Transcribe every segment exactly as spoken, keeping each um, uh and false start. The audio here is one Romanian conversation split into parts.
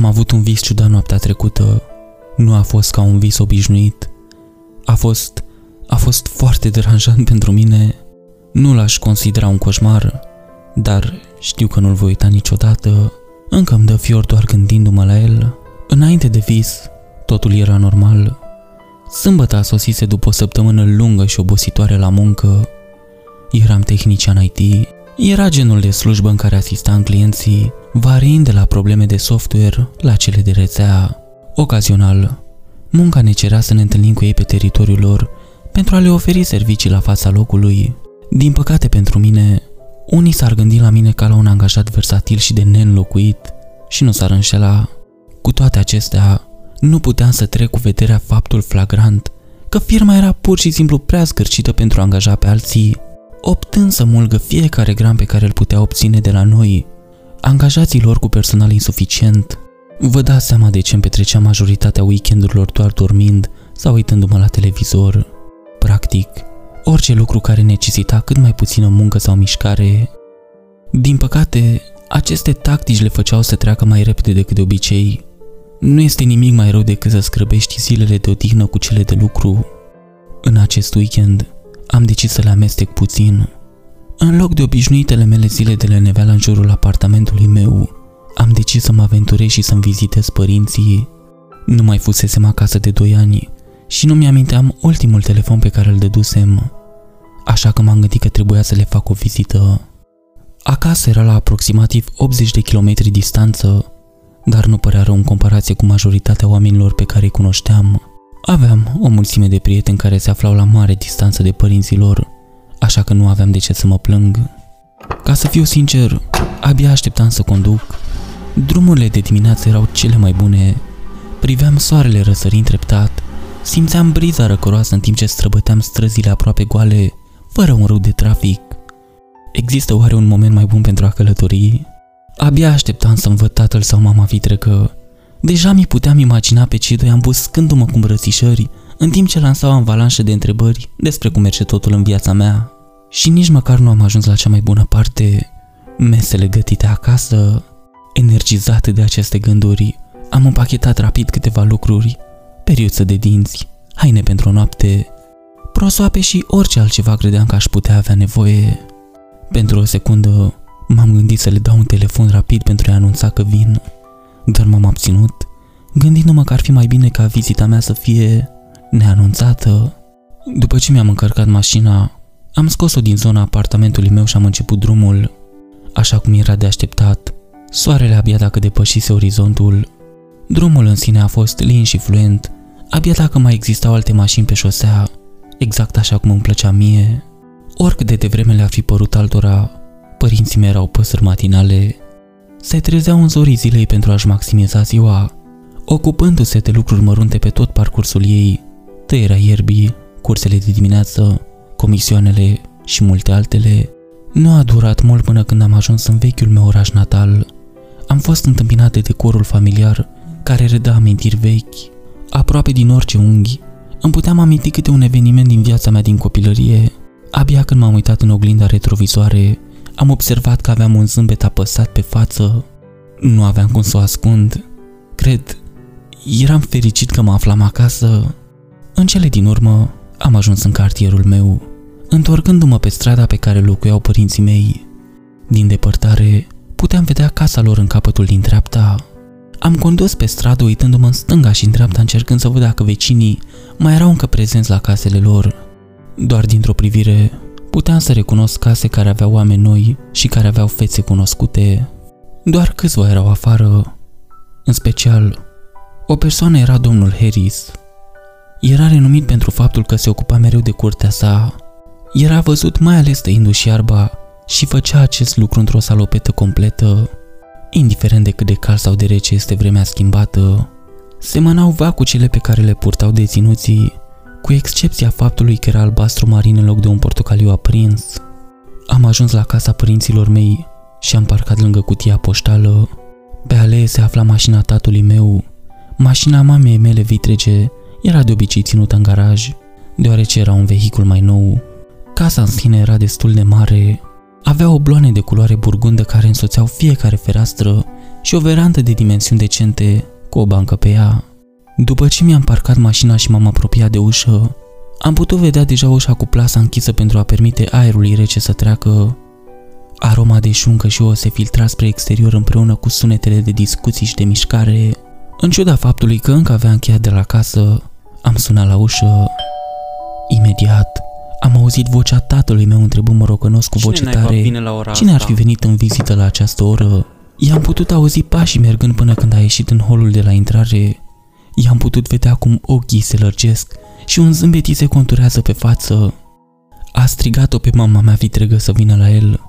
Am avut un vis ciudat noaptea trecută. Nu a fost ca un vis obișnuit. A fost... a fost foarte deranjant pentru mine. Nu l-aș considera un coșmar, dar știu că nu-l voi uita niciodată. Încă îmi dă fior doar gândindu-mă la el. Înainte de vis, totul era normal. Sâmbăta sosise după o săptămână lungă și obositoare la muncă. Eram tehnician I T. Era genul de slujbă în care asistam clienții, variind de la probleme de software la cele de rețea. Ocazional, munca ne cerea să ne întâlnim cu ei pe teritoriul lor pentru a le oferi servicii la fața locului. Din păcate pentru mine, unii s-ar gândi la mine ca la un angajat versatil și de neînlocuit și nu s-ar înșela. Cu toate acestea, nu puteam să trec cu vederea faptul flagrant că firma era pur și simplu prea zgârcită pentru a angaja pe alții, optând să mulgă fiecare gram pe care îl putea obține de la noi, angajații lor cu personal insuficient. Vă dați seama de ce îmi petreceam majoritatea weekendurilor doar dormind sau uitându-mă la televizor. Practic, orice lucru care necesita cât mai puțină muncă sau mișcare. Din păcate, aceste tactici le făceau să treacă mai repede decât de obicei. Nu este nimic mai rău decât să scrăbești zilele de odihnă cu cele de lucru. În acest weekend, am decis să le amestec puțin. În loc de obișnuitele mele zile de leneveală în jurul apartamentului meu, am decis să mă aventurez și să-mi vizitez părinții. Nu mai fusesem acasă de doi ani și nu mi-aminteam ultimul telefon pe care îl dădusem, așa că m-am gândit că trebuia să le fac o vizită. Acasă era la aproximativ optzeci de kilometri distanță, dar nu părea rău în comparație cu majoritatea oamenilor pe care îi cunoșteam. Aveam o mulțime de prieteni care se aflau la mare distanță de părinții lor, așa că nu aveam de ce să mă plâng. Ca să fiu sincer, abia așteptam să conduc. Drumurile de dimineață erau cele mai bune. Priveam soarele răsărind treptat, simțeam briza răcoroasă în timp ce străbăteam străzile aproape goale, fără un râu de trafic. Există oare un moment mai bun pentru a călători? Abia așteptam să-mi văd tatăl sau mama vitregă. Deja mi puteam imagina pe cei doi ambuscându-mă cu îmbrățișări, în timp ce lansau avalanșe de întrebări despre cum merge totul în viața mea. Și nici măcar nu am ajuns la cea mai bună parte, mesele gătite acasă. Energizate de aceste gânduri, am împachetat rapid câteva lucruri, periuță de dinți, haine pentru o noapte, prosoape și orice altceva credeam că aș putea avea nevoie. Pentru o secundă, m-am gândit să le dau un telefon rapid pentru a anunța că vin, dar m-am abținut, gândindu-mă că ar fi mai bine ca vizita mea să fie neanunțată. După ce mi-am încărcat mașina, am scos-o din zona apartamentului meu și am început drumul. Așa cum era de așteptat, soarele abia dacă depășise orizontul. Drumul în sine a fost lin și fluent, abia dacă mai existau alte mașini pe șosea, exact așa cum îmi plăcea mie. Oricât de devreme le-ar fi părut altora, părinții mei erau păsări matinale. Se trezeau în zorii zilei pentru a-și maximiza ziua, ocupându-se de lucruri mărunte pe tot parcursul ei, tăierea ierbii, cursele de dimineață, comisioanele și multe altele. Nu a durat mult până când am ajuns în vechiul meu oraș natal. Am fost întâmpinat de decorul familiar care reda amintiri vechi. Aproape din orice unghi îmi puteam aminti câte un eveniment din viața mea din copilărie. Abia când m-am uitat în oglinda retrovizoare, am observat că aveam un zâmbet apăsat pe față. Nu aveam cum să o ascund. Cred, eram fericit că mă aflam acasă. În cele din urmă, am ajuns în cartierul meu, întorcându-mă pe strada pe care locuiau părinții mei. Din depărtare, puteam vedea casa lor în capătul din dreapta. Am condus pe stradă uitându-mă în stânga și în dreapta, încercând să văd dacă vecinii mai erau încă prezenți la casele lor. Doar dintr-o privire, puteam să recunosc case care aveau oameni noi și care aveau fețe cunoscute. Doar câțiva erau afară. În special, o persoană era domnul Harris. Era renumit pentru faptul că se ocupa mereu de curtea sa. Era văzut mai ales tăindu-și iarba și făcea acest lucru într-o salopetă completă. Indiferent de cât de cald sau de rece este vremea schimbată, semănau vag cu cele pe care le purtau deținuții, cu excepția faptului că era albastru marin în loc de un portocaliu aprins. Am ajuns la casa părinților mei și am parcat lângă cutia poștală. Pe alee se afla mașina tatălui meu. Mașina mamei mele vitrege era de obicei ținută în garaj, deoarece era un vehicul mai nou. Casa în sine era destul de mare, avea obloane de culoare burgundă care însoțeau fiecare fereastră și o verandă de dimensiuni decente cu o bancă pe ea. După ce mi-am parcat mașina și m-am apropiat de ușă, am putut vedea deja ușa cu plasa închisă pentru a permite aerului rece să treacă. Aroma de șuncă și ouă se filtra spre exterior împreună cu sunetele de discuții și de mișcare. În ciuda faptului că încă aveam cheia de la casă, am sunat la ușă. Imediat am auzit vocea tatălui meu întrebând morocănos cu voce tare cine ar fi venit în vizită la această oră. I-am putut auzi pașii mergând până când a ieșit în holul de la intrare. I-am putut vedea cum ochii se lărgesc și un zâmbet îi se conturează pe față. A strigat-o pe mama mea vitregă să vină la el.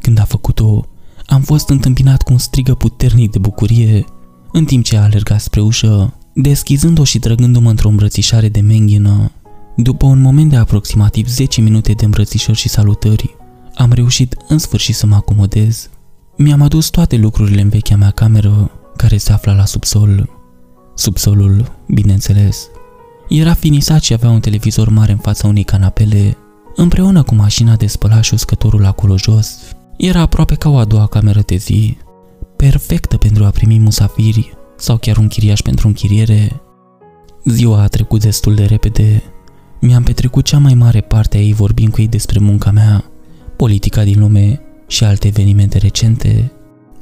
Când a făcut-o, am fost întâmpinat cu un strigă puternic de bucurie, în timp ce a alergat spre ușă, deschizând-o și trăgându-mă într-o îmbrățișare de menghină. După un moment de aproximativ zece minute de îmbrățișări și salutări, am reușit în sfârșit să mă acomodez. Mi-am adus toate lucrurile în vechea mea cameră, care se afla la subsol. Subsolul, bineînțeles, era finisat și avea un televizor mare în fața unei canapele, împreună cu mașina de spălat și uscătorul acolo jos. Era aproape ca o a doua cameră de zi, perfectă pentru a primi musafiri sau chiar un chiriaș pentru închiriere. Ziua a trecut destul de repede. Mi-am petrecut cea mai mare parte a ei vorbind cu ei despre munca mea, politica din lume și alte evenimente recente.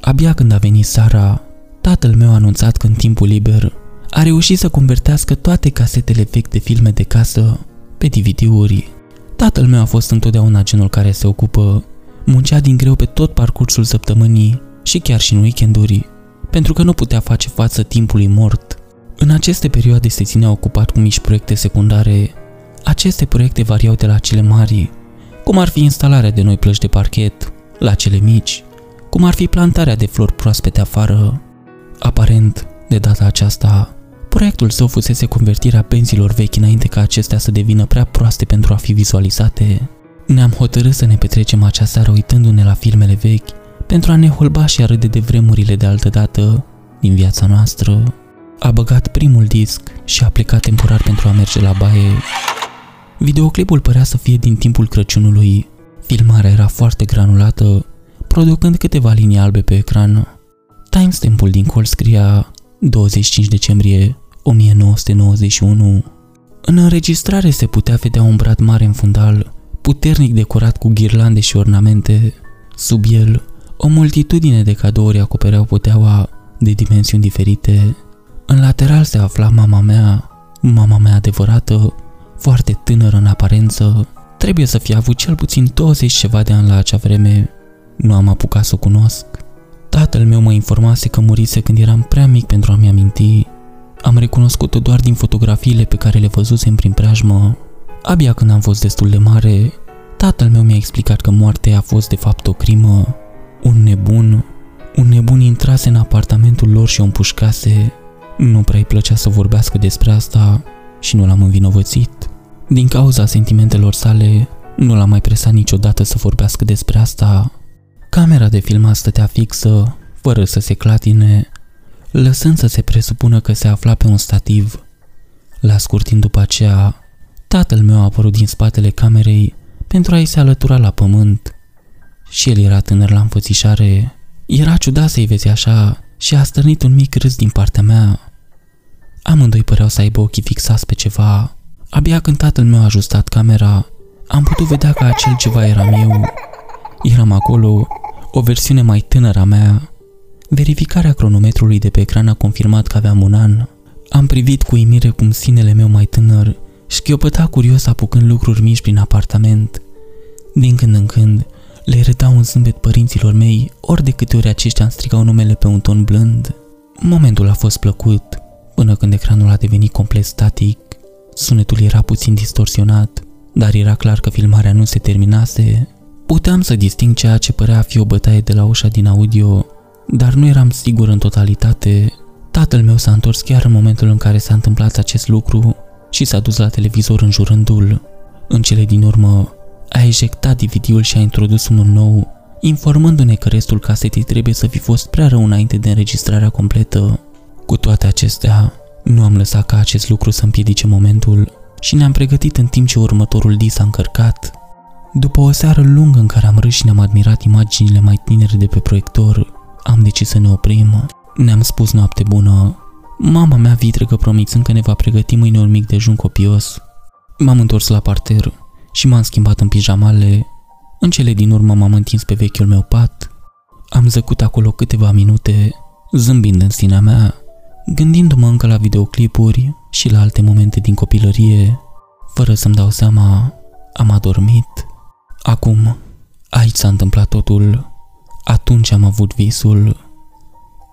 Abia când a venit seara, tatăl meu a anunțat că în timpul liber a reușit să convertească toate casetele vechi de filme de casă pe D V D-uri. Tatăl meu a fost întotdeauna genul care se ocupă, muncea din greu pe tot parcursul săptămânii și chiar și în weekenduri, pentru că nu putea face față timpului mort. În aceste perioade se ținea ocupat cu mici proiecte secundare. Aceste proiecte variau de la cele mari, cum ar fi instalarea de noi plăci de parchet, la cele mici, cum ar fi plantarea de flori proaspete afară. Aparent, de data aceasta, proiectul său fusese convertirea benzilor vechi înainte ca acestea să devină prea proaste pentru a fi vizualizate. Ne-am hotărât să ne petrecem acea seară uitându-ne la filmele vechi pentru a ne holba și a râde de vremurile de altădată din viața noastră. A băgat primul disc și a plecat temporar pentru a merge la baie. Videoclipul părea să fie din timpul Crăciunului. Filmarea era foarte granulată, producând câteva linii albe pe ecran. Timestampul din col scria douăzeci și cinci decembrie o mie nouă sute nouăzeci și unu. În înregistrare se putea vedea un brad mare în fundal, puternic decorat cu ghirlande și ornamente. Sub el, o multitudine de cadouri acopereau poteaua de dimensiuni diferite. În lateral se afla mama mea, mama mea adevărată, foarte tânără în aparență. Trebuie să fi avut cel puțin douăzeci ceva de ani la acea vreme. Nu am apucat să o cunosc. Tatăl meu mă informase că murise când eram prea mic pentru a-mi aminti. Am recunoscut-o doar din fotografiile pe care le văzusem prin preajmă. Abia când am fost destul de mare, tatăl meu mi-a explicat că moartea a fost de fapt o crimă. Un nebun, un nebun intrase în apartamentul lor și o împușcase. Nu prea-i plăcea să vorbească despre asta și nu l-am învinovățit. Din cauza sentimentelor sale, nu l-am mai presat niciodată să vorbească despre asta. Camera de filmat stătea fixă, fără să se clatine, lăsând să se presupună că se afla pe un stativ. La scurt timp după aceea, tatăl meu a apărut din spatele camerei pentru a-i se alătura la pământ. Și el era tânăr la înfățișare. Era ciudat să-i vezi așa și a stârnit un mic râs din partea mea. Amândoi păreau să aibă ochii fixați pe ceva. Abia când tatăl meu a ajustat camera, am putut vedea că acel ceva eram eu. Eram acolo, o versiune mai tânără a mea. Verificarea cronometrului de pe ecran a confirmat că aveam un an. Am privit cu uimire cum sinele meu mai tânăr șchiopăta curios apucând lucruri mici prin apartament. Din când în când, le rădea un zâmbet părinților mei ori de câte ori aceștia îmi strigau numele pe un ton blând. Momentul a fost plăcut, până când ecranul a devenit complet static. Sunetul era puțin distorsionat, dar era clar că filmarea nu se terminase. Puteam să disting ceea ce părea a fi o bătaie de la ușa din audio, dar nu eram sigur în totalitate. Tatăl meu s-a întors chiar în momentul în care s-a întâmplat acest lucru și s-a dus la televizor înjurându-l. În cele din urmă, a ejectat D V D-ul și a introdus unul nou, informându-ne că restul casetei trebuie să fi fost prea rău înainte de înregistrarea completă. Cu toate acestea, nu am lăsat ca acest lucru să împiedice momentul și ne-am pregătit în timp ce următorul disc s-a încărcat. După o seară lungă în care am râs și ne-am admirat imaginile mai tinere de pe proiector, am decis să ne oprim. Ne-am spus noapte bună. Mama mea vitregă promițând că ne va pregăti mâine un mic dejun copios. M-am întors la parter și m-am schimbat în pijamale. În cele din urmă m-am întins pe vechiul meu pat. Am zăcut acolo câteva minute, zâmbind în sinea mea, gândindu-mă încă la videoclipuri și la alte momente din copilărie. Fără să-mi dau seama, am adormit. Acum, aici s-a întâmplat totul. Atunci am avut visul.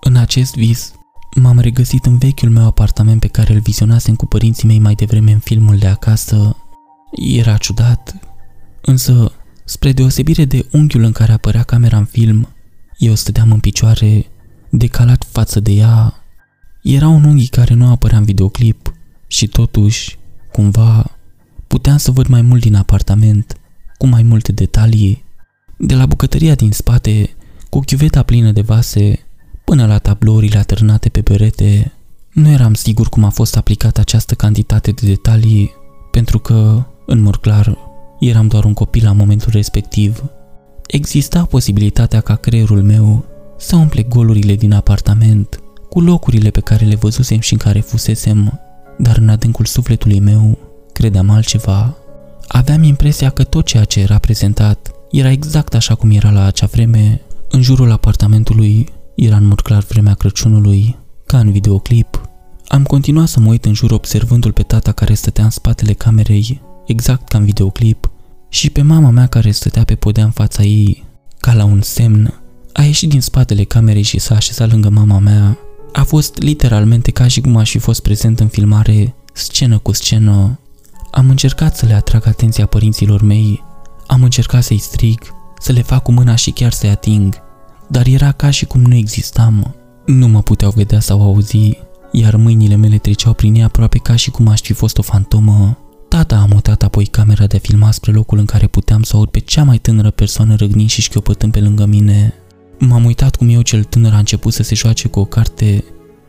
În acest vis, m-am regăsit în vechiul meu apartament pe care îl vizionasem cu părinții mei mai devreme în filmul de acasă. Era ciudat, însă, spre deosebire de unghiul în care apărea camera în film, eu stăteam în picioare, decalat față de ea. Era un unghi care nu apărea în videoclip și totuși, cumva, puteam să văd mai mult din apartament, cu mai multe detalii. De la bucătăria din spate, cu chiuveta plină de vase, până la tablourile atârnate pe perete, nu eram sigur cum a fost aplicată această cantitate de detalii, pentru că, în mod clar, eram doar un copil la momentul respectiv. Exista posibilitatea ca creierul meu să umple golurile din apartament, cu locurile pe care le văzusem și în care fusesem, dar în adâncul sufletului meu credeam altceva. Aveam impresia că tot ceea ce era prezentat era exact așa cum era la acea vreme. În jurul apartamentului era în mod clar vremea Crăciunului, ca în videoclip. Am continuat să mă uit în jur observându-l pe tata care stătea în spatele camerei, exact ca în videoclip, și pe mama mea care stătea pe podea în fața ei. Ca la un semn, a ieșit din spatele camerei și s-a așezat lângă mama mea. A fost literalmente ca și cum aș fi fost prezent în filmare, scenă cu scenă. Am încercat să le atrag atenția părinților mei, am încercat să-i strig, să le fac cu mâna și chiar să-i ating, dar era ca și cum nu existam. Nu mă puteau vedea sau auzi, iar mâinile mele treceau prin ei aproape ca și cum aș fi fost o fantomă. Tata a mutat apoi camera de a filma spre locul în care puteam să aud pe cea mai tânără persoană răgnind și șchiopătând pe lângă mine. M-am uitat cum eu cel tânăr a început să se joace cu o carte,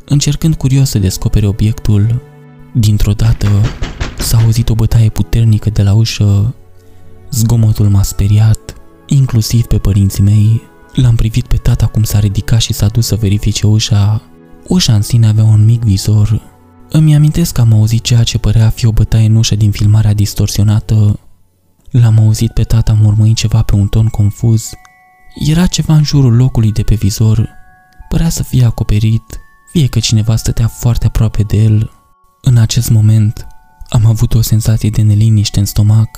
încercând curios să descopere obiectul. Dintr-o dată, s-a auzit o bătaie puternică de la ușă. Zgomotul m-a speriat, inclusiv pe părinții mei. L-am privit pe tata cum s-a ridicat și s-a dus să verifice ușa. Ușa în sine avea un mic vizor. Îmi amintesc că am auzit ceea ce părea a fi o bătaie în ușă din filmarea distorsionată. L-am auzit pe tata murmâind ceva pe un ton confuz. Era ceva în jurul locului de pe vizor. Părea să fie acoperit, fie că cineva stătea foarte aproape de el. În acest moment, am avut o senzație de neliniște în stomac.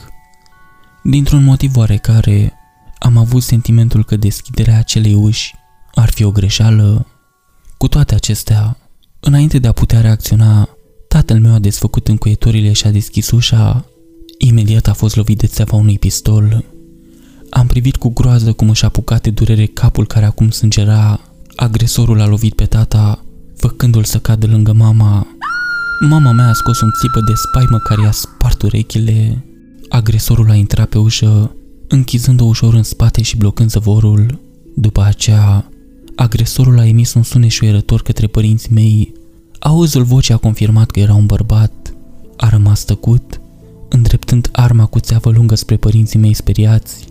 Dintr-un motiv oarecare, am avut sentimentul că deschiderea acelei uși ar fi o greșeală. Cu toate acestea, înainte de a putea reacționa, tatăl meu a desfăcut încuieturile și a deschis ușa. Imediat a fost lovit de țeava unui pistol. Am privit cu groază cum își apuca de durere capul care acum sângera. Agresorul a lovit pe tata, făcându-l să cadă lângă mama. Mama mea a scos un țipă de spaimă care i-a spart urechile. Agresorul a intrat pe ușă, închizând-o ușor în spate și blocând zăvorul. După aceea, agresorul a emis un sunet șuierător către părinții mei. Auzul vocii a confirmat că era un bărbat. A rămas tăcut, îndreptând arma cu țeavă lungă spre părinții mei speriați.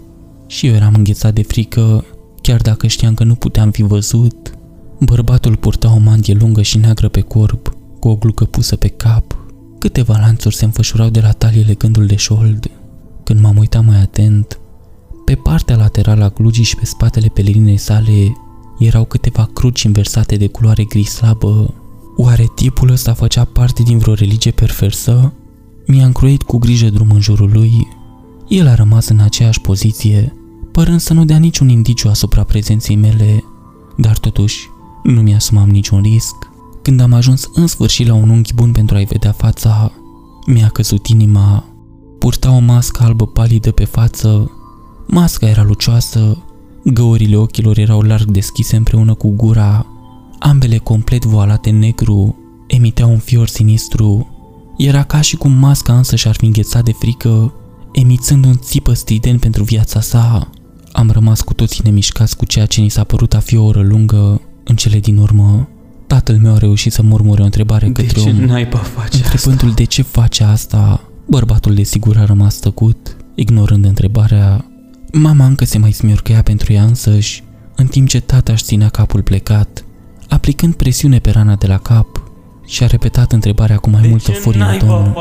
Și eu eram înghețat de frică, chiar dacă știam că nu puteam fi văzut. Bărbatul purta o mantie lungă și neagră pe corp, cu o glucă pusă pe cap. Câteva lanțuri se înfășurau de la talie legându-l de șold. Când m-am uitat mai atent, pe partea laterală a glugii și pe spatele pelerinei sale erau câteva cruci inversate de culoare gri slabă. Oare tipul ăsta făcea parte din vreo religie perversă? Mi-a încruit cu grijă drum în jurul lui. El a rămas în aceeași poziție, părând să nu dea niciun indiciu asupra prezenței mele, dar totuși nu mi-asumam niciun risc. Când am ajuns în sfârșit la un unghi bun pentru a-i vedea fața, mi-a căzut inima. Purta o mască albă palidă pe față, masca era lucioasă, găurile ochilor erau larg deschise împreună cu gura, ambele complet voalate negru, emiteau un fior sinistru. Era ca și cum masca însă și-ar fi înghețat de frică, emițând un țipă strident pentru viața sa. Am rămas cu toții nemișcați cu ceea ce ni s-a părut a fi o oră lungă. În cele din urmă, tatăl meu a reușit să murmure o întrebare către om, întrebându-l de ce face asta. Bărbatul desigur a rămas tăcut, ignorând întrebarea. Mama încă se mai smiurcăia pentru ea însăși, în timp ce tata își ținea capul plecat, aplicând presiune pe rana de la cap și a repetat întrebarea cu mai de multă furie domnului.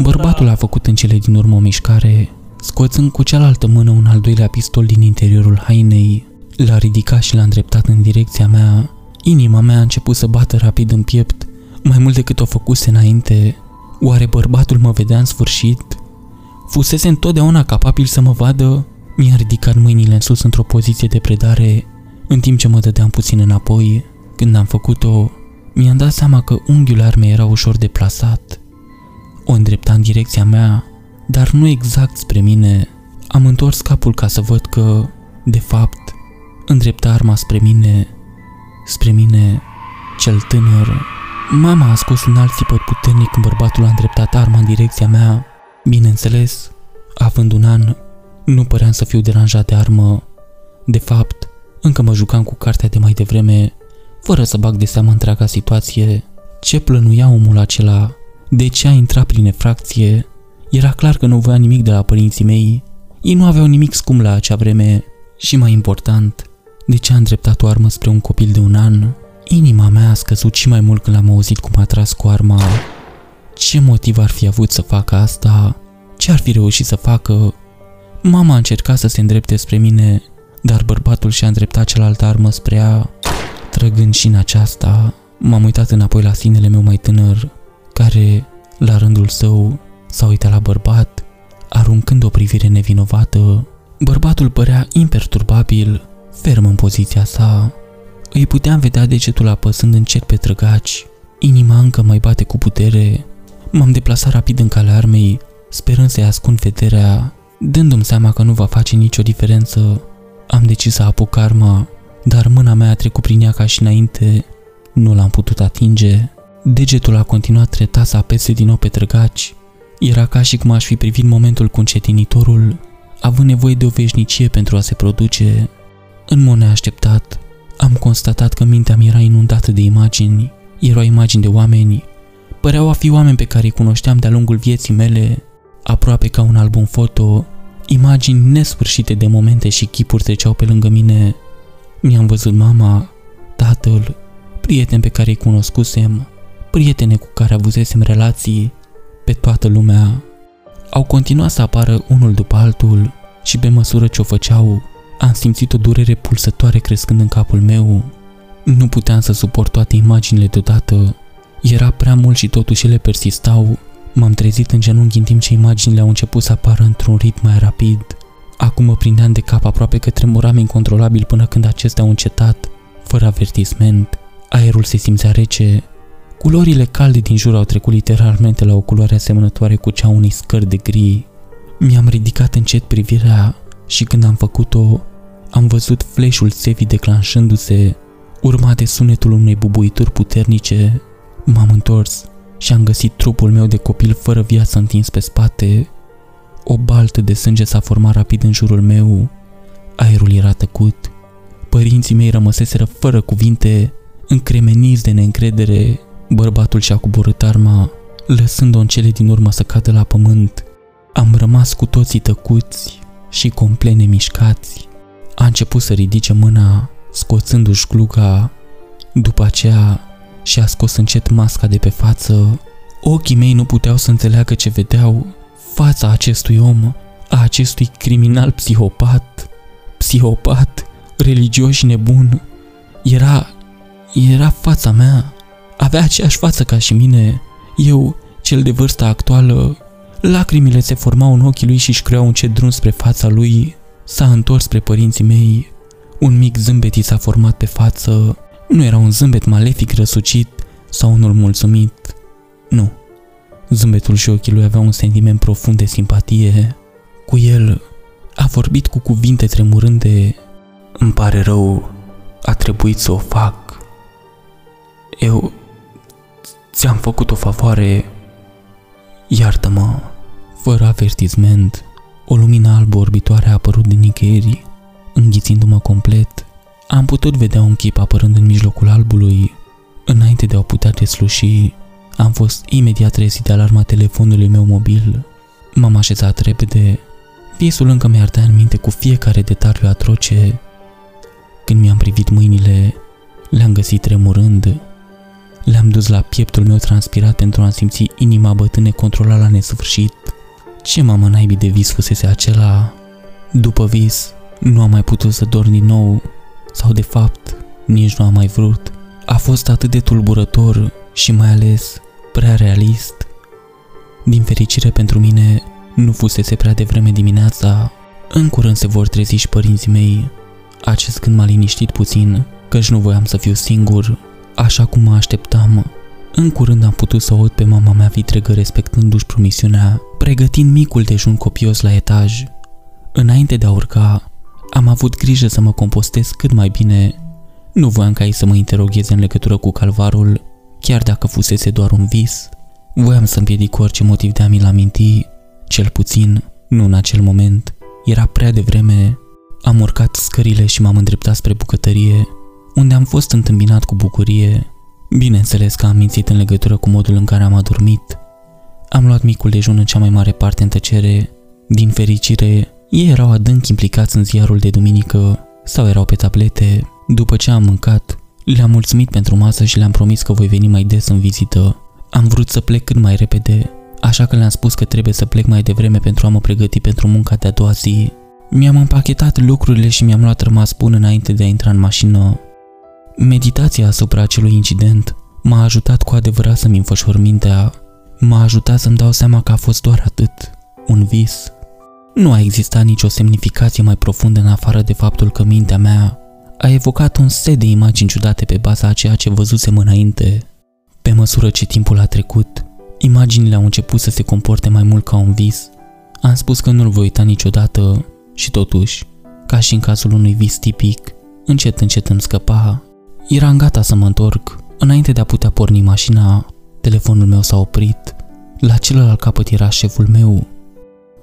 Bărbatul a făcut în cele din urmă o mișcare, scoțând cu cealaltă mână un al doilea pistol din interiorul hainei. L-a ridicat și l-a îndreptat în direcția mea. Inima mea a început să bată rapid în piept, mai mult decât o făcuse înainte. Oare bărbatul mă vedea în sfârșit? Fusese întotdeauna capabil să mă vadă? Mi-a ridicat mâinile în sus într-o poziție de predare, în timp ce mă dădeam puțin înapoi. Când am făcut-o, mi-am dat seama că unghiul armei era ușor deplasat. O îndrepta în direcția mea, dar nu exact spre mine. Am întors capul ca să văd că, de fapt, îndrepta arma spre mine. Spre mine, cel tânăr. Mama a scos un alt țipăt puternic când bărbatul a îndreptat arma în direcția mea. Bineînțeles, având un an, nu păream să fiu deranjat de armă. De fapt, încă mă jucam cu cartea de mai devreme, fără să bag de seamă întreaga situație. Ce plănuia omul acela? De ce a intrat prin efracție? Era clar că nu voia nimic de la părinții mei. Ei nu aveau nimic scump la acea vreme. Și mai important, de ce a îndreptat o armă spre un copil de un an? Inima mea a scăzut și mai mult când l-am auzit cum a tras cu arma. Ce motiv ar fi avut să facă asta? Ce ar fi reușit să facă? Mama a încercat să se îndrepte spre mine, dar bărbatul și-a îndreptat cealaltă armă spre ea, trăgând și în aceasta. M-am uitat înapoi la sinele meu mai tânăr, care, la rândul său, s-a uitat la bărbat, aruncând o privire nevinovată. Bărbatul părea imperturbabil, ferm în poziția sa. Îi puteam vedea degetul apăsând încet pe trăgaci. Inima încă mai bate cu putere. M-am deplasat rapid în calea armei, sperând să-i ascund vederea. Dându-mi seama că nu va face nicio diferență, am decis să apuc arma, dar mâna mea a trecut prin ea ca și înainte. Nu l-am putut atinge. Degetul a continuat treptat să apese din nou pe trăgaci. Era ca și cum aș fi privit momentul cu încetinitorul, având nevoie de o veșnicie pentru a se produce. În mod neașteptat, am constatat că mintea mi era inundată de imagini. Erau imagini de oameni. Păreau a fi oameni pe care îi cunoșteam de-a lungul vieții mele, aproape ca un album foto. Imagini nesfârșite de momente și chipuri treceau pe lângă mine. Mi-am văzut mama, tatăl, prieteni pe care îi cunoscusem, prietene cu care avusesem relații, pe toată lumea. Au continuat să apară unul după altul și pe măsură ce o făceau, am simțit o durere pulsătoare crescând în capul meu. Nu puteam să suport toate imaginile deodată. Era prea mult și totuși ele persistau. M-am trezit în genunchi în timp ce imaginile au început să apară într-un ritm mai rapid. Acum mă prindeam de cap, aproape că tremuram incontrolabil până când acestea au încetat, fără avertisment. Aerul se simțea rece. Culorile calde din jur au trecut literalmente la o culoare asemănătoare cu cea unei scări de gri. Mi-am ridicat încet privirea și când am făcut-o, am văzut flash-ul țevii declanșându-se, urmat de sunetul unei bubuituri puternice. M-am întors și am găsit trupul meu de copil fără viață întins pe spate. O baltă de sânge s-a format rapid în jurul meu. Aerul era tăcut. Părinții mei rămăseseră fără cuvinte, încremeniți de neîncredere. Bărbatul și-a coborât arma, lăsând-o în cele din urmă să cadă la pământ. Am rămas cu toții tăcuți și complet nemișcați. A început să ridice mâna, scoțându-și gluga. După aceea, și-a scos încet masca de pe față. Ochii mei nu puteau să înțeleagă ce vedeau. Fața acestui om, a acestui criminal psihopat, psihopat, religios și nebun, era, era fața mea. Avea aceeași față ca și mine. Eu, cel de vârsta actuală, lacrimile se formau în ochii lui și își creau încet drum spre fața lui. S-a întors spre părinții mei. Un mic zâmbet i s-a format pe față. Nu era un zâmbet malefic răsucit sau unul mulțumit. Nu. Zâmbetul și ochii lui aveau un sentiment profund de simpatie. Cu el a vorbit cu cuvinte tremurânde. Îmi pare rău, a trebuit să o fac. Eu ți-am făcut o favoare. Iartă-mă. Fără avertisment, o lumină albă orbitoare a apărut din nicăieri, înghițindu-mă complet. Am putut vedea un chip apărând în mijlocul albului. Înainte de a o putea desluși, am fost imediat trezit de alarma telefonului meu mobil. M-am așezat repede. Visul încă mi-ardea în minte cu fiecare detaliu atroce. Când mi-am privit mâinile, le-am găsit tremurând. Le-am dus la pieptul meu transpirat pentru a simți inima bătând necontrolat la nesfârșit. Ce mamă naibii de vis fusese acela? După vis, nu am mai putut să dorm din nou, sau de fapt, nici nu am mai vrut. A fost atât de tulburător și mai ales prea realist. Din fericire pentru mine, nu fusese prea devreme dimineața. În curând se vor trezi și părinții mei. Acest gând m-a liniștit puțin, căci nu voiam să fiu singur, așa cum mă așteptam. În curând am putut să aud pe mama mea vitregă respectându-și promisiunea, pregătind micul dejun copios la etaj. Înainte de a urca, am avut grijă să mă compostez cât mai bine. Nu voiam ca ei să mă interogheze în legătură cu calvarul, chiar dacă fusese doar un vis. Voiam să împiedic cu orice motiv de a mi-l aminti, cel puțin, nu în acel moment. Era prea devreme. Am urcat scările și m-am îndreptat spre bucătărie, unde am fost întâmpinat cu bucurie. Bineînțeles că am mințit în legătură cu modul în care am adormit. Am luat micul dejun în cea mai mare parte în tăcere. Din fericire, ei erau adânc implicați în ziarul de duminică sau erau pe tablete. După ce am mâncat, le-am mulțumit pentru masă și le-am promis că voi veni mai des în vizită. Am vrut să plec cât mai repede, așa că le-am spus că trebuie să plec mai devreme pentru a mă pregăti pentru munca de a doua zi. Mi-am împachetat lucrurile și mi-am luat rămas bun înainte de a intra în mașină. Meditația asupra acelui incident m-a ajutat cu adevărat să-mi înfășor mintea. M-a ajutat să-mi dau seama că a fost doar atât, un vis. Nu a existat nicio semnificație mai profundă în afară de faptul că mintea mea a evocat un set de imagini ciudate pe baza a ceea ce văzusem înainte. Pe măsură ce timpul a trecut, imaginile au început să se comporte mai mult ca un vis. Am spus că nu-l voi uita niciodată și totuși, ca și în cazul unui vis tipic, încet încet îmi scăpa. Eram gata să mă întorc. Înainte de a putea porni mașina, telefonul meu s-a oprit. La celălalt capăt era șeful meu.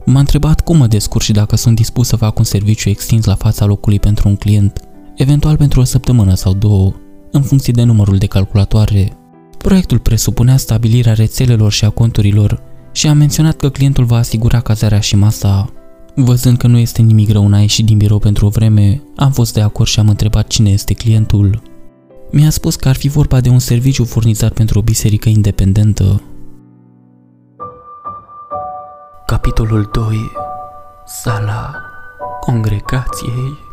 M-a întrebat cum mă descurc și dacă sunt dispus să fac un serviciu extins la fața locului pentru un client, eventual pentru o săptămână sau două, în funcție de numărul de calculatoare. Proiectul presupunea stabilirea rețelelor și a conturilor și a menționat că clientul va asigura cazarea și masa. Văzând că nu este nimic rău în a ieși din birou pentru o vreme, am fost de acord și am întrebat cine este clientul. Mi-a spus că ar fi vorba de un serviciu furnizat pentru o biserică independentă. Capitolul doi. Sala Congregației.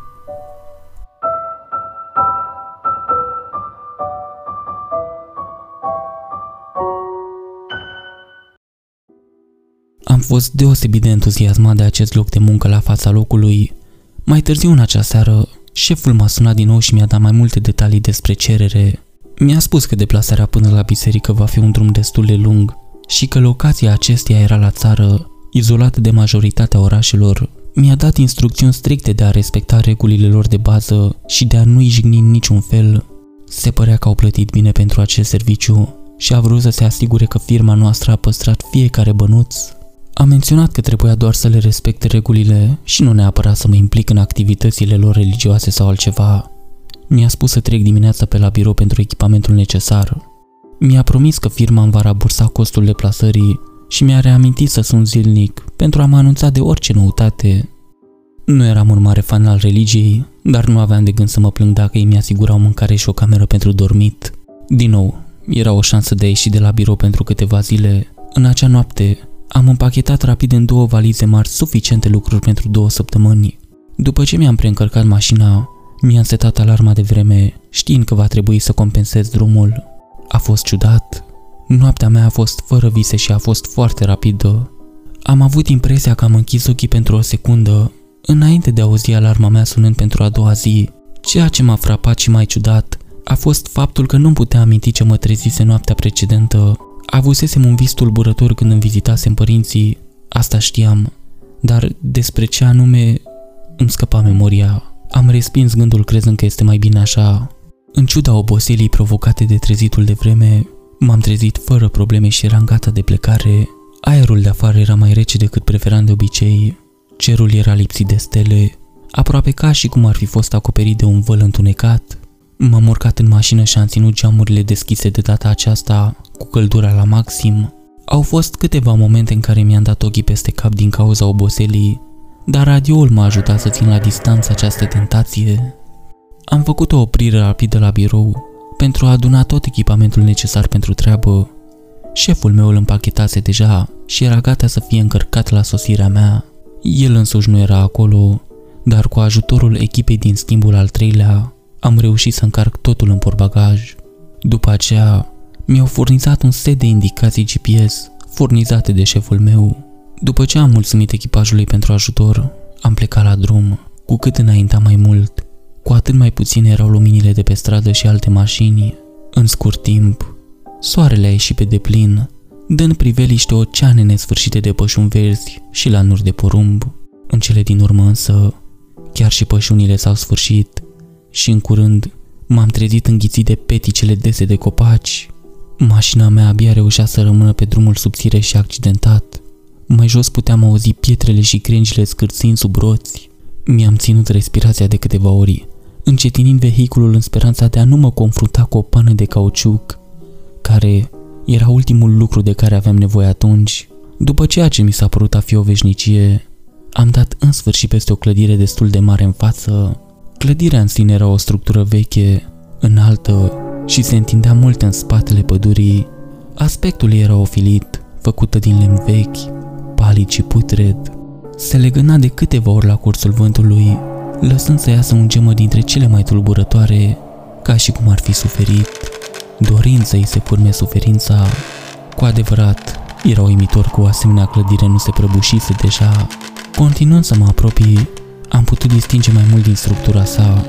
Am fost deosebit de entuziasmat de acest loc de muncă la fața locului. Mai târziu în acea seară, șeful m-a sunat din nou și mi-a dat mai multe detalii despre cerere. Mi-a spus că deplasarea până la biserică va fi un drum destul de lung și că locația acesteia era la țară, izolată de majoritatea orașelor. Mi-a dat instrucțiuni stricte de a respecta regulile lor de bază și de a nu-i jigni în niciun fel. Se părea că au plătit bine pentru acest serviciu și a vrut să se asigure că firma noastră a păstrat fiecare bănuț. A menționat că trebuia doar să le respecte regulile și nu neapărat să mă implic în activitățile lor religioase sau altceva. Mi-a spus să trec dimineața pe la birou pentru echipamentul necesar. Mi-a promis că firma îmi va rambursa costul deplasării și mi-a reamintit să sun zilnic pentru a mă anunța de orice noutate. Nu eram un mare fan al religiei, dar nu aveam de gând să mă plâng dacă ei mi-asigurau mâncare și o cameră pentru dormit. Din nou, era o șansă de a ieși de la birou pentru câteva zile. În acea noapte, am împachetat rapid în două valize mari suficiente lucruri pentru două săptămâni. După ce mi-am preîncărcat mașina, mi-am setat alarma de vreme, știind că va trebui să compensez drumul. A fost ciudat. Noaptea mea a fost fără vise și a fost foarte rapidă. Am avut impresia că am închis ochii pentru o secundă, înainte de a auzi alarma mea sunând pentru a doua zi. Ceea ce m-a frapat și mai ciudat a fost faptul că nu-mi puteam aminti ce mă trezise noaptea precedentă. Avusesem un vis tulburător când îmi vizitasem părinții, asta știam, dar despre ce anume îmi scăpa memoria. Am respins gândul crezând că este mai bine așa. În ciuda oboselii provocate de trezitul de vreme, m-am trezit fără probleme și eram gata de plecare. Aerul de afară era mai rece decât preferam de obicei, cerul era lipsit de stele, aproape ca și cum ar fi fost acoperit de un văl întunecat. M-am urcat în mașină și am ținut geamurile deschise de data aceasta, cu căldura la maxim. Au fost câteva momente în care mi-am dat ochii peste cap din cauza oboselii, dar radioul m-a ajutat să țin la distanță această tentație. Am făcut o oprire rapidă la birou pentru a aduna tot echipamentul necesar pentru treabă. Șeful meu îl împachetase deja și era gata să fie încărcat la sosirea mea. El însuși nu era acolo, dar cu ajutorul echipei din schimbul al treilea, am reușit să încarc totul în portbagaj. După aceea, mi-au furnizat un set de indicații G P S furnizate de șeful meu. După ce am mulțumit echipajului pentru ajutor, am plecat la drum. Cu cât înainta mai mult, cu atât mai puține erau luminile de pe stradă și alte mașini. În scurt timp, soarele a ieșit pe deplin, dând priveliște oceane nesfârșite de pășuni verzi și lanuri de porumb. În cele din urmă însă, chiar și pășunile s-au sfârșit și în curând m-am trezit înghițit de peticele dese de copaci. Mașina mea abia reușea să rămână pe drumul subțire și accidentat. Mai jos puteam auzi pietrele și crengile scârțind sub roți. Mi-am ținut respirația de câteva ori, încetinind vehiculul în speranța de a nu mă confrunta cu o pană de cauciuc, care era ultimul lucru de care aveam nevoie atunci. După ceea ce mi s-a părut a fi o veșnicie, am dat în sfârșit peste o clădire destul de mare în față. Clădirea în sine era o structură veche, înaltă și se întindea mult în spatele pădurii. Aspectul ei era ofilit, făcută din lemn vechi, palid și putred. Se legăna de câteva ori la cursul vântului, lăsând să iasă un gemă dintre cele mai tulburătoare, ca și cum ar fi suferit, dorind să-i se purme suferința. Cu adevărat, era uimitor că o asemenea clădire nu se prăbușise deja. Continuând să mă apropii, am putut distinge mai mult din structura sa.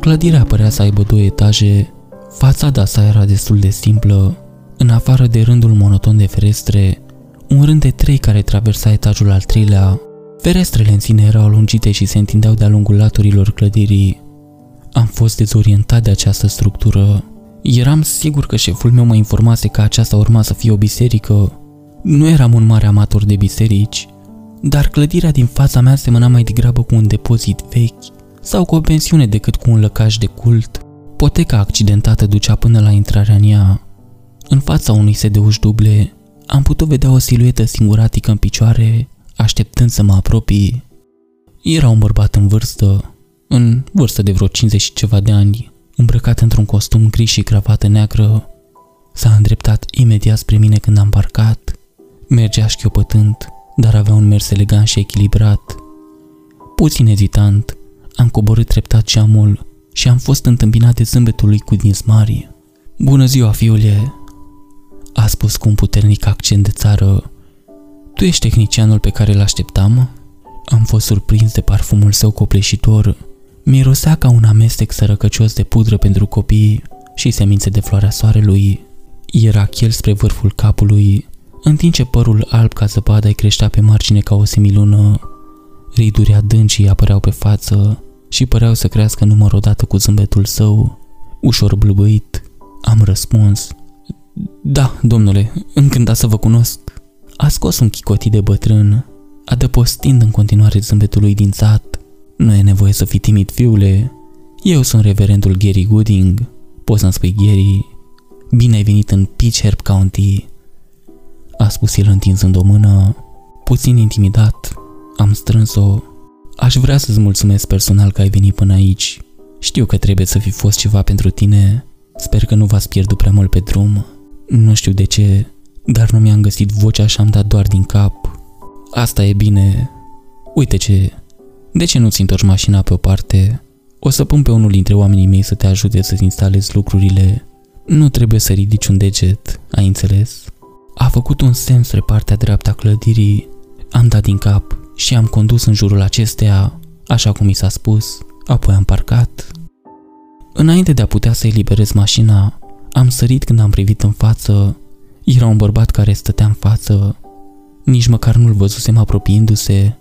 Clădirea părea să aibă două etaje, fațada sa era destul de simplă, în afară de rândul monoton de ferestre, un rând de trei care traversa etajul al treilea. Ferestrele în sine erau alungite și se întindeau de-a lungul laturilor clădirii. Am fost dezorientat de această structură. Eram sigur că șeful meu mă informase că aceasta urma să fie o biserică. Nu eram un mare amator de biserici, dar clădirea din fața mea semăna mai degrabă cu un depozit vechi sau cu o pensiune decât cu un lăcaș de cult. Poteca accidentată ducea până la intrarea în ea. În fața unui set de uși duble, am putut vedea o siluetă singuratică în picioare, așteptând să mă apropii. Era un bărbat în vârstă, în vârstă de vreo cincizeci și ceva de ani, îmbrăcat într-un costum gri și cravată neagră. S-a îndreptat imediat spre mine când am parcat. Mergea șchiopătând, dar avea un mers elegant și echilibrat. Puțin ezitant, am coborât treptat geamul și am fost întâmpinat de zâmbetul lui cu dinți mari. "Bună ziua, fiule!" a spus cu un puternic accent de țară. "Tu ești tehnicianul pe care l-așteptam?" Am fost surprins de parfumul său copleșitor. Mirosea ca un amestec sărăcăcios de pudră pentru copii și semințe de floarea soarelui. Era chel spre vârful capului, în timp ce părul alb ca zăpada îi creștea pe margine ca o semilună. Riduri adânci îi apăreau pe față și păreau să crească număr odată cu zâmbetul său. Ușor blâbâit, am răspuns: "Da, domnule, încântat să vă cunosc." A scos un chicotit de bătrân, adăpostind în continuare zâmbetul lui din sat. "Nu e nevoie să fii timid, fiule. Eu sunt reverendul Gary Gooding. Poți să-mi spui Gary. Bine ai venit în Peach Herb County," a spus el întinzând o mână. Puțin intimidat, am strâns-o. "Aș vrea să-ți mulțumesc personal că ai venit până aici. Știu că trebuie să fi fost ceva pentru tine. Sper că nu v-ați pierdut prea mult pe drum. Nu știu de ce, dar nu mi-am găsit vocea și am dat doar din cap." "Asta e bine. Uite ce... De ce nu-ți întorci mașina pe o parte? O să pun pe unul dintre oamenii mei să te ajute să-ți instalezi lucrurile. Nu trebuie să ridici un deget, ai înțeles?" A făcut un semn spre partea dreaptă a clădirii. Am dat din cap și am condus în jurul acesteia, așa cum mi s-a spus, apoi am parcat. Înainte de a putea să eliberez mașina, am sărit când am privit în față. Era un bărbat care stătea în față. Nici măcar nu-l văzusem apropiindu-se.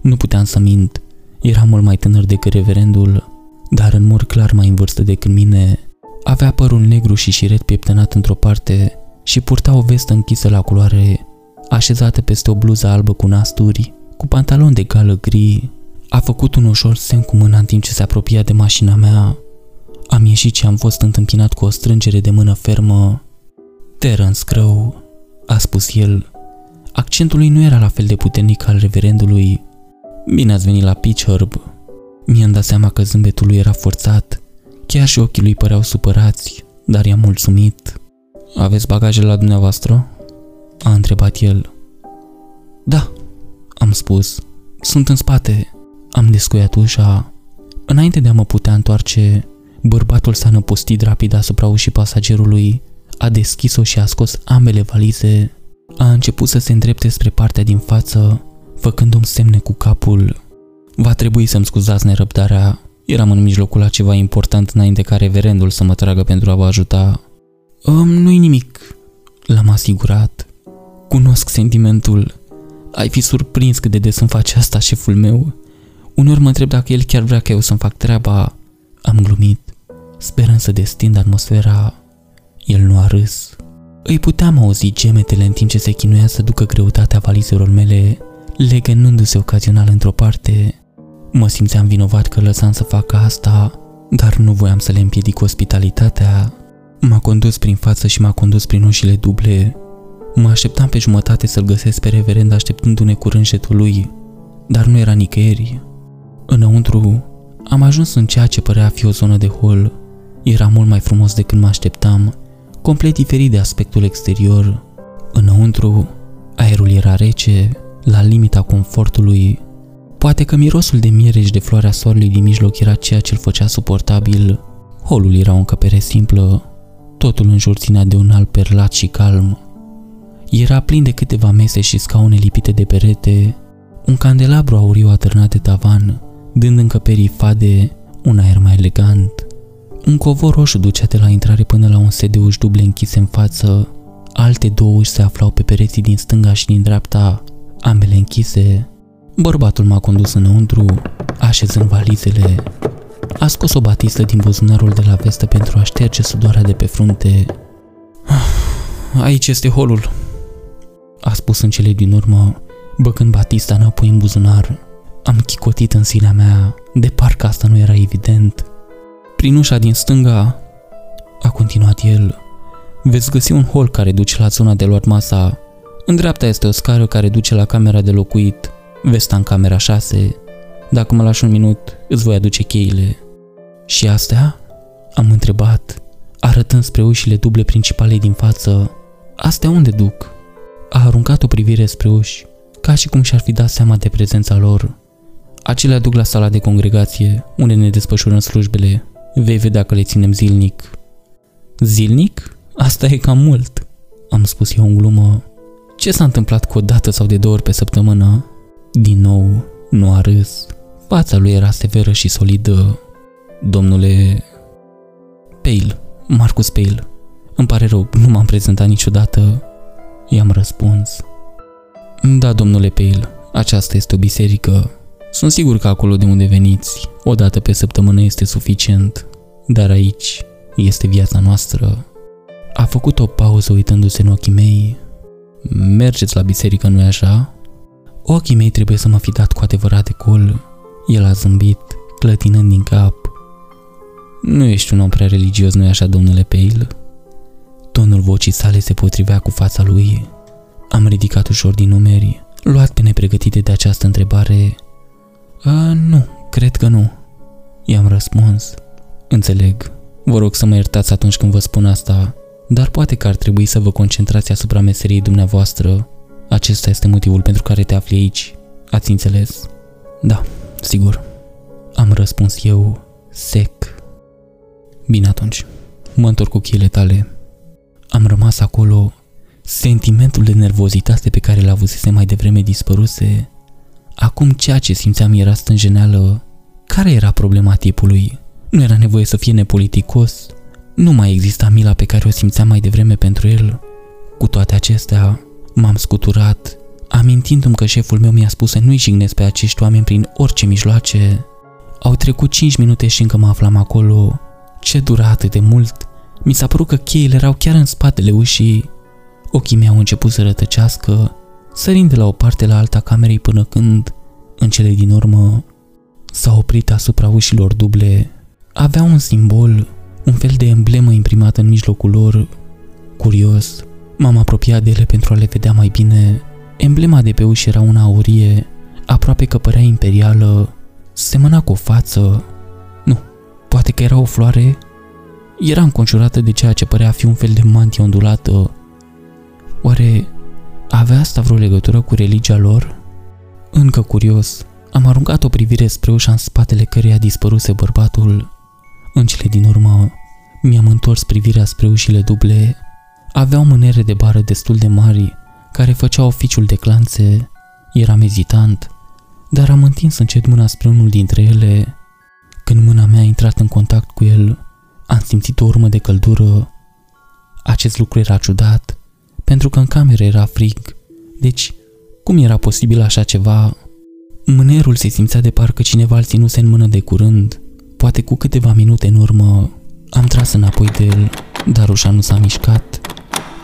Nu puteam să mint. Era mult mai tânăr decât reverendul, dar în mod clar mai în vârstă decât mine. Avea părul negru și șiret pieptănat într-o parte și purta o vestă închisă la culoare, așezată peste o bluză albă cu nasturi, cu pantaloni de gală gri. A făcut un ușor semn cu mâna în timp ce se apropia de mașina mea. Am ieșit și am fost întâmpinat cu o strângere de mână fermă. "Terence Crow," a spus el. Accentul lui nu era la fel de puternic al reverendului. "Bine ați venit la Peach Herb." Mi-am dat seama că zâmbetul lui era forțat Chiar și ochii lui păreau supărați, dar i-a mulțumit. Aveți bagajele la dumneavoastră? A întrebat el. Da, am spus. Sunt în spate. Am descuiat ușa. Înainte de a mă putea întoarce, bărbatul s-a năpustit rapid asupra ușii pasagerului, a deschis-o și a scos ambele valize. A început să se îndrepte spre partea din față, făcându-mi semne cu capul. Va trebui să-mi scuzați nerăbdarea. Eram în mijlocul la ceva important înainte ca reverendul să mă tragă pentru a vă ajuta. Um, nu-i nimic, l-am asigurat. Cunosc sentimentul. Ai fi surprins cât de des îmi face asta șeful meu. Uneori mă întreb dacă el chiar vrea ca eu să-mi fac treaba. Am glumit, sperând să destind atmosfera. El nu a râs. Îi puteam auzi gemetele în timp ce se chinuia să ducă greutatea valizelor mele, legănându-se ocazional într-o parte. Mă simțeam vinovat că lăsam să facă asta, dar nu voiam să le împiedic ospitalitatea. M-a condus prin față și m-a condus prin ușile duble. Mă așteptam pe jumătate să-l găsesc pe reverend așteptându-ne cu rânjetul lui, dar nu era nicăieri. Înăuntru, am ajuns în ceea ce părea a fi o zonă de hol. Era mult mai frumos decât mă așteptam, complet diferit de aspectul exterior. Înăuntru, aerul era rece, la limita confortului. Poate că mirosul de miere și de floarea soarelui din mijloc era ceea ce îl făcea suportabil. Holul era o încăpere simplă, totul în jur ținea de un alb perlat și calm. Era plin de câteva mese și scaune lipite de perete, un candelabru auriu atârnat de tavan, dând încăperii fade un aer mai elegant. Un covor roșu ducea de la intrare până la un set de uși duble închise în față, alte două uși se aflau pe pereții din stânga și din dreapta, ambele închise. Bărbatul m-a condus înăuntru, așezând valizele. A scos o batistă din buzunarul de la vestă pentru a șterge sudoarea de pe frunte. Aici este holul, a spus în cele din urmă, băgând batista înapoi în buzunar. Am chicotit în sinea mea, de parcă asta nu era evident. Prin ușa din stânga, a continuat el, veți găsi un hol care duce la zona de luat masa. În dreapta este o scară care duce la camera de locuit. Veți sta în camera șase. Dacă mă lași un minut, îți voi aduce cheile. Și astea? Am întrebat, arătând spre ușile duble principale din față. Astea unde duc? A aruncat o privire spre uși, ca și cum și-ar fi dat seama de prezența lor. Acelea duc la sala de congregație, unde ne desfășurăm slujbele. Vei vedea că le ținem zilnic. Zilnic? Asta e cam mult, am spus eu în glumă. Ce s-a întâmplat cu o dată sau de două ori pe săptămână? Din nou, nu a râs. Fața lui era severă și solidă. Domnule... Pale, Marcus Pale. Îmi pare rău, nu m-am prezentat niciodată. I-am răspuns. Da, domnule Pale, aceasta este o biserică. Sunt sigur că acolo de unde veniți, o dată pe săptămână este suficient. Dar aici este viața noastră. A făcut o pauză uitându-se în ochii mei. Mergeți la biserică, nu-i așa? Ochii mei trebuie să mă fi dat cu adevărat de col. El a zâmbit, clătinând din cap. Nu ești un om prea religios, nu-i așa, domnule Pale? Tonul vocii sale se potrivea cu fața lui. Am ridicat ușor din umeri, luat pe nepregătite de această întrebare. Nu, cred că nu, i-am răspuns. Înțeleg, vă rog să mă iertați atunci când vă spun asta, dar poate că ar trebui să vă concentrați asupra meseriei dumneavoastră. Acesta este motivul pentru care te afli aici. Ați înțeles? Da, sigur, am răspuns eu, sec. Bine atunci, mă întorc cu cheile tale. Am rămas acolo. Sentimentul de nervozitate pe care l-avusese mai devreme dispăruse. Acum ceea ce simțeam era stânjeneală. Care era problema tipului? Nu era nevoie să fie nepoliticos. Nu mai exista mila pe care o simțeam mai devreme pentru el. Cu toate acestea, m-am scuturat, amintindu-mi că șeful meu mi-a spus să nu-i jignesc pe acești oameni prin orice mijloace. Au trecut cinci minute și încă mă aflam acolo. Ce dura atât de mult? Mi s-a părut că cheile erau chiar în spatele ușii. Ochii mei au început să rătăcească, sărind de la o parte la alta camerei până când, în cele din urmă, s-a oprit asupra ușilor duble. Avea un simbol, un fel de emblemă imprimată în mijlocul lor. Curios, m-am apropiat de ele pentru a le vedea mai bine. Emblema de pe uși era una aurie, aproape că părea imperială, semăna cu o față. Nu, poate că era o floare Era înconjurată de ceea ce părea a fi un fel de mantie ondulată. Oare avea asta vreo legătură cu religia lor? Încă curios, am aruncat o privire spre ușa în spatele căreia dispăruse bărbatul. În cele din urmă, mi-am întors privirea spre ușile duble. Aveau mânere de bară destul de mari, care făceau oficiul de clanțe. Eram ezitant, dar am întins încet mâna spre unul dintre ele. Când mâna mea a intrat în contact cu el, am simțit o urmă de căldură. Acest lucru era ciudat, pentru că în cameră era frig, deci cum era posibil așa ceva? Mânerul se simțea de parcă cineva îl ținuse în mână de curând, poate cu câteva minute în urmă. Am tras înapoi de el, dar ușa nu s-a mișcat.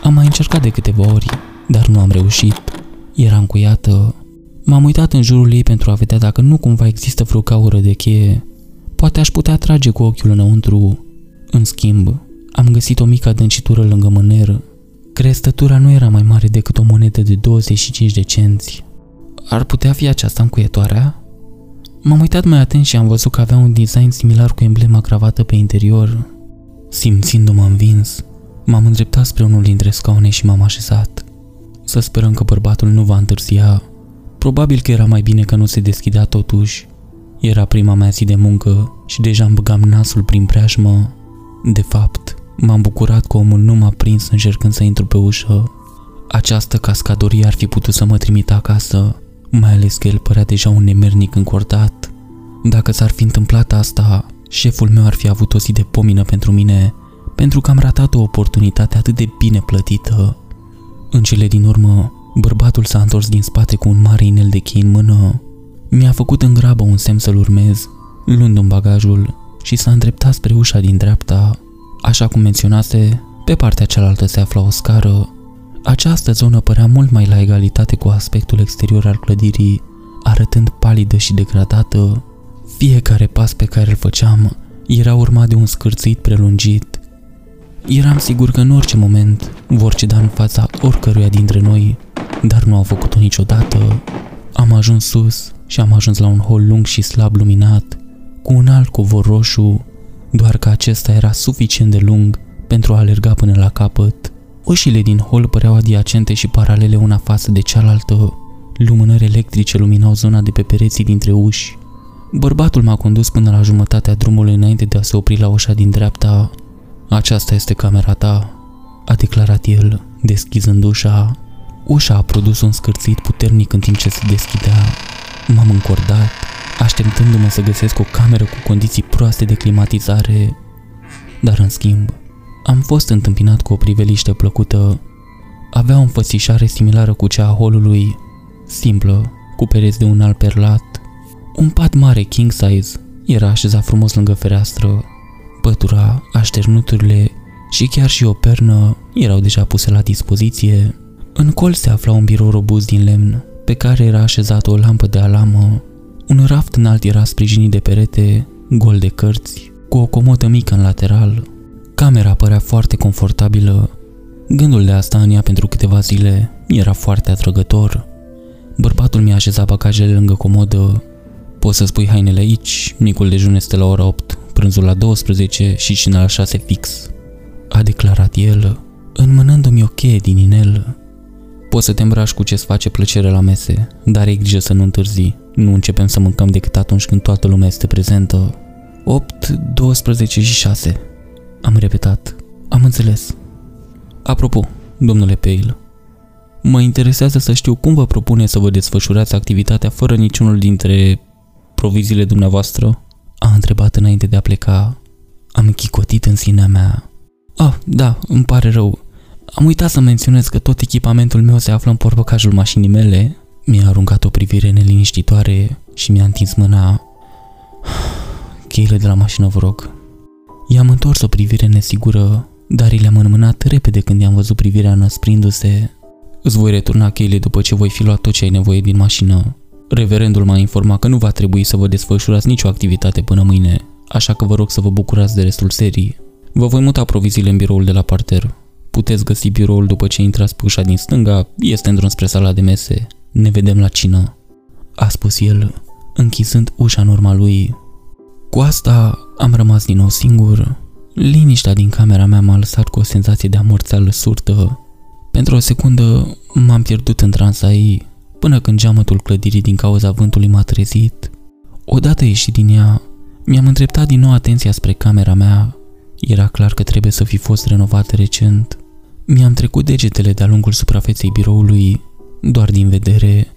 Am mai încercat de câteva ori, dar nu am reușit. Era încuiată. M-am uitat în jurul ei pentru a vedea dacă nu cumva există vreo gaură de cheie. Poate aș putea trage cu ochiul înăuntru. În schimb, am găsit o mică adâncitură lângă mâner. Crestătura nu era mai mare decât o monedă de douăzeci și cinci de cenți. Ar putea fi aceasta încuietoarea? M-am uitat mai atent și am văzut că avea un design similar cu emblema cravată pe interior. Simțindu-mă învins, m-am îndreptat spre unul dintre scaune și m-am așezat. Să sperăm că bărbatul nu va întârzia. Probabil că era mai bine că nu se deschidea totuși. Era prima mea zi de muncă și deja îmi băgam nasul prin preajmă. De fapt, m-am bucurat că omul nu m-a prins încercând să intru pe ușă. Această cascadorie ar fi putut să mă trimită acasă, mai ales că el părea deja un nemernic încordat. Dacă s-ar fi întâmplat asta, șeful meu ar fi avut o zi de pomină pentru mine, pentru că am ratat o oportunitate atât de bine plătită. În cele din urmă, bărbatul s-a întors din spate cu un mare inel de chei în mână. Mi-a făcut în grabă un semn să-l urmez, luându-mi bagajul, și s-a îndreptat spre ușa din dreapta. Așa cum menționase, pe partea cealaltă se afla o scară. Această zonă părea mult mai la egalitate cu aspectul exterior al clădirii, arătând palidă și degradată. Fiecare pas pe care îl făceam era urmat de un scârțâit prelungit. Eram sigur că în orice moment vor ceda în fața oricăruia dintre noi, dar nu au făcut-o niciodată. Am ajuns sus și am ajuns la un hol lung și slab luminat, cu un alt covor roșu, doar că acesta era suficient de lung pentru a alerga până la capăt. Ușile din hol păreau adiacente și paralele una față de cealaltă. Lumânări electrice luminau zona de pe pereții dintre uși. Bărbatul m-a condus până la jumătatea drumului înainte de a se opri la ușa din dreapta. "Aceasta este camera ta," a declarat el, deschizând ușa. Ușa a produs un scârțit puternic în timp ce se deschidea. M-am încordat, așteptându-mă să găsesc o cameră cu condiții proaste de climatizare. Dar în schimb, am fost întâmpinat cu o priveliște plăcută. Avea o înfățișare similară cu cea a holului, simplă, cu pereți de un alb perlat. Un pat mare king size era așezat frumos lângă fereastră. Pătura, așternuturile și chiar și o pernă erau deja puse la dispoziție. În colț se afla un birou robust din lemn, pe care era așezată o lampă de alamă. Un raft înalt era sprijinit de perete, gol de cărți, cu o comodă mică în lateral. Camera părea foarte confortabilă. Gândul de a sta în ea pentru câteva zile era foarte atrăgător. Bărbatul mi-a așezat bagajele lângă comodă. "Poți să-ți pui hainele aici, micul dejun este la ora opt, prânzul la douăsprezece și cina la șase fix," a declarat el, înmânându-mi o cheie din inel. "Poți să te îmbraci cu ce-ți face plăcere la mese, dar ai grijă să nu întârzii. Nu începem să mâncăm decât atunci când toată lumea este prezentă." opt, douăsprezece și șase, am repetat. "Am înțeles. Apropo, domnule Pale, mă interesează să știu cum vă propune să vă desfășurați activitatea fără niciunul dintre proviziile dumneavoastră?" a întrebat înainte de a pleca. Am chicotit în sinea mea. "Ah, da, îmi pare rău. Am uitat să menționez că tot echipamentul meu se află în portbagajul mașinii mele." Mi-a aruncat o privire neliniștitoare și mi-a întins mâna. "Cheile de la mașină, vă rog." I-am întors o privire nesigură, dar i le-am înmânat repede când i-am văzut privirea înăsprindu-se. "Îți voi returna cheile după ce voi fi luat tot ce ai nevoie din mașină. Reverendul m-a informat că nu va trebui să vă desfășurați nicio activitate până mâine, așa că vă rog să vă bucurați de restul serii. Vă voi muta proviziile în biroul de la parter. Puteți găsi biroul după ce intrați pe ușa din stânga, este în drum spre sala de mese. Ne vedem la cină," a spus el, închizând ușa în urma lui. Cu asta am rămas din nou singur. Liniștea din camera mea m-a lăsat cu o senzație de amorțeală surtă. Pentru o secundă m-am pierdut în transa ei, până când geamătul clădirii din cauza vântului m-a trezit. Odată ieșit din ea, mi-am îndreptat din nou atenția spre camera mea. Era clar că trebuie să fi fost renovată recent. Mi-am trecut degetele de-a lungul suprafeței biroului, doar din vedere.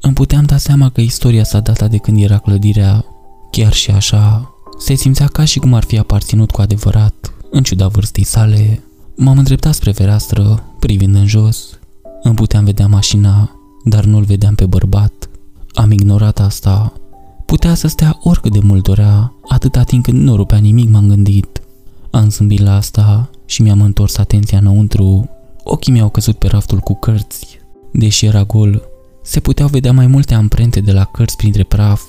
Îmi puteam da seama că istoria s-a datat de când era clădirea. Chiar și așa, se simțea ca și cum ar fi aparținut cu adevărat, în ciuda vârstei sale. M-am îndreptat spre fereastră, privind în jos. Îmi puteam vedea mașina, dar nu-l vedeam pe bărbat. Am ignorat asta. Putea să stea oricât de mult dorea, atâta timp când nu rupea nimic, m-am gândit. Am zâmbit la asta și mi-am întors atenția înăuntru. Ochii mi-au căzut pe raftul cu cărți. Deși era gol, se puteau vedea mai multe amprente de la cărți printre praf.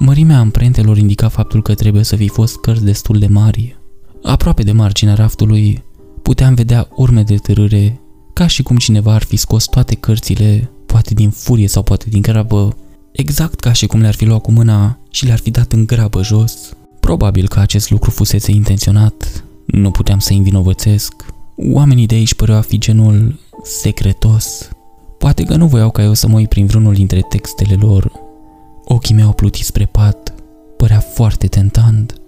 Mărimea amprentelor indica faptul că trebuie să fi fost cărți destul de mari. Aproape de marginea raftului, puteam vedea urme de târâre, ca și cum cineva ar fi scos toate cărțile, poate din furie sau poate din grabă, exact ca și cum le-ar fi luat cu mâna și le-ar fi dat în grabă jos. Probabil că acest lucru fusese intenționat, nu puteam să-i învinovățesc. Oamenii de aici păreau a fi genul secretos. Poate că nu voiau ca eu să mă uit prin vreunul dintre textele lor. Ochii mei au plutit spre pat, părea foarte tentant.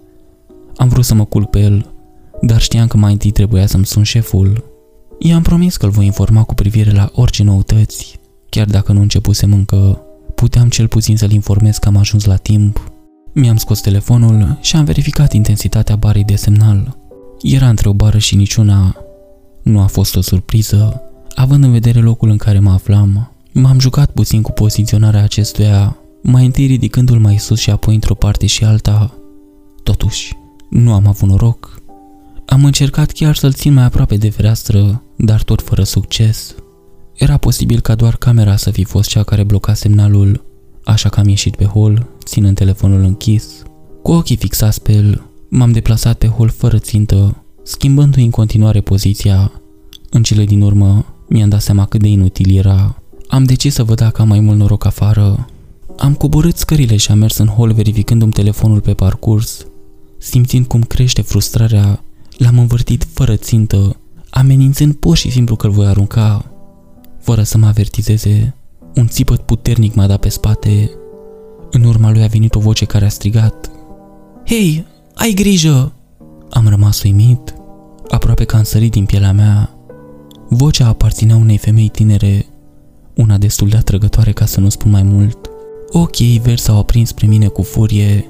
Am vrut să mă culc pe el, dar știam că mai întâi trebuia să-mi sun șeful. I-am promis că îl voi informa cu privire la orice noutăți. Chiar dacă nu începusem încă, puteam cel puțin să-l informez că am ajuns la timp. Mi-am scos telefonul și am verificat intensitatea barei de semnal. Era între o bară și niciuna. Nu a fost o surpriză, având în vedere locul în care mă aflam. M-am jucat puțin cu poziționarea acestuia, mai întâi ridicându-l mai sus și apoi într-o parte și alta. Totuși, nu am avut noroc. Am încercat chiar să-l țin mai aproape de fereastră, dar tot fără succes. Era posibil ca doar camera să fi fost cea care bloca semnalul, așa că am ieșit pe hol, ținând telefonul închis. Cu ochii fixați pe el, m-am deplasat pe hol fără țintă, schimbându-i în continuare poziția. În cele din urmă, mi-am dat seama cât de inutil era. Am decis să văd dacă am mai mult noroc afară. Am coborât scările și am mers în hol, verificându-mi telefonul pe parcurs. Simțind cum crește frustrarea, l-am învârtit fără țintă, amenințând pur și simplu că îl voi arunca. Fără să mă avertizeze, un țipăt puternic m-a dat pe spate. În urma lui a venit o voce care a strigat: "Hei, ai grijă!" Am rămas uimit, aproape că am sărit din pielea mea. Vocea aparținea unei femei tinere, una destul de atrăgătoare ca să nu spun mai mult. Ochii ei verzi s-au aprins spre mine cu furie.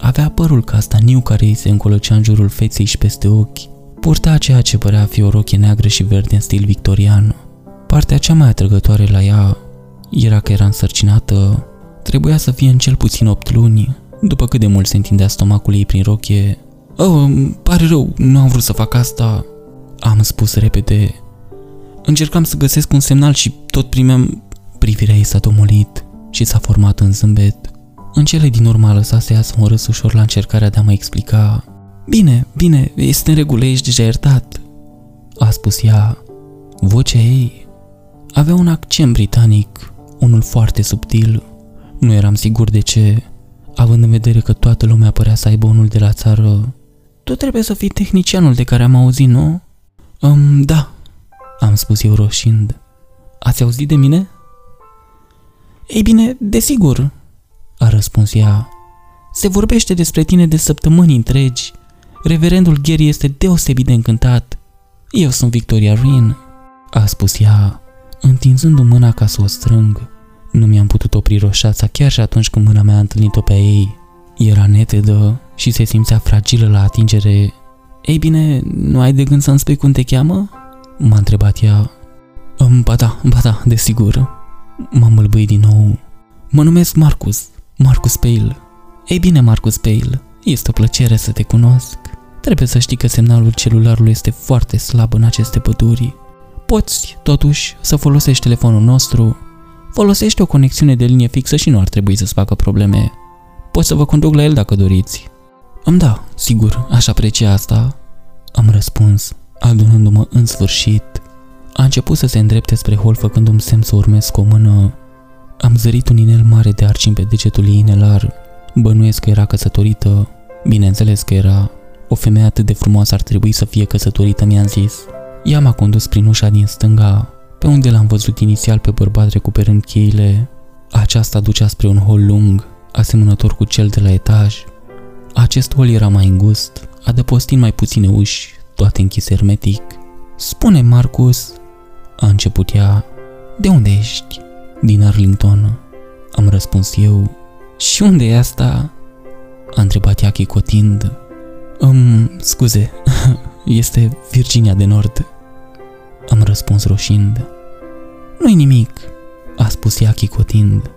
Avea părul castaniu care îi se încolăcea în jurul feței și peste ochi. Purta ceea ce părea a fi o rochie neagră și verde în stil victorian. Partea cea mai atrăgătoare la ea era că era însărcinată. Trebuia să fie în cel puțin opt luni, după cât de mult se întindea stomacul ei prin rochie. "Oh, îmi pare rău, nu am vrut să fac asta," am spus repede. Încercam să găsesc un semnal și tot primeam... Privirea ei s-a domolit și s-a format în zâmbet. În cele din urmă a lăsat să iasă un râs ușor la încercarea de a mă explica. "Bine, bine, este în regulă, ești deja iertat," a spus ea. Vocea ei avea un accent britanic, unul foarte subtil. Nu eram sigur de ce, având în vedere că toată lumea părea să aibă unul de la țară. "Tu trebuie să fii tehnicianul de care am auzit, nu?" Um, da, am spus eu roșind. "Ați auzit de mine?" "Ei bine, desigur," a răspuns ea. "Se vorbește despre tine de săptămâni întregi. Reverendul Gary este deosebit de încântat. Eu sunt Victoria Rin," a spus ea, întinzându-mi mâna ca să o strâng. Nu mi-am putut opri roșața chiar și atunci când mâna mea a întâlnit-o pe ei. Era netedă și se simțea fragilă la atingere. "Ei bine, nu ai de gând să-mi spui cum te cheamă?" m-a întrebat ea. Ba da, ba da, desigur," m-am bâlbâit din nou. "Mă numesc Marcus, Marcus Pale." "Ei bine, Marcus Pale, este o plăcere să te cunosc. Trebuie să știi că semnalul celularului este foarte slab în aceste păduri. Poți, totuși, să folosești telefonul nostru. Folosește o conexiune de linie fixă și nu ar trebui să-ți facă probleme. Poți să vă conduc la el dacă doriți." "Îmi da, sigur, aș aprecia asta," am răspuns, adunându-mă în sfârșit. A început să se îndrepte spre hol, făcându-mi semn să urmez cu o mână. Am zărit un inel mare de argint pe degetul ei inelar. Bănuiesc că era căsătorită. Bineînțeles că era. O femeie atât de frumoasă ar trebui să fie căsătorită, mi-a zis. Ea m-a condus prin ușa din stânga, pe unde l-am văzut inițial pe bărbat recuperând cheile. Aceasta ducea spre un hol lung, asemănător cu cel de la etaj. Acest hol era mai îngust, adăpostind mai puține uși, toate închise hermetic. "Spune, Marcus," a început ea, "de unde ești?" "Din Arlington," am răspuns eu. "Și unde e asta?" a întrebat ea chicotind. Um, scuze, este Virginia de Nord," am răspuns roșind. "Nu-i nimic," a spus ea chicotind.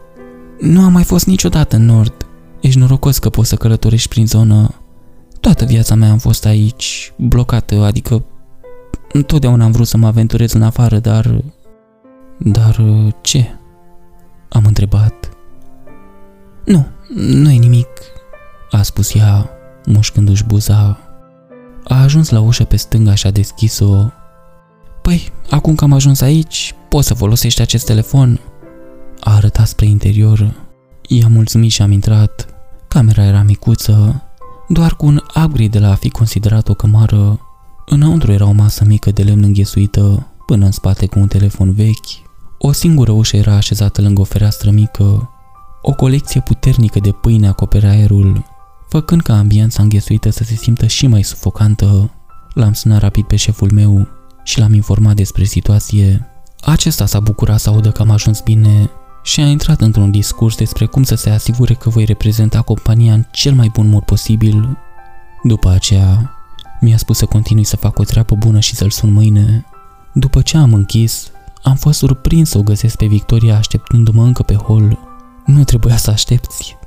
"Nu am mai fost niciodată în Nord. Ești norocos că poți să călătorești prin zonă. Toată viața mea am fost aici, blocată, adică întotdeauna am vrut să mă aventurez în afară, dar... Dar ce?" am întrebat. "Nu, nu e nimic," a spus ea, mușcându-și buza. A ajuns la ușă pe stânga și a deschis-o. "Păi, acum că am ajuns aici, poți să folosești acest telefon?" A arătat spre interior. I-am mulțumit și am intrat. Camera era micuță, doar cu un upgrade de la a fi considerat o cămară. Înăuntru era o masă mică de lemn înghesuită, până în spate cu un telefon vechi. O singură ușă era așezată lângă o fereastră mică. O colecție puternică de pâine acoperea aerul, făcând ca ambianța înghesuită să se simtă și mai sufocantă. L-am sunat rapid pe șeful meu și l-am informat despre situație. Acesta s-a bucurat să audă că am ajuns bine și a intrat într-un discurs despre cum să se asigure că voi reprezenta compania în cel mai bun mod posibil. După aceea, mi-a spus să continui să fac o treabă bună și să-l sun mâine. După ce am închis, am fost surprins să o găsesc pe Victoria așteptându-mă încă pe hol. "Nu trebuia să aștepți,"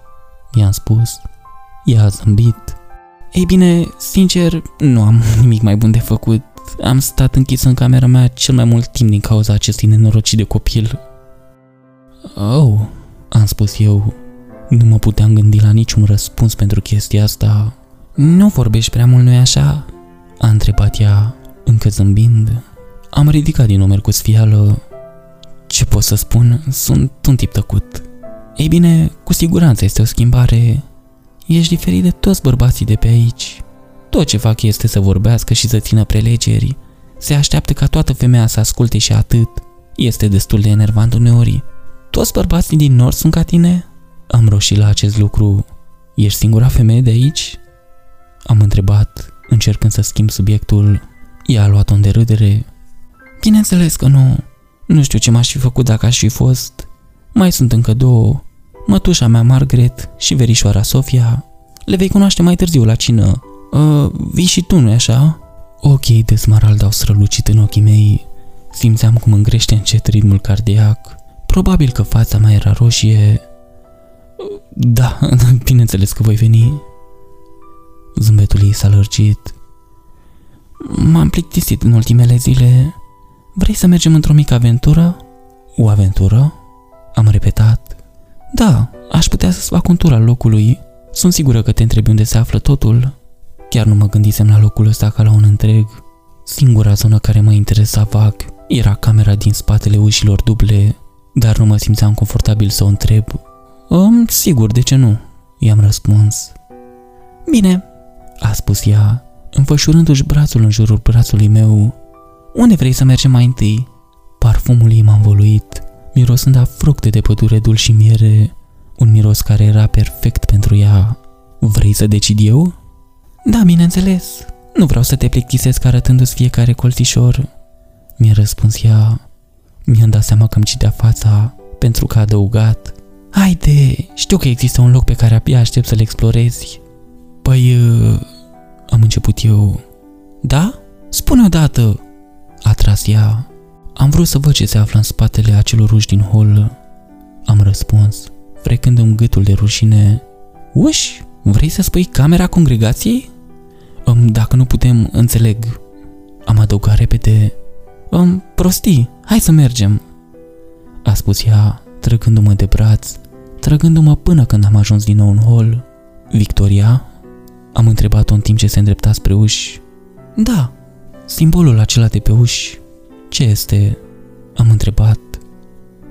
i-am spus. Ea a zâmbit. "Ei bine, sincer, nu am nimic mai bun de făcut. Am stat închis în camera mea cel mai mult timp din cauza acestui nenorocit de copil." "Oh," am spus eu. Nu mă puteam gândi la niciun răspuns pentru chestia asta. "Nu vorbești prea mult, nu-i așa?" a întrebat ea, încă zâmbind. Am ridicat din numeri cu sfială. "Ce pot să spun? Sunt un tip tăcut." "Ei bine, cu siguranță este o schimbare. Ești diferit de toți bărbații de pe aici. Tot ce fac este să vorbească și să țină prelegeri. Se așteaptă ca toată femeia să asculte și atât. Este destul de enervant uneori." "Toți bărbații din Nord sunt ca tine?" Am roșit la acest lucru. "Ești singura femeie de aici?" am întrebat, încercând să schimb subiectul. Ea a luat-o în derâdere. "Bineînțeles că nu. Nu știu ce m-aș fi făcut dacă aș fi fost. Mai sunt încă două. Mătușa mea, Margaret, și verișoara Sofia. Le vei cunoaște mai târziu la cină. Uh, vii și tu, nu-i așa?" Ochii de smarald au strălucit în ochii mei. Simțeam cum îngrește încet ritmul cardiac. Probabil că fața mea era roșie. Uh, da, bineînțeles că voi veni." Zâmbetul ei s-a lărgit. "M-am plictisit în ultimele zile. Vrei să mergem într-o mică aventură?" "O aventură?" am repetat. "Da, aș putea să-ți fac un tur al locului. Sunt sigură că te întrebi unde se află totul." Chiar nu mă gândisem la locul ăsta ca la un întreg. Singura zonă care mă interesa vag era camera din spatele ușilor duble, dar nu mă simțeam confortabil să o întreb. "Um, sigur, de ce nu?" i-am răspuns. "Bine," a spus ea, înfășurându-și brațul în jurul brațului meu. "Unde vrei să mergem mai întâi?" Parfumul ei m-a învoluit, mirosând a fructe de pădure dulci și miere, un miros care era perfect pentru ea. "Vrei să decid eu?" "Da, bineînțeles. Nu vreau să te plictisesc arătându-ți fiecare colțișor," mi-a răspuns ea. Mi-am dat seama că îmi citea fața, pentru că a adăugat: "Haide, știu că există un loc pe care abia aștept să-l explorezi." "Păi..." am început eu. "Da? Spune odată," a tras ea. "Am vrut să văd ce se află în spatele acelor uși din hol," am răspuns, frecându-mi gâtul de rușine. "Uși? Vrei să spui camera congregației?" "Dacă nu putem, înțeleg," am adăugat repede. "Um, prostii, hai să mergem," a spus ea, trăgându-mă de braț, trăgându-mă până când am ajuns din nou în hol. "Victoria?" am întrebat-o în timp ce se îndrepta spre uși. "Da." "Simbolul acela de pe uși, ce este?" am întrebat.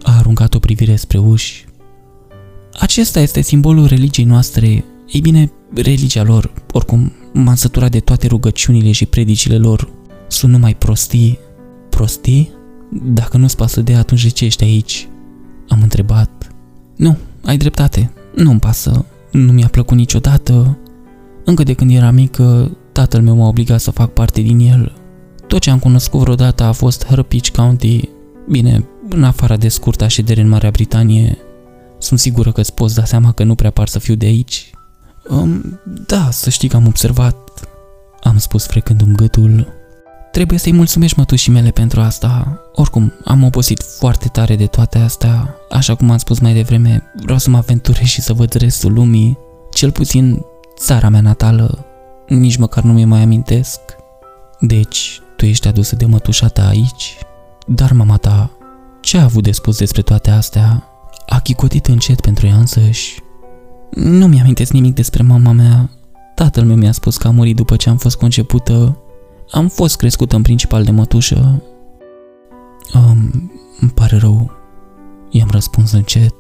A aruncat o privire spre uși. "Acesta este simbolul religiei noastre. Ei bine, religia lor, oricum m-am săturat de toate rugăciunile și predicile lor. Sunt numai prostii. Prostii? Dacă nu-ți pasă de ea, atunci de ce ești aici? Am întrebat. Nu, ai dreptate. Nu-mi pasă. Nu mi-a plăcut niciodată. Încă de când eram mică, tatăl meu m-a obligat să fac parte din el. Tot ce am cunoscut vreodată a fost Herb Peach County. Bine, în afara de scurta ședere în Marea Britanie. Sunt sigură că îți poți da seama că nu prea par să fiu de aici. Um, da, să știi că am observat. Am spus frecându-mi gâtul. Trebuie să-i mulțumești mătușii mele pentru asta. Oricum, am obosit foarte tare de toate astea. Așa cum am spus mai devreme, vreau să mă aventurez și să văd restul lumii. Cel puțin țara mea natală. Nici măcar nu mi-e mai amintesc. Deci, tu ești adusă de mătușa ta aici? Dar mama ta, ce a avut de spus despre toate astea? A chicotit încet pentru ea însăși. Nu mi-amintesc nimic despre mama mea. Tatăl meu mi-a spus că a murit după ce am fost concepută. Am fost crescută în principal de mătușă. Um, îmi pare rău. I-am răspuns încet.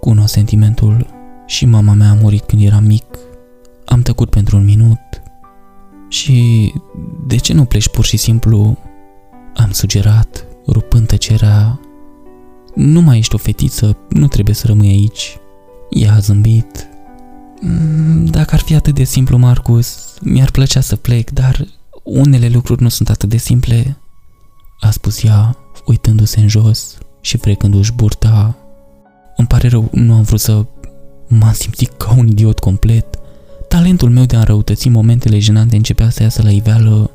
Cunosc sentimentul. Și mama mea a murit când eram mic. Am tăcut pentru un minut. Și de ce nu pleci pur și simplu? Am sugerat, rupând tăcerea. Nu mai ești o fetiță, nu trebuie să rămâi aici. Ea a zâmbit. Dacă ar fi atât de simplu, Marcus, mi-ar plăcea să plec, dar unele lucruri nu sunt atât de simple, a spus ea, uitându-se în jos și frecându-și burta. Îmi pare rău, nu am vrut să... M-am simțit ca un idiot complet. Talentul meu de a înrăutăți momentele jenante începea să iasă la iveală.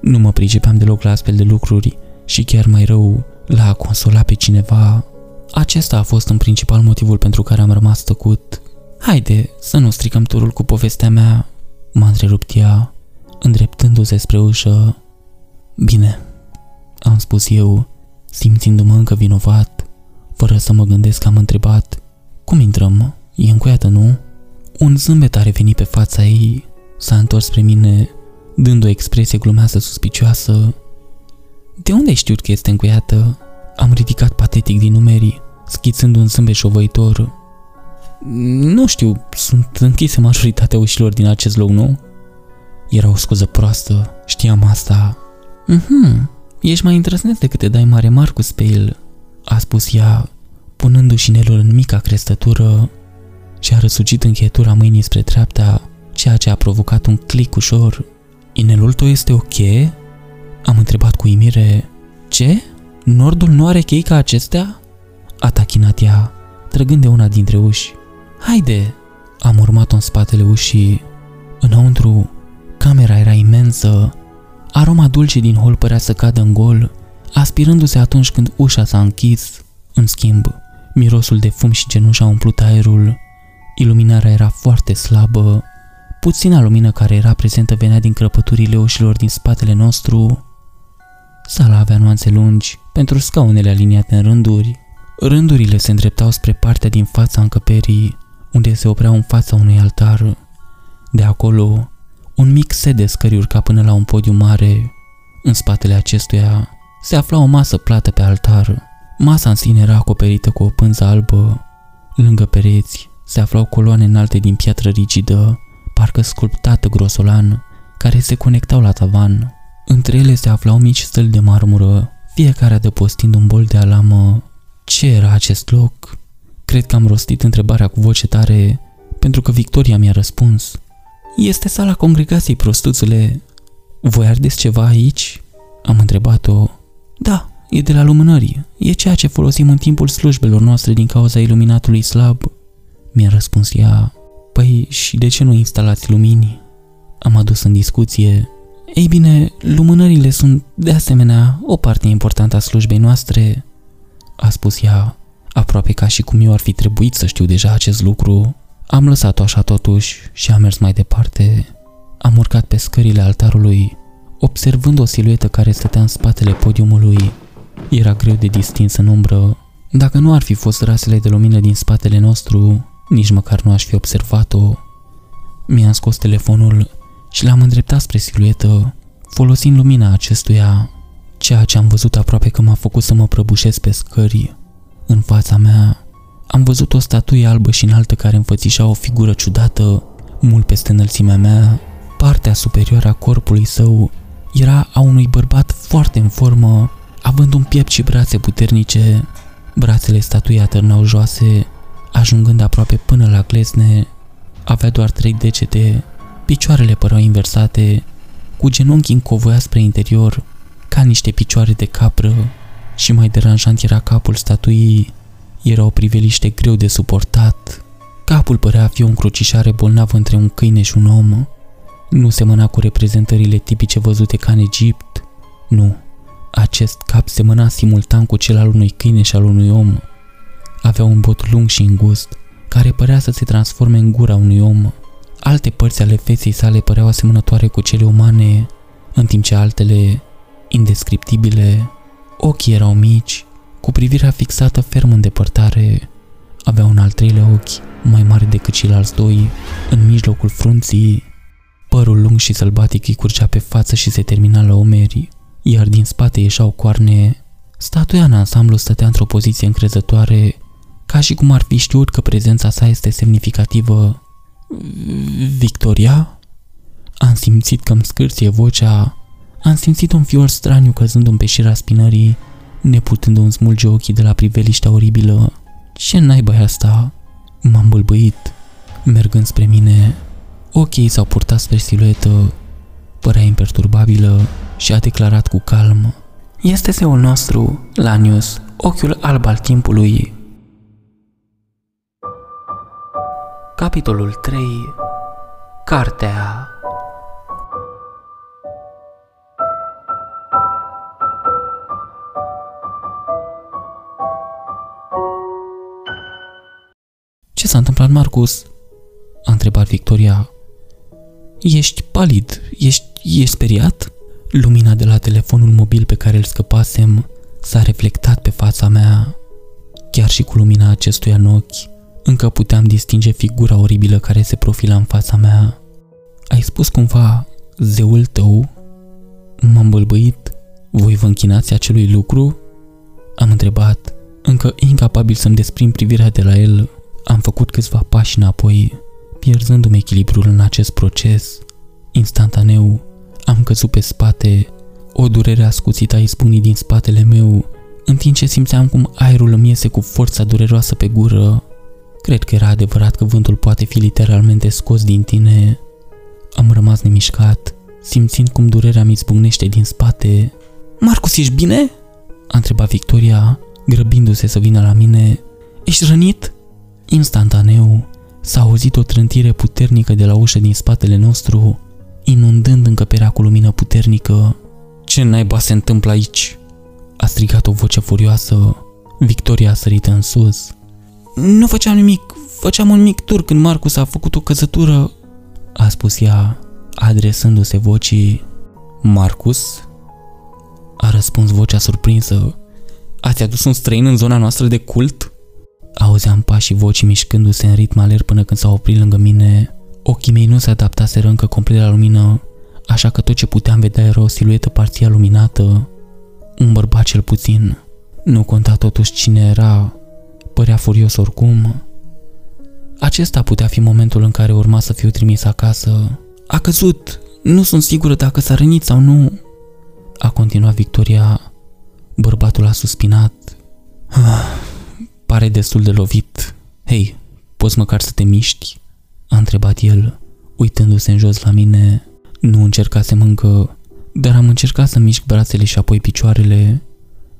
Nu mă pricepeam deloc la astfel de lucruri și chiar mai rău, la a consola pe cineva. Acesta a fost în principal motivul pentru care am rămas tăcut. Haide, să nu stricăm turul cu povestea mea, m-a întrerupt ea, îndreptându-se spre ușă. Bine, am spus eu, simțindu-mă încă vinovat, fără să mă gândesc că am întrebat. Cum intrăm? E încuiată, nu? Un zâmbet a revenit pe fața ei, s-a întors spre mine, dând o expresie glumeasă suspicioasă. De unde ai știut că este încuiată? Am ridicat patetic din numeri, schițând un zâmbet șovăitor. Nu știu, sunt închise majoritatea ușilor din acest loc, nu? Era o scuză proastă, știam asta. Mhm, ești mai îndrăzneț decât te dai mare, Marcus, pe el, a spus ea, punându-și inelul în mica crestătură și a răsucit încheietura mâinii spre treapta, ceea ce a provocat un clic ușor. Inelul tău este o cheie? Am întrebat cu uimire. Ce? Nordul nu are chei ca acestea? A tachinat ea, trăgând de una dintre uși. Haide! Am urmat-o în spatele ușii. Înăuntru, camera era imensă. Aroma dulce din hol părea să cadă în gol, aspirându-se atunci când ușa s-a închis. În schimb, mirosul de fum și cenușa a umplut aerul. Iluminarea era foarte slabă. Puțina lumină care era prezentă venea din crăpăturile ușilor din spatele nostru. Sala avea nuanțe lungi pentru scaunele aliniate în rânduri. Rândurile se îndreptau spre partea din fața încăperii, unde se opreau în fața unui altar. De acolo, un mic set de scări urca până la un podium mare. În spatele acestuia se afla o masă plată pe altar. Masa în sine era acoperită cu o pânză albă. Lângă pereți se aflau coloane înalte din piatră rigidă, parcă sculptată grosolan, care se conectau la tavan. Între ele se aflau mici stâlpi de marmură, fiecare adăpostind un bol de alamă. Ce era acest loc? Cred că am rostit întrebarea cu voce tare, pentru că Victoria mi-a răspuns. Este sala congregației, prostuțule. Voi ardeți ceva aici? Am întrebat-o. Da, e de la lumânări. E ceea ce folosim în timpul slujbelor noastre din cauza iluminatului slab, mi-a răspuns ea. Păi și de ce nu instalați lumini? Am adus în discuție. Ei bine, lumânările sunt, de asemenea, o parte importantă a slujbei noastre, a spus ea, aproape ca și cum eu ar fi trebuit să știu deja acest lucru. Am lăsat-o așa totuși și am mers mai departe. Am urcat pe scările altarului, observând o siluetă care stătea în spatele podiumului. Era greu de distins în umbră. Dacă nu ar fi fost rasele de lumină din spatele nostru, nici măcar nu aș fi observat-o. Mi-am scos telefonul și l-am îndreptat spre siluetă, folosind lumina acestuia. Ceea ce am văzut aproape că m-a făcut să mă prăbușesc pe scări. În fața mea am văzut o statuie albă și înaltă care înfățișa o figură ciudată, Mult peste înălțimea mea, partea superioară a corpului său era a unui bărbat foarte în formă, având un piept și brațe puternice, brațele statuii atârnau joase, ajungând aproape până la glezne, avea doar trei degete, picioarele păreau inversate, cu genunchii încovoia spre interior, ca niște picioare de capră, și mai deranjant era capul statuii, era o priveliște greu de suportat. Capul părea a fi o încrucișare bolnavă între un câine și un om. Nu semăna cu reprezentările tipice văzute ca în Egipt. Nu, acest cap semăna simultan cu cel al unui câine și al unui om. Avea un bot lung și îngust, care părea să se transforme în gura unui om. Alte părți ale feței sale păreau asemănătoare cu cele umane, în timp ce altele, indescriptibile, ochii erau mici, cu privirea fixată ferm în depărtare. Avea un al treilea ochi, mai mare decât ceilalți doi, în mijlocul frunții. Părul lung și sălbatic îi curgea pe față și se termina la omeri, iar din spate ieșeau coarne. Statuia în ansamblu stătea într-o poziție încrezătoare, ca și cum ar fi știut că prezența sa este semnificativă. Victoria? Am simțit că-mi scârție vocea. Am simțit un fior straniu căzându-mi pe șira spinării, neputându-mi smulge ochii de la priveliștea oribilă. Ce naiba e asta? M-am bâlbâit, mergând spre mine. Ochii s-au purtat spre siluetă, părea imperturbabilă și a declarat cu calm: "Este zeul nostru, Lanius, ochiul alb al timpului." Capitolul trei. Cartea. "Ce s-a întâmplat, Marcus?" a întrebat Victoria. "Ești palid, ești, ești speriat?" Lumina de la telefonul mobil pe care îl scăpasem s-a reflectat pe fața mea. Chiar și cu lumina acestuia în ochi, încă puteam distinge figura oribilă care se profila în fața mea. "Ai spus cumva zeul tău?" M-am bâlbâit. "Voi vă închinați acelui lucru?" am întrebat, încă incapabil să-mi desprind privirea de la el. Am făcut câțiva pași înapoi, pierzându-mi echilibrul în acest proces. Instantaneu, am căzut pe spate, o durere ascuțită a izbucnit din spatele meu, în timp ce simțeam cum aerul îmi iese cu forța dureroasă pe gură. Cred că era adevărat că vântul poate fi literalmente scos din tine. Am rămas nemișcat, simțind cum durerea mi izbucnește din spate. "Marcus, ești bine?" a întrebat Victoria, grăbindu-se să vină la mine. "Ești rănit?" Instantaneu, s-a auzit o trântire puternică de la ușa din spatele nostru, inundând încăperea cu lumină puternică. "Ce naiba se întâmplă aici?" a strigat o voce furioasă. Victoria a sărit în sus. "Nu făceam nimic, făceam un mic tur când Marcus a făcut o căzătură," a spus ea, adresându-se vocii. "Marcus?" a răspuns vocea surprinsă. "Ați adus un străin în zona noastră de cult?" Auzeam pașii vocii mișcându-se în ritm alert până când s-au oprit lângă mine. Ochii mei nu se adaptaseră încă complet la lumină, așa că tot ce puteam vedea era o siluetă parțial luminată. Un bărbat cel puțin. Nu conta totuși cine era. Părea furios oricum. Acesta putea fi momentul în care urma să fiu trimis acasă. "A căzut. Nu sunt sigură dacă s-a rănit sau nu," a continuat Victoria. Bărbatul a suspinat. "Pare destul de lovit. Hei, poți măcar să te miști?" a întrebat el, uitându-se în jos la mine. Nu încercasem încă, dar am încercat să mișc brațele și apoi picioarele.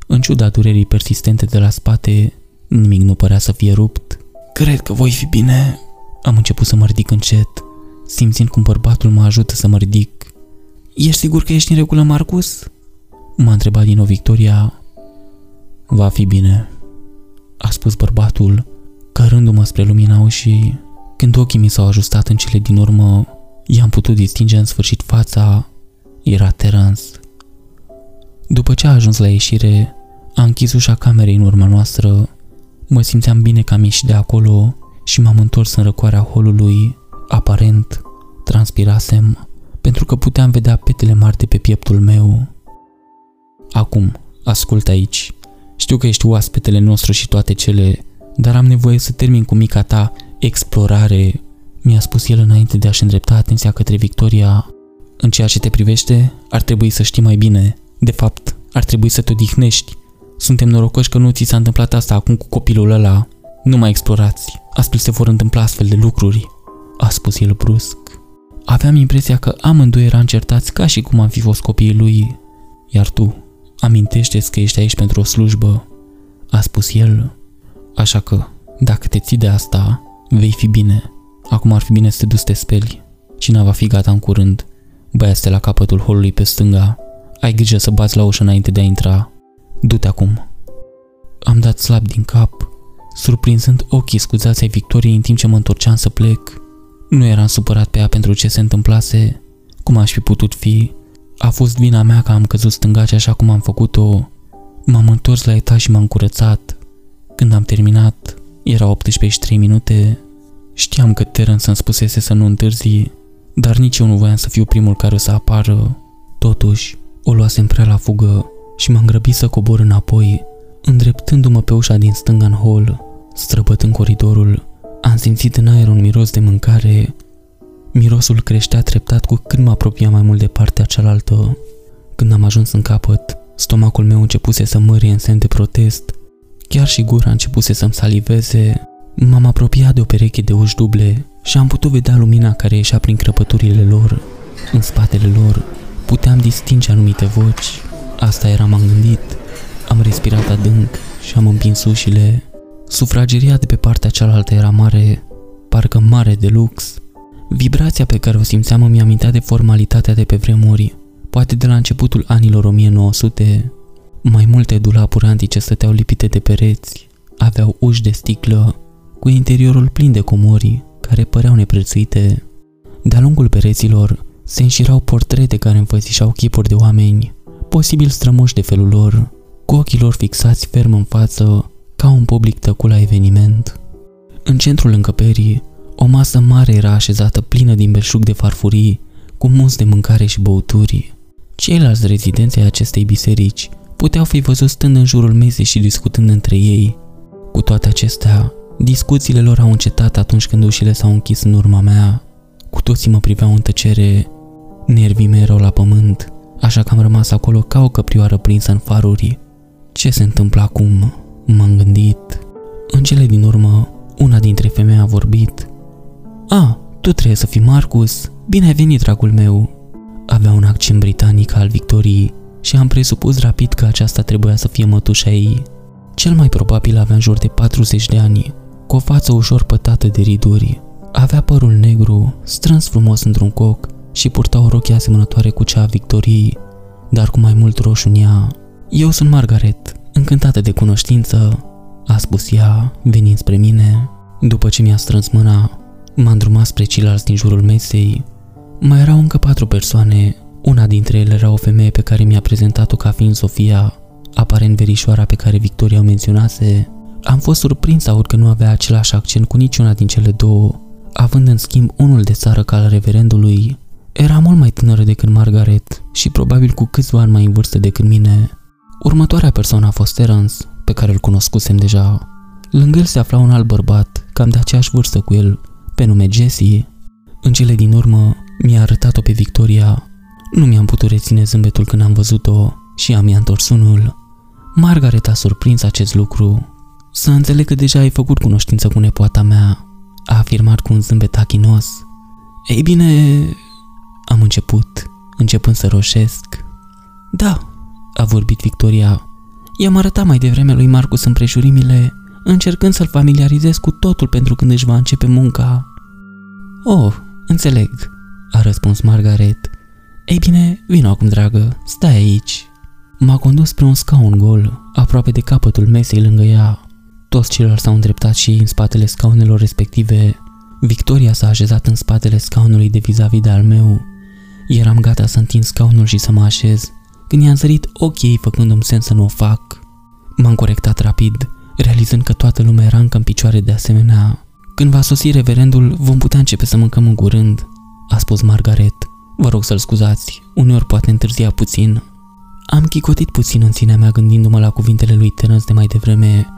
În ciuda durerii persistente de la spate, nimic nu părea să fie rupt. "Cred că voi fi bine." Am început să mă ridic încet, simțind cum bărbatul mă ajută să mă ridic. "Ești sigur că ești în regulă, Marcus?" m-a întrebat din nou Victoria. "Va fi bine," a spus bărbatul, cărându-mă spre lumina ușii. Când ochii mi s-au ajustat în cele din urmă, i-am putut distinge în sfârșit fața. Era Terence. După ce a ajuns la ieșire, a închis ușa camerei în urma noastră. Mă simțeam bine că am ieșit de acolo și m-am întors în răcoarea holului. Aparent, transpirasem, pentru că puteam vedea petele mari de pe pieptul meu. "Acum, ascultă aici. Știu că ești oaspetele nostru și toate cele, dar am nevoie să termin cu mica ta explorare. mi-a spus el înainte de a-și îndrepta atenția către Victoria. În ceea ce te privește, ar trebui să știi mai bine. De fapt, ar trebui să te odihnești. Suntem norocoși că nu ți s-a întâmplat asta acum cu copilul ăla. Nu mai explorați, astfel se vor întâmpla astfel de lucruri, a spus el brusc. Aveam impresia că amândoi eram certați ca și cum am fi fost copiii lui. Iar tu, amintește-ți că ești aici pentru o slujbă, a spus el. Așa că, dacă te ții de asta, vei fi bine. Acum ar fi bine să te duci să te speli. Cina va fi gata în curând. Băiaste la capătul holului pe stânga. Ai grijă să bați la ușă înainte de a intra. Du-te acum. Am dat slab din cap, surprinzând ochii scuzați ai Victoriei în timp ce mă întorceam să plec. Nu eram supărat pe ea pentru ce se întâmplase. Cum aș fi putut fi? A fost vina mea că am căzut stângace așa cum am făcut-o. M-am întors la etaj și m-am curățat. Când am terminat, era optsprezece și trei minute. Știam că Terence îmi spusese să nu întârzi, dar nici eu nu voiam să fiu primul care să apară. Totuși, o luasem prea la fugă și m-am grăbit să cobor înapoi, îndreptându-mă pe ușa din stânga în hol, străbătând coridorul. Am simțit în aer un miros de mâncare. Mirosul creștea treptat cu cât mă apropia mai mult de partea cealaltă. Când am ajuns în capăt, stomacul meu începuse să mărie în semn de protest. Chiar și gura începuse să-mi saliveze. M-am apropiat de o pereche de uși duble și am putut vedea lumina care ieșea prin crăpăturile lor. În spatele lor puteam distinge anumite voci. Asta era, m-am gândit. Am respirat adânc și am împins ușile. Sufrageria de pe partea cealaltă era mare, parcă mare de lux. Vibrația pe care o simțeam îmi amintea de formalitatea de pe vremuri, poate de la începutul anilor o mie nouă sute. Mai multe dulapuri antice stăteau lipite de pereți, aveau uși de sticlă, cu interiorul plin de comori, care păreau neprețuite. De-a lungul pereților se înșirau portrete care înfățișau chipuri de oameni, posibil strămoși de felul lor, cu ochii lor fixați ferm în față, ca un public tăcut la eveniment. În centrul încăperii, o masă mare era așezată plină din belșug de farfurii, cu mulți de mâncare și băuturi. Ceilalți rezidenți ai acestei biserici puteau fi văzut stând în jurul mesei și discutând între ei. Cu toate acestea, discuțiile lor au încetat atunci când ușile s-au închis în urma mea. Cu toții mă priveau în tăcere. Nervii mei erau la pământ, așa că am rămas acolo ca o căprioară prinsă în faruri. Ce se întâmplă acum? M-am gândit. În cele din urmă, una dintre femei a vorbit. A, tu trebuie să fii Marcus. Bine ai venit, dragul meu. Avea un accent britanic al Victoriei și am presupus rapid că aceasta trebuia să fie mătușa ei. Cel mai probabil avea în jur de patruzeci de ani, cu o față ușor pătată de riduri. Avea părul negru, strâns frumos într-un coc și purta o rochie asemănătoare cu cea a Victoriei, dar cu mai mult roșu în ea. Eu sunt Margaret, încântată de cunoștință, a spus ea, venind spre mine. După ce mi-a strâns mâna, m-a îndrumat spre ceilalți din jurul mesei. Mai erau încă patru persoane. Una dintre ele era o femeie pe care mi-a prezentat-o ca fiind Sofia, aparent verișoara pe care Victoria o menționase. Am fost surprins să aud că nu avea același accent cu niciuna din cele două, având în schimb unul de țară ca al reverendului. Era mult mai tânără decât Margaret și probabil cu câțiva ani mai în vârstă decât mine. Următoarea persoană a fost Terence, pe care îl cunoscusem deja. Lângă el se afla un alt bărbat, cam de aceeași vârstă cu el, pe nume Jesse. În cele din urmă, mi-a arătat-o pe Victoria. Nu mi-am putut reține zâmbetul când am văzut-o și am i-a întors unul. Margaret a surprins acest lucru. Să înțeleg că deja ai făcut cunoștință cu nepoata mea, a afirmat cu un zâmbet tachinos. Ei bine, am început, începând să roșesc. Da, a vorbit Victoria. I-am arătat mai devreme lui Marcus împrejurimile, încercând să-l familiarizez cu totul pentru când își va începe munca. Oh, înțeleg, a răspuns Margaret. Ei bine, vino acum, dragă, stai aici. M-a condus spre un scaun gol, aproape de capătul mesei lângă ea. Toți ceilalți s-au îndreptat și ei în spatele scaunelor respective. Victoria s-a așezat în spatele scaunului de vis-a-vis de al meu. Eram gata să întind scaunul și să mă așez, când i-am zărit ochii ei făcându-mi semn să nu o fac. M-am corectat rapid, realizând că toată lumea era încă în picioare de asemenea. Când va sosi reverendul, vom putea începe să mâncăm în curând, a spus Margaret. Vă rog să-l scuzați, uneori poate întârzia puțin. Am chicotit puțin în sinea mea gândindu-mă la cuvintele lui Terence de mai devreme.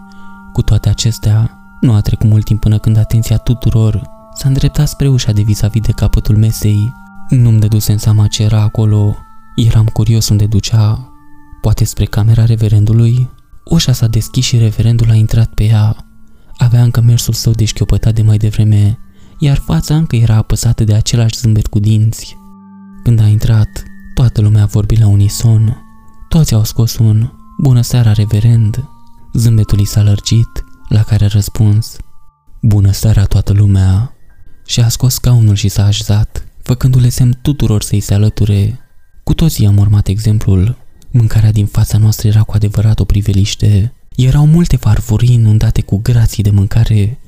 Cu toate acestea, nu a trecut mult timp până când atenția tuturor S-a îndreptat spre ușa de vis-a-vis de capătul mesei. Nu-mi dădusem seama ce era acolo. Eram curios unde ducea, poate spre camera reverendului. Ușa s-a deschis și reverendul a intrat pe ea. Avea încă mersul său deșchiopătat de mai devreme, iar fața încă era apăsată de același zâmbet cu dinți. Când a intrat, toată lumea a vorbit la unison. Toți au scos un "Bună seara, reverend!" Zâmbetul i s-a lărgit, la care a răspuns "Bună seara, toată lumea!" și a scos scaunul și s-a așezat, făcându-le semn tuturor să-i se alăture. Cu toții am urmat exemplul. Mâncarea din fața noastră era cu adevărat o priveliște. Erau multe farfurii inundate cu grații de mâncare,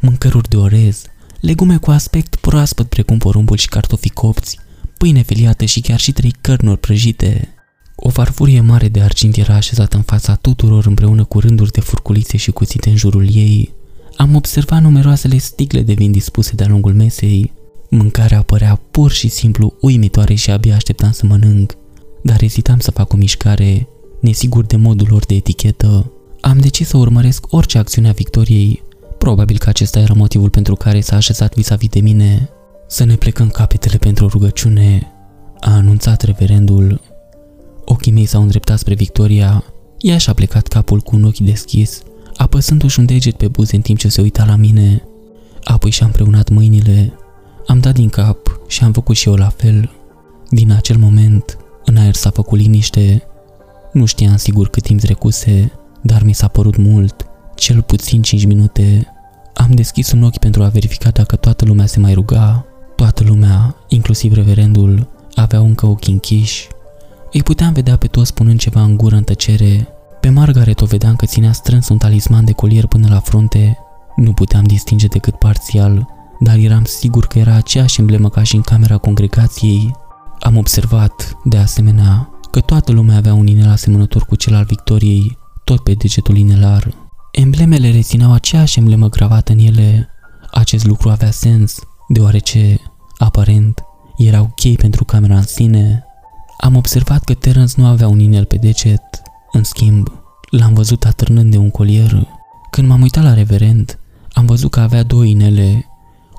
mâncăruri de orez, legume cu aspect proaspăt precum porumbul și cartofii copți, pâine feliată și chiar și trei cărnuri prăjite. O farfurie mare de argint era așezată în fața tuturor împreună cu rânduri de furculițe și cuțite în jurul ei. Am observat numeroasele sticle de vin dispuse de-a lungul mesei. Mâncarea părea pur și simplu uimitoare și abia așteptam să mănânc, dar ezitam să fac o mișcare, nesigur de modul lor de etichetă. Am decis să urmăresc orice acțiune a Victoriei. Probabil că acesta era motivul pentru care s-a așezat vis-a-vis de mine. "Să ne plecăm capetele pentru rugăciune", a anunțat reverendul. Ochii mei s-au îndreptat spre Victoria. Ea și-a plecat capul cu un ochi deschis, apăsându-și un deget pe buze în timp ce se uita la mine. Apoi și-a împreunat mâinile. Am dat din cap și am făcut și eu la fel. Din acel moment, în aer s-a făcut liniște. Nu știam sigur cât timp trecuse, dar mi s-a părut mult, cel puțin cinci minute. Am deschis un ochi pentru a verifica dacă toată lumea se mai ruga. Toată lumea, inclusiv reverendul, avea încă ochii închiși. Îi puteam vedea pe toți spunând ceva în gură în tăcere. Pe Margaret o vedeam că ținea strâns un talisman de colier până la frunte. Nu puteam distinge decât parțial, dar eram sigur că era aceeași emblemă ca și în camera congregației. Am observat, de asemenea, că toată lumea avea un inel asemănător cu cel al Victoriei, tot pe degetul inelar. Emblemele rețineau aceeași emblemă gravată în ele. Acest lucru avea sens, deoarece, aparent, erau chei pentru camera în sine. Am observat că Terence nu avea un inel pe deget. În schimb, l-am văzut atârnând de un colier. Când m-am uitat la reverend, am văzut că avea două inele.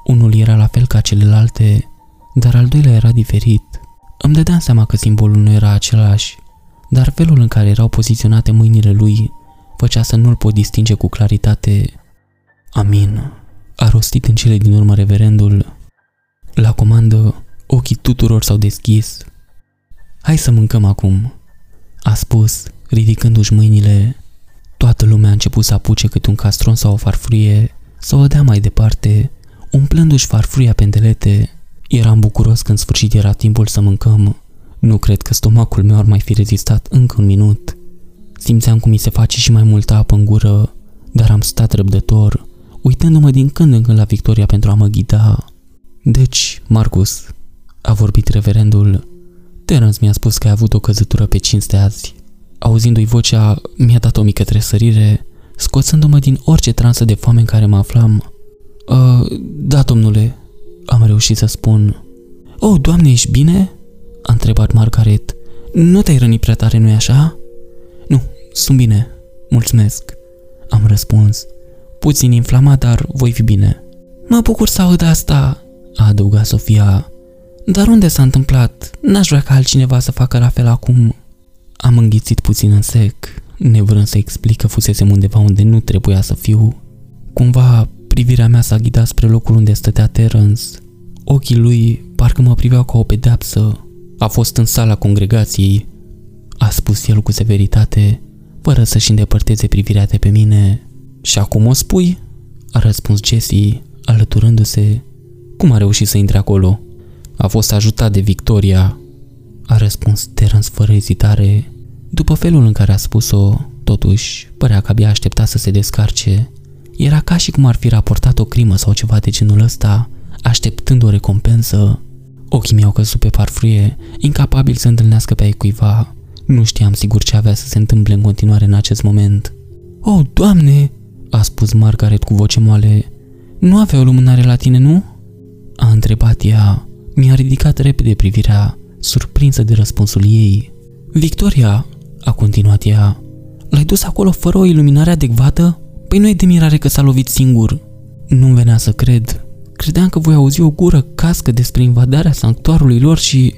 Unul era la fel ca celelalte, dar al doilea era diferit. Îmi dădeam seama că simbolul nu era același, dar felul în care erau poziționate mâinile lui făcea să nu-l pot distinge cu claritate. "Amin", a rostit în cele din urmă reverendul. La comandă, ochii tuturor s-au deschis. "Hai să mâncăm acum", a spus, ridicându-și mâinile. Toată lumea a început să apuce cât un castron sau o farfurie, să o dea mai departe, umplându-și farfuria pe îndelete. Eram bucuros că în sfârșit era timpul să mâncăm. Nu cred că stomacul meu ar mai fi rezistat încă un minut. Simțeam cum mi se face și mai multă apă în gură, dar am stat răbdător, uitându-mă din când în când la Victoria pentru a mă ghida. "Deci, Marcus", a vorbit reverendul, "Terence mi-a spus că ai avut o căzătură pe cinste azi." Auzindu-i vocea, mi-a dat o mică tresărire, scoțându-mă din orice transă de foame în care mă aflam. "Da, domnule", am reușit să spun. "Oh, doamne, ești bine?" a întrebat Margaret. "Nu te-ai rănit prea tare, nu-i așa?" "Nu, sunt bine, mulțumesc", am răspuns. "Puțin inflamat, dar voi fi bine." "Mă bucur să aud asta", a adăugat Sofia. "Dar unde s-a întâmplat? N-aș vrea ca altcineva să facă la fel acum." Am înghițit puțin în sec, nevrând să explic că fusesem undeva unde nu trebuia să fiu. Cumva, privirea mea s-a ghidat spre locul unde stătea Terence. Ochii lui parcă mă priveau ca o pedeapsă. "A fost în sala congregației", a spus el cu severitate, fără să-și îndepărteze privirea de pe mine. "Și acum o spui?" a răspuns Jesse, alăturându-se. "Cum a reușit să intre acolo?" "A fost ajutat de Victoria", a răspuns Terence fără ezitare. După felul în care a spus-o, totuși, părea că abia aștepta să se descarce. Era ca și cum ar fi raportat o crimă sau ceva de genul ăsta, așteptând o recompensă. Ochii mi-au căzut pe farfurie, incapabil să întâlnească pe ai cuiva. Nu știam sigur ce avea să se întâmple în continuare în acest moment. "Oh, doamne!" a spus Margaret cu voce moale. "Nu avea o lumânare la tine, nu?" a întrebat ea. Mi-a ridicat repede privirea, surprinsă de răspunsul ei. "Victoria", a continuat ea, "l-ai dus acolo fără o iluminare adecvată? Păi nu e de mirare că s-a lovit singur." Nu-mi venea să cred. Credeam că voi auzi o gură cască despre invadarea sanctuarului lor și,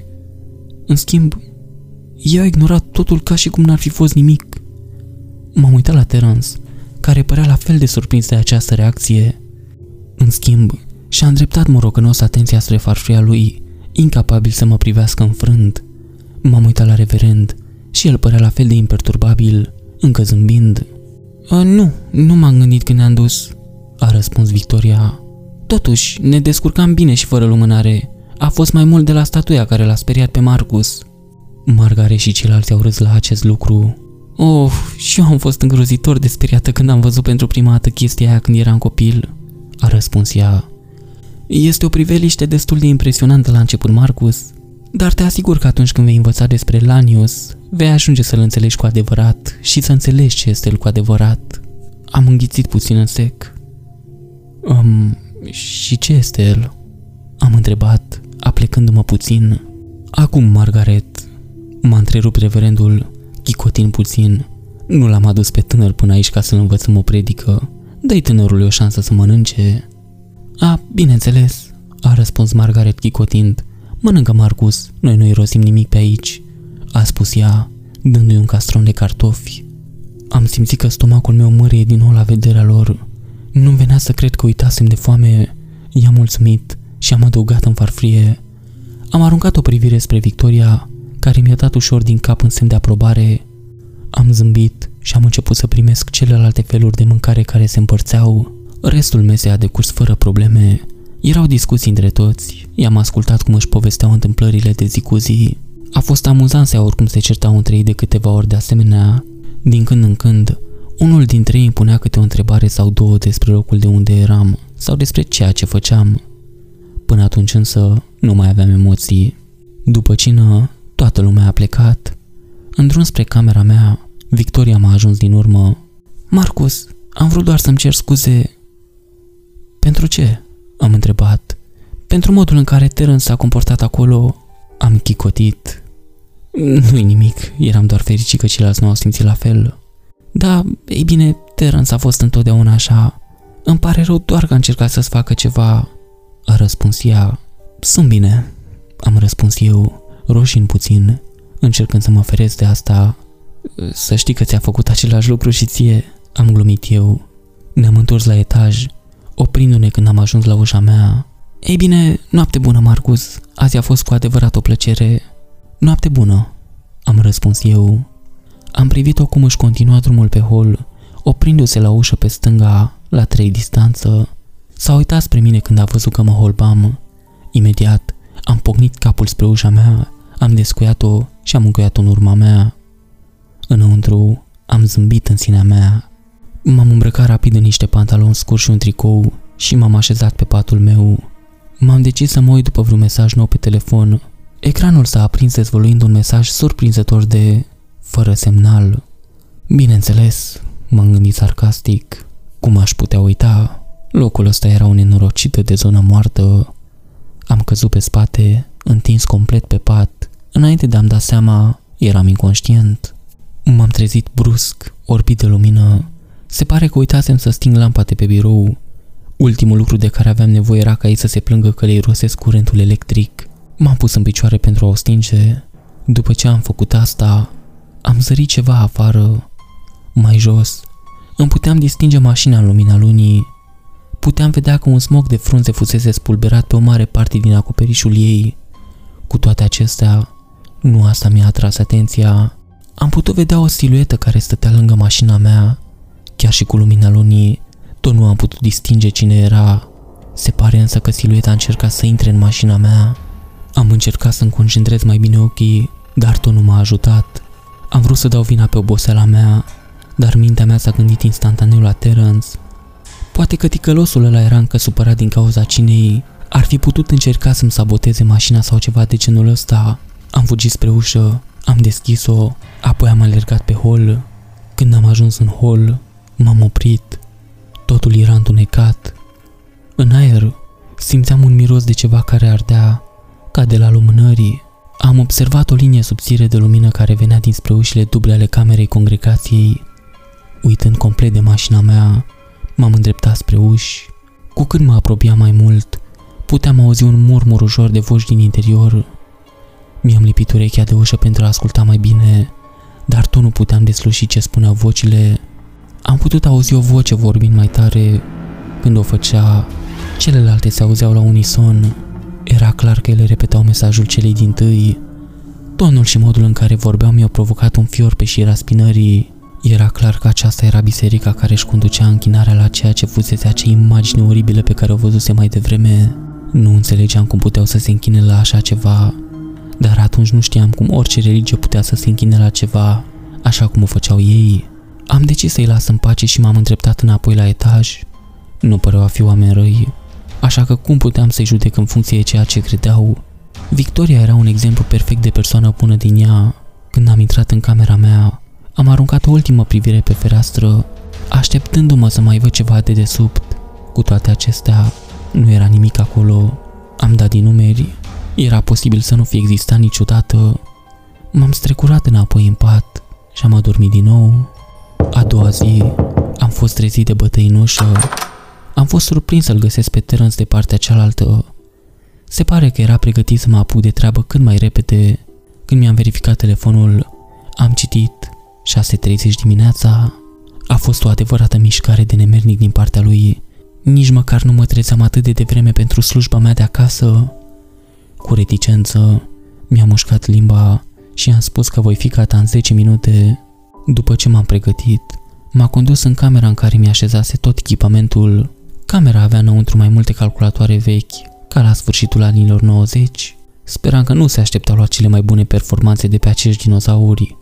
în schimb, ea a ignorat totul ca și cum n-ar fi fost nimic. M-am uitat la Terence, care părea la fel de surprins de această reacție. În schimb, și-a îndreptat morocănos atenția spre farfuria lui, incapabil să mă privească înfrânt. M-am uitat la reverend și el părea la fel de imperturbabil, încă zâmbind. Nu, nu m-am gândit când ne-am dus," a răspuns Victoria. Totuși, ne descurcam bine și fără lumânare. A fost mai mult de la statuia care l-a speriat pe Marcus." Margaret și ceilalți au râs la acest lucru. Of, și eu am fost îngrozitor de speriată când am văzut pentru prima dată chestia aia când eram copil," a răspuns ea. Este o priveliște destul de impresionantă la început, Marcus, dar te asigur că atunci când vei învăța despre Lanius, vei ajunge să-l înțelegi cu adevărat și să înțelegi ce este el cu adevărat." Am înghițit puțin în sec. Um, și ce este el?" am întrebat, aplecându-mă puțin. Acum, Margaret," m-a întrerupt reverendul, chicotin puțin. Nu l-am adus pe tânăr până aici ca să-l învățăm o predică. Dă-i tânărului o șansă să mănânce." A, bineînțeles," a răspuns Margaret chicotind. Mănâncă, Marcus, noi nu irosim nimic pe aici," a spus ea, dându-i un castron de cartofi. Am simțit că stomacul meu mărie din nou la vederea lor. Nu-mi venea să cred că uitasem de foame. I-am mulțumit și am adăugat în farfurie. Am aruncat o privire spre Victoria, care mi-a dat ușor din cap în semn de aprobare. Am zâmbit și am început să primesc celelalte feluri de mâncare care se împărțeau. Restul mesei a decurs fără probleme. Erau discuții între toți. I-am ascultat cum își povesteau întâmplările de zi cu zi. A fost amuzant să oricum se certau între ei de câteva ori de asemenea. Din când în când, unul dintre ei îmi punea câte o întrebare sau două despre locul de unde eram sau despre ceea ce făceam. Până atunci însă nu mai aveam emoții. După cină, toată lumea a plecat. În drum spre camera mea, Victoria m-a ajuns din urmă. Marcus, am vrut doar să-mi cer scuze. Pentru ce? Am întrebat. Pentru modul în care Terence s-a comportat acolo, am chicotit. Nu-i nimic, eram doar fericit că ceilalți nu au simțit la fel. Da, ei bine, Terence a fost întotdeauna așa. Îmi pare rău doar că a încercat să-ți facă ceva, a răspuns ea. Sunt bine, am răspuns eu, roșind puțin, încercând să mă feresc de asta. Să știi că ți-a făcut același lucru și ție, am glumit eu. Ne-am întors la etaj, oprindu-ne când am ajuns la ușa mea. Ei bine, noapte bună, Marcus, azi a fost cu adevărat o plăcere. Noapte bună, am răspuns eu. Am privit-o cum își continua drumul pe hol, oprindu-se la ușă pe stânga, la trei distanță. S-a uitat spre mine când a văzut că mă holbam. Imediat, am pocnit capul spre ușa mea, am descuiat-o și am încuiat-o în urma mea. Înăuntru, am zâmbit în sinea mea. M-am îmbrăcat rapid în niște pantaloni scurți și un tricou și m-am așezat pe patul meu. M-am decis să mă uit după vreun mesaj nou pe telefon. Ecranul s-a aprins dezvăluind un mesaj surprinzător de fără semnal. Bineînțeles, m-am gândit sarcastic. Cum aș putea uita? Locul ăsta era o nenorocită de zonă moartă. Am căzut pe spate, întins complet pe pat. Înainte de a-mi da seama, eram inconștient. M-am trezit brusc, orbit de lumină. Se pare că uitasem să sting lampa de pe birou. Ultimul lucru de care aveam nevoie era ca ei să se plângă că le irosesc curentul electric. M-am pus în picioare pentru a o stinge. După ce am făcut asta, am zărit ceva afară. Mai jos, îmi puteam distinge mașina în lumina lunii. Puteam vedea că un smog de frunze fusese spulberat pe o mare parte din acoperișul ei. Cu toate acestea, nu asta mi-a atras atenția. Am putut vedea o siluetă care stătea lângă mașina mea. Chiar și cu lumina lunii, tot nu am putut distinge cine era. Se pare însă că silueta a încercat să intre în mașina mea. Am încercat să-mi concentrez mai bine ochii, dar tot nu m-a ajutat. Am vrut să dau vina pe oboseala mea, dar mintea mea s-a gândit instantaneu la Terence. Poate că ticălosul ăla era încă supărat din cauza cinei. Ar fi putut încerca să-mi saboteze mașina sau ceva de genul ăsta. Am fugit spre ușă, am deschis-o, apoi am alergat pe hol. Când am ajuns în hol, m-am oprit. Totul era întunecat. În aer simțeam un miros de ceva care ardea, ca de la lumânării. Am observat o linie subțire de lumină care venea dinspre ușile duble ale camerei congregației. Uitând complet de mașina mea, m-am îndreptat spre uși. Cu cât mă apropiam mai mult, Puteam auzi un murmur ușor de voci din interior. Mi-am lipit urechea de ușă pentru a asculta mai bine, dar tot nu puteam desluși ce spuneau vocile. Am putut auzi o voce vorbind mai tare. Când o făcea, celelalte se auzeau la unison. Era clar că ele repetau mesajul celei dintâi. Tonul și modul în care vorbeau mi-au provocat un fior pe șira spinării. Era clar că aceasta era biserica care își conducea închinarea la ceea ce fusese acea imagine oribilă pe care o văzuse mai devreme. Nu înțelegeam cum puteau să se închine la așa ceva, dar atunci nu știam cum orice religie putea să se închine la ceva, așa cum o făceau ei. Am decis să-i las în pace și m-am îndreptat înapoi la etaj. Nu păreau a fi oameni răi, așa că cum puteam să-i judec în funcție de ceea ce credeau? Victoria era un exemplu perfect de persoană bună din ea. Când am intrat în camera mea, am aruncat o ultimă privire pe fereastră, așteptându-mă să mai văd ceva de desubt. Cu toate acestea, nu era nimic acolo. Am dat din numeri. Era posibil să nu fi existat niciodată. M-am strecurat înapoi în pat și am adormit din nou. A doua zi, am fost trezit de bătăi în ușă. Am fost surprins să-l găsesc pe Terence de partea cealaltă. Se pare că era pregătit să mă apuc de treabă cât mai repede. Când mi-am verificat telefonul, am citit șase și treizeci dimineața. A fost o adevărată mișcare de nemernic din partea lui. Nici măcar nu mă trezeam atât de devreme pentru slujba mea de acasă. Cu reticență, mi-am mușcat limba și am spus că voi fi gata în zece minute. După ce m-am pregătit, m-a condus în camera în care mi așezase tot echipamentul. Camera avea înăuntru mai multe calculatoare vechi, ca la sfârșitul anilor nouăzeci. Speram că nu se așteptau la cele mai bune performanțe de pe acești dinozauri.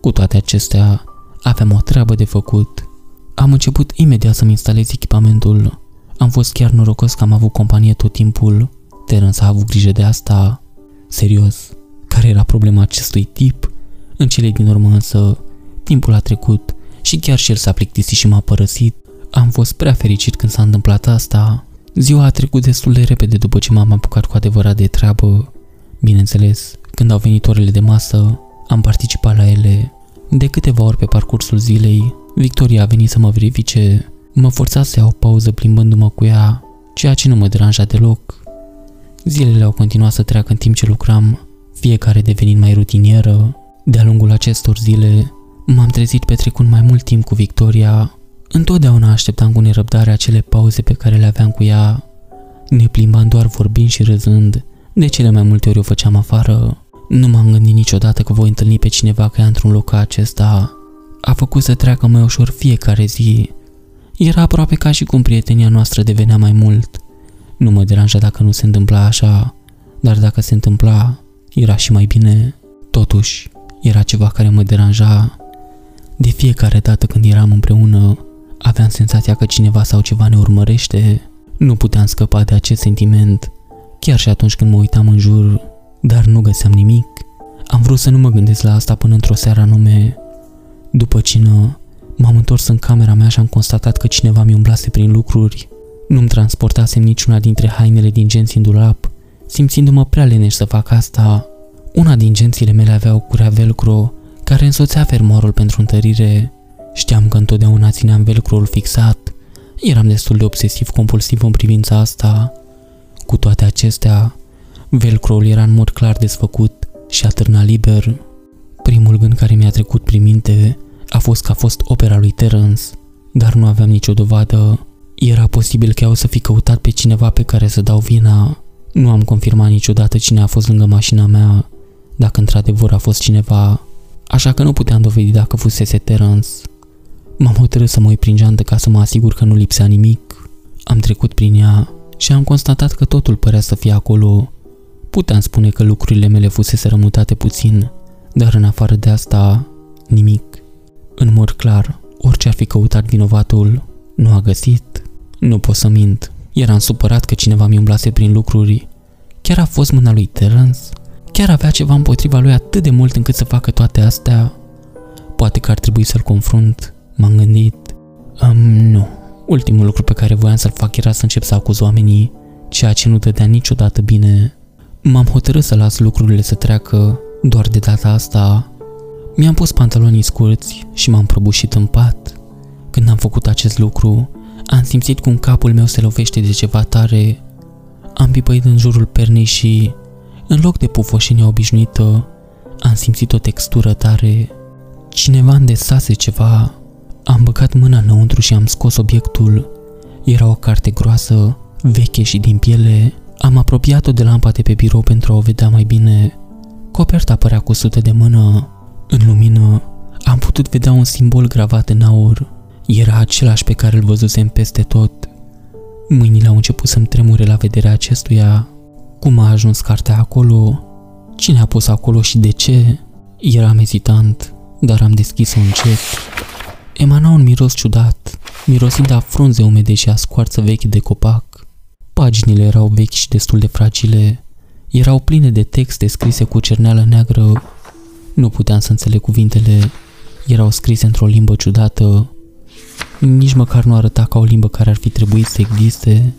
Cu toate acestea, aveam o treabă de făcut. Am început imediat să-mi instalez echipamentul. Am fost chiar norocos că am avut companie tot timpul. Terence a avut grijă de asta. Serios, care era problema acestui tip? În cele din urmă însă, timpul a trecut și chiar și el s-a plictisit și m-a părăsit. Am fost prea fericit când s-a întâmplat asta. Ziua a trecut destul de repede după ce m-am apucat cu adevărat de treabă. Bineînțeles, când au venit orele de masă, am participat la ele. De câteva ori pe parcursul zilei, Victoria a venit să mă verifice. Mă forța să iau o pauză plimbându-mă cu ea, ceea ce nu mă deranja deloc. Zilele au continuat să treacă în timp ce lucram, fiecare devenind mai rutinieră. De-a lungul acestor zile, m-am trezit petrecând mai mult timp cu Victoria. Întotdeauna așteptam cu nerăbdare acele pauze pe care le aveam cu ea. Ne plimbam doar vorbind și râzând, de cele mai multe ori o făceam afară. Nu m-am gândit niciodată că voi întâlni pe cineva ca ea într-un loc ca acesta. A făcut să treacă mai ușor fiecare zi. Era aproape ca și cum prietenia noastră devenea mai mult. Nu mă deranja dacă nu se întâmpla așa, dar dacă se întâmpla, era și mai bine. Totuși, era ceva care mă deranja. De fiecare dată când eram împreună, aveam senzația că cineva sau ceva ne urmărește. Nu puteam scăpa de acest sentiment, chiar și atunci când mă uitam în jur, dar nu găseam nimic. Am vrut să nu mă gândesc la asta până într-o seară anume. După cină, m-am întors în camera mea și am constatat că cineva mi umblase prin lucruri. Nu-mi transportasem niciuna dintre hainele din genți în dulap, simțindu-mă prea leneș să fac asta. Una din gențile mele avea o curea velcro care însoțea fermoarul pentru întărire. Știam că întotdeauna țineam velcroul fixat. Eram destul de obsesiv-compulsiv în privința asta. Cu toate acestea, velcroul era în mod clar desfăcut și atârna liber. Primul gând care mi-a trecut prin minte a fost că a fost opera lui Terence, dar nu aveam nicio dovadă. Era posibil că eu să fi căutat pe cineva pe care să dau vina. Nu am confirmat niciodată cine a fost lângă mașina mea, dacă într-adevăr a fost cineva, așa că nu puteam dovedi dacă fusese Terence. M-am hotărât să mă uit prin geantă ca să mă asigur că nu lipsea nimic. Am trecut prin ea și am constatat că totul părea să fie acolo. Puteam spune că lucrurile mele fusese rămutate puțin, dar în afară de asta, nimic. În mod clar, orice ar fi căutat vinovatul, nu a găsit. Nu pot să mint, eram supărat că cineva mi umblase prin lucruri. Chiar a fost mâna lui Terence? Chiar avea ceva împotriva lui atât de mult încât să facă toate astea? Poate că ar trebui să-l confrunt, m-am gândit. Um, nu, ultimul lucru pe care voiam să-l fac era să încep să acuz oamenii, ceea ce nu dădea niciodată bine. M-am hotărât să las lucrurile să treacă, doar de data asta. Mi-am pus pantalonii scurți și m-am prăbușit în pat. Când am făcut acest lucru, am simțit cum capul meu se lovește de ceva tare. Am pipăit în jurul pernei și, în loc de pufoșenia obișnuită, am simțit o textură tare. Cineva îndesase ceva. Am băgat mâna înăuntru și am scos obiectul. Era o carte groasă, veche și din piele. Am apropiat-o de lampa de pe birou pentru a o vedea mai bine. Coperta părea cusută de mână. În lumină, am putut vedea un simbol gravat în aur. Era același pe care îl văzusem peste tot. Mâinile au început să-mi tremure la vederea acestuia. Cum a ajuns cartea acolo? Cine a pus acolo și de ce? Eram ezitant, dar am deschis-o încet. Emana un miros ciudat, mirosind a frunze umede și a scoarță vechi de copac. Paginile erau vechi și destul de fragile. Erau pline de texte scrise cu cerneală neagră. Nu puteam să înțeleg cuvintele. Erau scrise într-o limbă ciudată. Nici măcar nu arăta ca o limbă care ar fi trebuit să existe.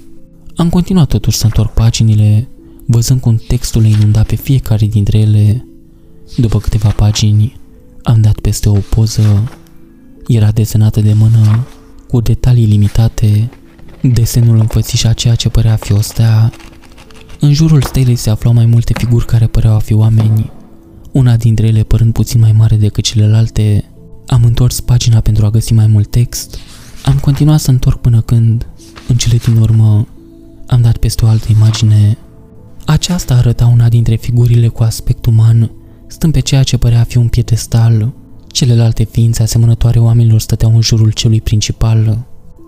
Am continuat totuși să întorc paginile, văzând cum textul le inunda pe fiecare dintre ele. După câteva pagini, am dat peste o poză. Era desenată de mână, cu detalii limitate. Desenul înfățișa ceea ce părea a fi o stea. În jurul stelei se aflau mai multe figuri care păreau a fi oameni, una dintre ele părând puțin mai mare decât celelalte. Am întors pagina pentru a găsi mai mult text. Am continuat să întorc până când, în cele din urmă, am dat peste o altă imagine. Aceasta arăta una dintre figurile cu aspect uman, stând pe ceea ce părea a fi un piedestal. Celelalte ființe asemănătoare oamenilor stăteau în jurul celui principal.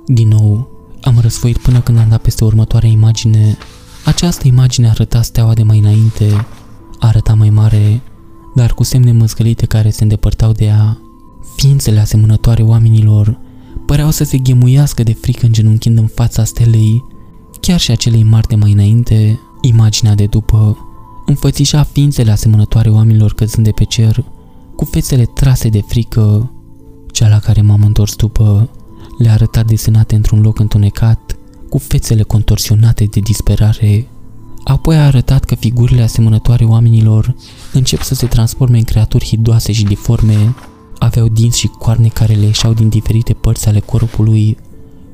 Din nou, am răsfoit până când am dat peste următoarea imagine. Această imagine arăta steaua de mai înainte. Arăta mai mare, dar cu semne măzgălite care se îndepărtau de ea. Ființele asemănătoare oamenilor păreau să se ghemuiască de frică îngenunchind în fața stelei, chiar și acelei mari de mai înainte. Imaginea de după înfățișa ființele asemănătoare oamenilor căzând de pe cer, cu fețele trase de frică. Cea la care m-am întors după le-a arătat desenate într-un loc întunecat, cu fețele contorsionate de disperare. Apoi a arătat că figurile asemănătoare oamenilor încep să se transforme în creaturi hidoase și deforme. Aveau dinți și coarne care le ieșeau din diferite părți ale corpului.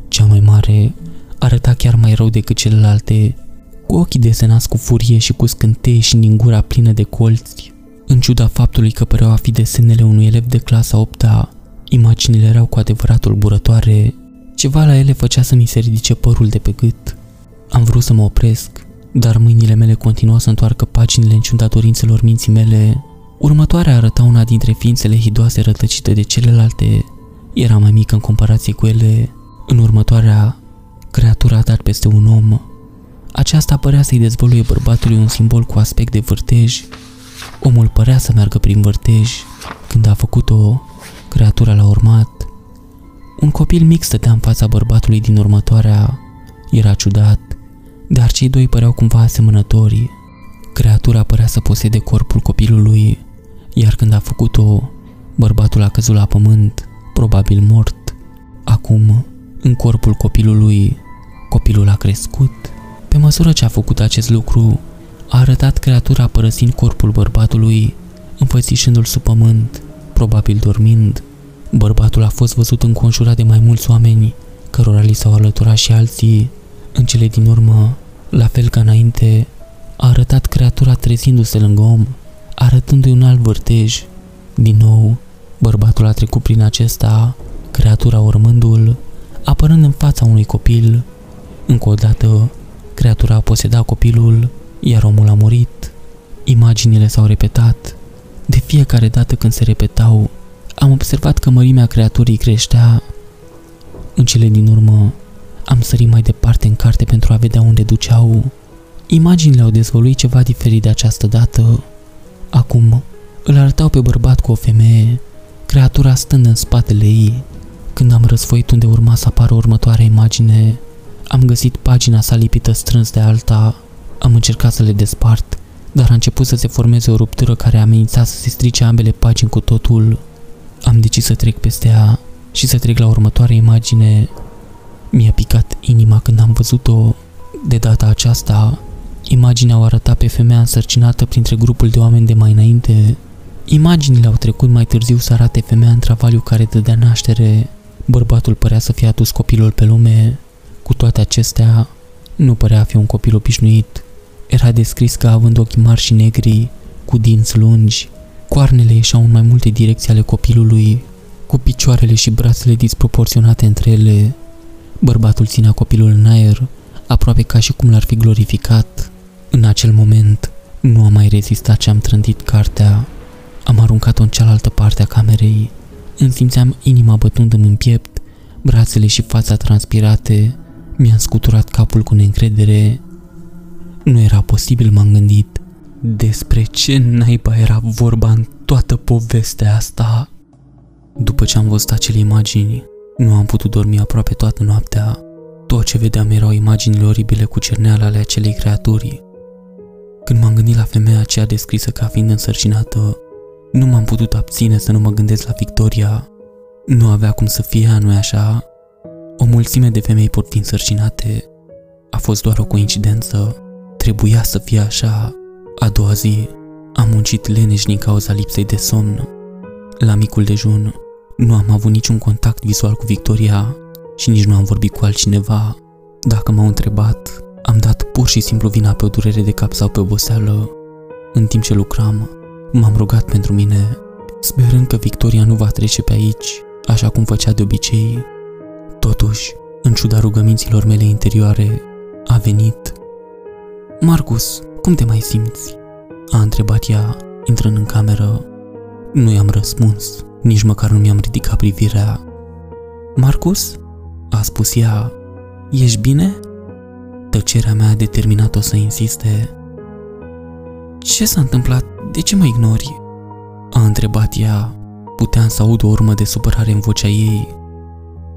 Cea mai mare arăta chiar mai rău decât celelalte, cu ochii desenați cu furie și cu scânteie și din gura plină de colți. În ciuda faptului că păreau a fi desenele unui elev de clasa a opta, imaginile erau cu adevărat tulburătoare. Ceva la ele făcea să mi se ridice părul de pe gât. Am vrut să mă opresc, dar mâinile mele continuau să întoarcă paginile în ciuda dorințelor minții mele. Următoarea arăta una dintre ființele hidoase rătăcite de celelalte. Era mai mică în comparație cu ele. În următoarea, creatura a dat peste un om. Aceasta părea să-i dezvăluie bărbatului un simbol cu aspect de vârtej. Omul părea să meargă prin vârtej. Când a făcut-o, creatura l-a urmat. Un copil mic stătea în fața bărbatului din următoarea. Era ciudat, dar cei doi păreau cumva asemănători. Creatura părea să posede corpul copilului, iar când a făcut-o, bărbatul a căzut la pământ, probabil mort. Acum, în corpul copilului, copilul a crescut. Pe măsură ce a făcut acest lucru, a arătat creatura părăsind corpul bărbatului, înfățișându-l sub pământ, probabil dormind. Bărbatul a fost văzut înconjurat de mai mulți oameni, cărora li s-au alăturat și alții. În cele din urmă, la fel ca înainte, a arătat creatura trezindu-se lângă om, arătându-i un alt vârtej. Din nou, bărbatul a trecut prin acesta, creatura urmându-l, apărând în fața unui copil. Încă o dată, creatura a posedat copilul, iar omul a murit. Imaginile s-au repetat. De fiecare dată când se repetau, am observat că mărimea creaturii creștea. În cele din urmă, am sărit mai departe în carte pentru a vedea unde duceau. Imaginile au dezvăluit ceva diferit de această dată. Acum îl arătau pe bărbat cu o femeie, creatura stând în spatele ei. Când am răsfoit unde urma să apară următoarea imagine, am găsit pagina sa lipită strâns de alta. Am încercat să le despart, dar a început să se formeze o ruptură care amenința să se strice ambele pagini cu totul. Am decis să trec peste ea și să trec la următoarea imagine. Mi-a picat inima când am văzut-o. De data aceasta, imaginea o arăta pe femeia însărcinată printre grupul de oameni de mai înainte. Imaginile au trecut mai târziu să arate femeia în travaliu care dădea naștere. Bărbatul părea să fie adus copilul pe lume. Cu toate acestea, Nu părea a fi un copil obișnuit. Era descris ca având ochii mari și negri, cu dinți lungi. Coarnele ieșeau în mai multe direcții ale copilului, cu picioarele și brațele disproporționate între ele. Bărbatul ținea copilul în aer, aproape ca și cum l-ar fi glorificat. În acel moment, nu am mai rezistat și am trândit cartea. Am aruncat-o în cealaltă parte a camerei. Îmi simțeam inima bătându-mi în piept, brațele și fața transpirate. Mi-am scuturat capul cu neîncredere. Nu era posibil, m-am gândit. Despre ce naiba era vorba în toată povestea asta? După ce am văzut acele imagini, nu am putut dormi aproape toată noaptea. Tot ce vedeam erau imaginile oribile cu cerneala ale acelei creaturi. Când m-am gândit la femeia aceea descrisă ca fiind însărcinată, nu m-am putut abține să nu mă gândesc la Victoria. Nu avea cum să fie, nu-i așa? O mulțime de femei pot fi însărcinate. A fost doar o coincidență. Trebuia să fie așa. A doua zi, am muncit leneș din cauza lipsei de somn. La micul dejun, nu am avut niciun contact vizual cu Victoria și nici nu am vorbit cu altcineva. Dacă m-au întrebat, am dat pur și simplu vina pe o durere de cap sau pe oboseală. În timp ce lucram, m-am rugat pentru mine, sperând că Victoria nu va trece pe aici, așa cum făcea de obicei. Totuși, în ciuda rugăminților mele interioare, a venit. "Marcus, cum te mai simți?" a întrebat ea, intrând în cameră. Nu i-am răspuns, nici măcar nu mi-am ridicat privirea. "Marcus?" a spus ea. "Ești bine?" Tăcerea mea a determinat-o să insiste. "Ce s-a întâmplat? De ce mă ignori?" a întrebat ea. Puteam să aud o urmă de supărare în vocea ei.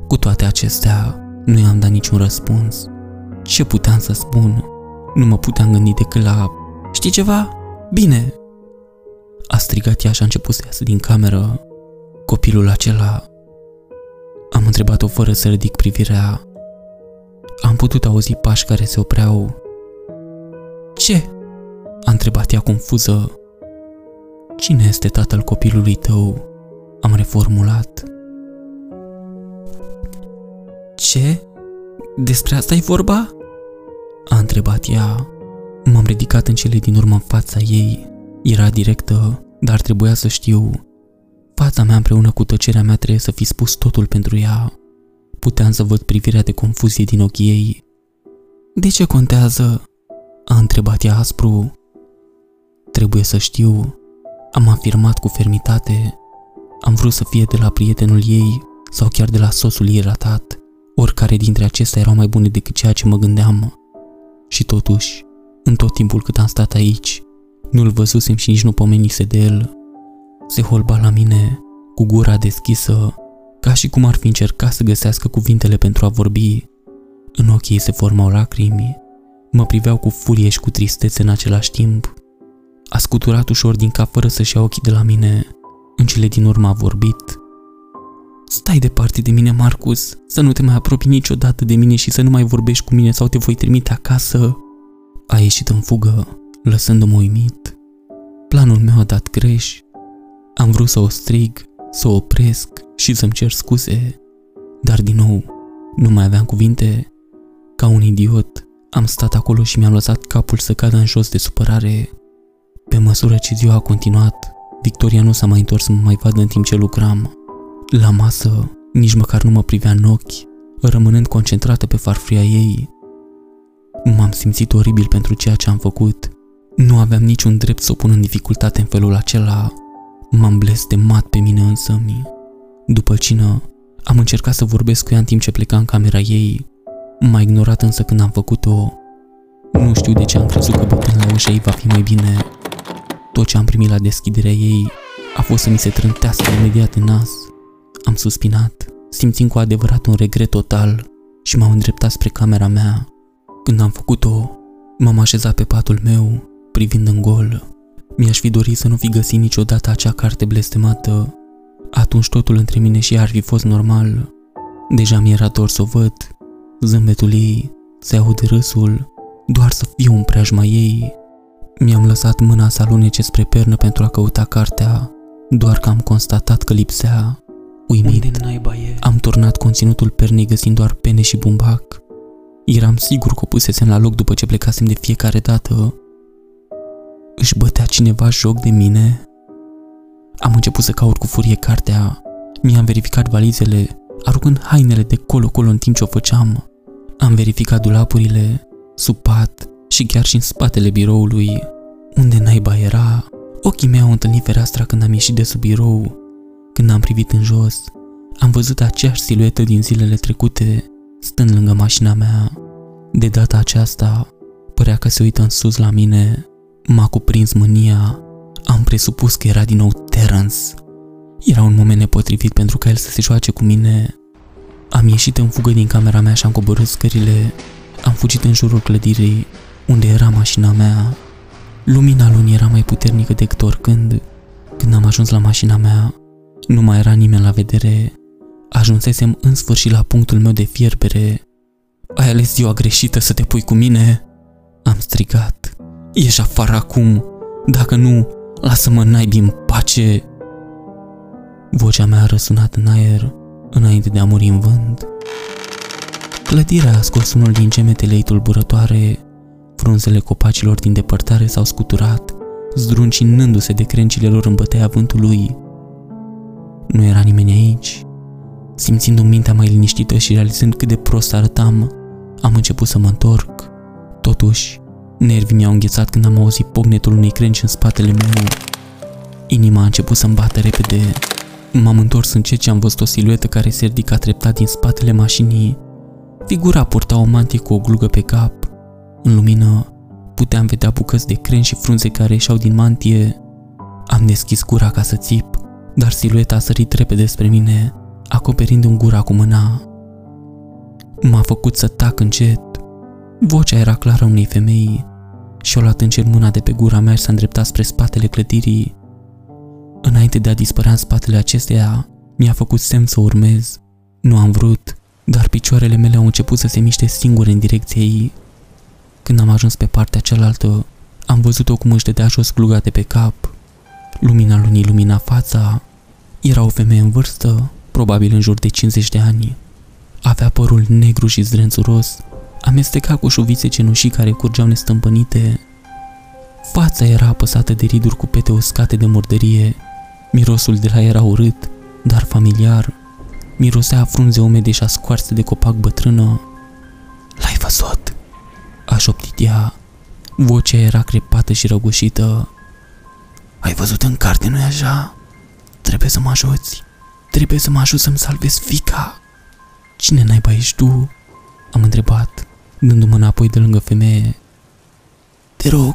Cu toate acestea, nu i-am dat niciun răspuns. Ce puteam să spun? Nu mă puteam gândi decât la "știi ceva? Bine!" a strigat ea și a început să iasă din cameră. Copilul acela... Am întrebat-o fără să ridic privirea. Am putut auzi pași care se opreau. "Ce?" a întrebat ea confuză. "Cine este tatăl copilului tău?" am reformulat. "Ce? Despre asta e vorba?" a întrebat ea. M-am ridicat în cele din urmă în fața ei. Era directă, dar trebuia să știu. Fața mea împreună cu tăcerea mea trebuie să fi spus totul pentru ea. Puteam să văd privirea de confuzie din ochii ei. "De ce contează?" a întrebat ea aspru. "Trebuie să știu," am afirmat cu fermitate. Am vrut să fie de la prietenul ei sau chiar de la soțul ei ratat. Oricare dintre acestea erau mai bune decât ceea ce mă gândeam. Și totuși, în tot timpul cât am stat aici, nu-l văzusem și nici nu pomenise de el. Se holba la mine, cu gura deschisă, ca și cum ar fi încercat să găsească cuvintele pentru a vorbi. În ochii ei se formau lacrimi. Mă priveau cu furie și cu tristețe în același timp. A scuturat ușor din cap fără să-și ia ochii de la mine. În cele din urmă a vorbit. "Stai departe de mine, Marcus, să nu te mai apropii niciodată de mine și să nu mai vorbești cu mine sau te voi trimite acasă." A ieșit în fugă, lăsându-mă uimit. Planul meu a dat greș. Am vrut să o strig, să o opresc și să-mi cer scuze. Dar din nou, nu mai aveam cuvinte. Ca un idiot, am stat acolo și mi-am lăsat capul să cadă în jos de supărare. Pe măsură ce ziua a continuat, Victoria nu s-a mai întors să mă mai vadă în timp ce lucram. La masă, nici măcar nu mă privea în ochi, rămânând concentrată pe farfuria ei. M-am simțit oribil pentru ceea ce am făcut. Nu aveam niciun drept să o pun în dificultate în felul acela. M-am blestemat pe mine însămi. După cină, am încercat să vorbesc cu ea în timp ce pleca în camera ei. M-a ignorat însă când am făcut-o. Nu știu de ce am crezut că bătând la ușa ei va fi mai bine. Tot ce am primit la deschiderea ei a fost să mi se trântească imediat în nas. Am suspinat, simțind cu adevărat un regret total și m-am îndreptat spre camera mea. Când am făcut-o, m-am așezat pe patul meu, privind în gol. Mi-aș fi dorit să nu fi găsit niciodată acea carte blestemată. Atunci totul între mine și ea ar fi fost normal. Deja mi-era dor să o văd, zâmbetul ei, să aud râsul, doar să fiu în preajma ei. Mi-am lăsat mâna să alunece spre pernă pentru a căuta cartea, doar că am constatat că lipsea. Uimit, am turnat conținutul pernei găsind doar pene și bumbac. Eram sigur că o pusesem la loc după ce plecasem de fiecare dată. Își bătea cineva joc de mine? Am început să caut cu furie cartea, mi-am verificat valizele, aruncând hainele de colo-colo în timp ce o făceam. Am verificat dulapurile, sub pat și chiar și în spatele biroului. Unde naiba era? Ochii mei au întâlnit fereastra când am ieșit de sub birou. Când am privit în jos, am văzut aceeași siluetă din zilele trecute, stând lângă mașina mea. De data aceasta, părea că se uită în sus la mine. M-a cuprins mânia. Am presupus că era din nou Terence. Era un moment nepotrivit pentru ca el să se joace cu mine. Am ieșit în fugă din camera mea și am coborât scările. Am fugit în jurul clădirii, unde era mașina mea. Lumina lunii era mai puternică decât oricând. Când am ajuns la mașina mea, nu mai era nimeni la vedere. Ajunsesem în sfârșit la punctul meu de fierbere. Ai ales ziua greșită să te pui cu mine?" Am strigat. Ești afară acum! Dacă nu, lasă-mă naibii în pace!" Vocea mea a răsunat în aer, înainte de a muri în vânt. Clădirea a scos unul din gemetele ei tulburătoare. Frunzele copacilor din depărtare s-au scuturat, zdruncinându-se de crengile lor în bătaia vântului. Nu era nimeni aici. Simțindu-mi mintea mai liniștită și realizând cât de prost arătam, am început să mă întorc. Totuși, nervii mi-au înghețat când am auzit pocnetul unei crengi în spatele meu. Inima a început să-mi bată repede. M-am întors încet și am văzut o siluetă care se ridica treptat din spatele mașinii. Figura purta o mantie cu o glugă pe cap. În lumină, puteam vedea bucăți de crengi și frunze care ieșeau din mantie. Am deschis gura ca să țip, dar silueta a sărit repede spre mine, acoperindu-mi gura cu mâna. M-a făcut să tac încet. Vocea era clară unei femei și-a luat încet mâna de pe gura mea și s-a îndreptat spre spatele clădirii. Înainte de a dispărea în spatele acesteia, mi-a făcut semn să urmez. Nu am vrut, dar picioarele mele au început să se miște singure în direcția ei. Când am ajuns pe partea cealaltă, am văzut-o cum își dădea jos gluga de pe cap. Lumina lunii lumina fața. Era o femeie în vârstă, probabil în jur de cincizeci de ani. Avea părul negru și zdrențuros, amestecat cu șuvițe cenușii care curgeau nestâmpănite. Fața era apăsată de riduri cu pete uscate de murdărie. Mirosul de la era urât, dar familiar. Mirosea frunze umede și a scoarse de copac bătrână. "L-ai văzut?" a șoptit ea. Vocea era crepată și răgușită. "Ai văzut în carte, nu-i așa? Trebuie să mă ajuți. Trebuie să mă ajut să-mi salvez fica." "Cine naiba ești tu?" am întrebat, dându-mă înapoi de lângă femeie. "Te rog,"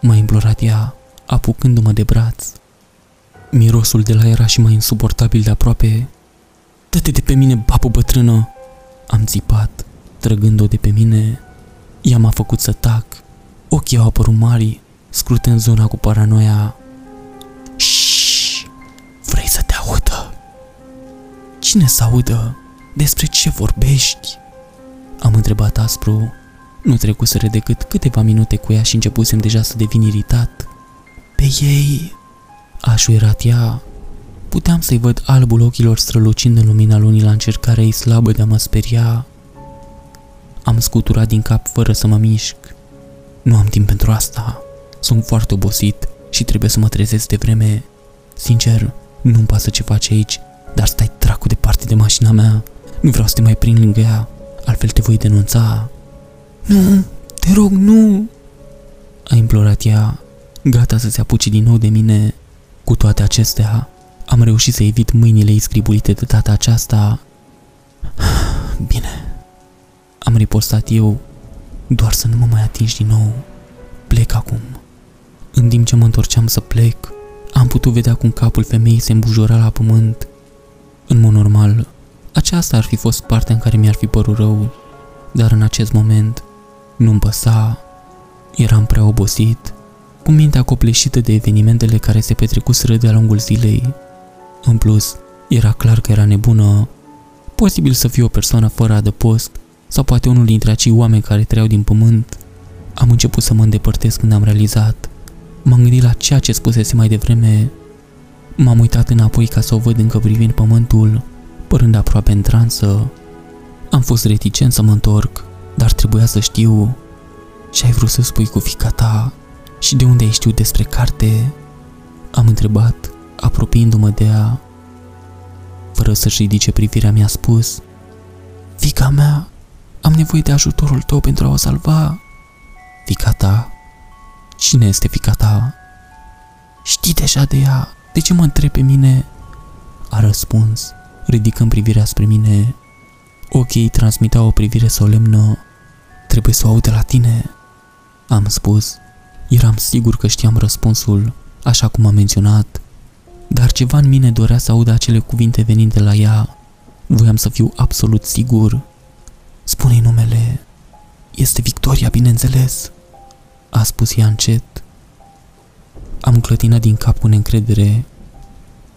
m-a implorat ea, apucându-mă de braț. Mirosul de la era și mai insuportabil de aproape. "Dă-te de pe mine, babă bătrână!" am țipat, trăgând-o de pe mine. Ea m-a făcut să tac. Ochii au apărut mari, scrutând zona cu paranoia. "Șșș! Vrei să te audă?" "Cine să audă? Despre ce vorbești?" am întrebat aspru. Nu trecuseră decât câteva minute cu ea și începusem deja să devin iritat. "Pe ei!" a șuierat ea. Puteam să-i văd albul ochilor strălucind în lumina lunii la încercarea ei slabă de a mă speria. Am scuturat din cap fără să mă mișc. "Nu am timp pentru asta. Sunt foarte obosit și trebuie să mă trezesc de vreme. Sincer, nu-mi pasă ce faci aici, dar stai dracu departe de mașina mea. Nu vreau să te mai prind lângă ea, altfel te voi denunța." "Nu, te rog, nu!" a implorat ea, gata să se apuce din nou de mine. Cu toate acestea, am reușit să evit mâinile ei scribulite de data aceasta. "Bine," am ripostat eu, "doar să nu mă mai atingi din nou. Plec acum." În timp ce mă întorceam să plec, am putut vedea cum capul femeii se îmbujora la pământ. În mod normal, aceasta ar fi fost partea în care mi-ar fi părut rău, dar în acest moment nu-mi păsa. Eram prea obosit, cu mintea copleșită de evenimentele care se petrecuseră de-a lungul zilei. În plus, era clar că era nebună. Posibil să fie o persoană fără adăpost, sau poate unul dintre acei oameni care trăiau din pământ. Am început să mă îndepărtez când am realizat. M-am gândit la ceea ce spusese mai devreme. M-am uitat înapoi ca să o văd încă privind pământul, părând aproape în transă. Am fost reticent să mă întorc, dar trebuia să știu ce ai vrut să spui cu fiica ta și de unde ai știut despre carte?" am întrebat, apropiindu-mă de ea. Fără să-și ridice privirea, mi-a spus: "Fiica mea, am nevoie de ajutorul tău pentru a o salva." "Fiica ta? Cine este fiica ta?" "Știi deja de ea, de ce mă întrebi pe mine?" a răspuns, ridicând privirea spre mine. Ochii îi transmiteau o privire solemnă. "Trebuie să o aud de la tine," am spus. Eram sigur că știam răspunsul, așa cum am menționat, dar ceva în mine dorea să aud acele cuvinte venind de la ea. Voiam să fiu absolut sigur. "Spune-i numele." "Este Victoria, bineînțeles," a spus ea încet. Am clătinat din cap cu neîncredere.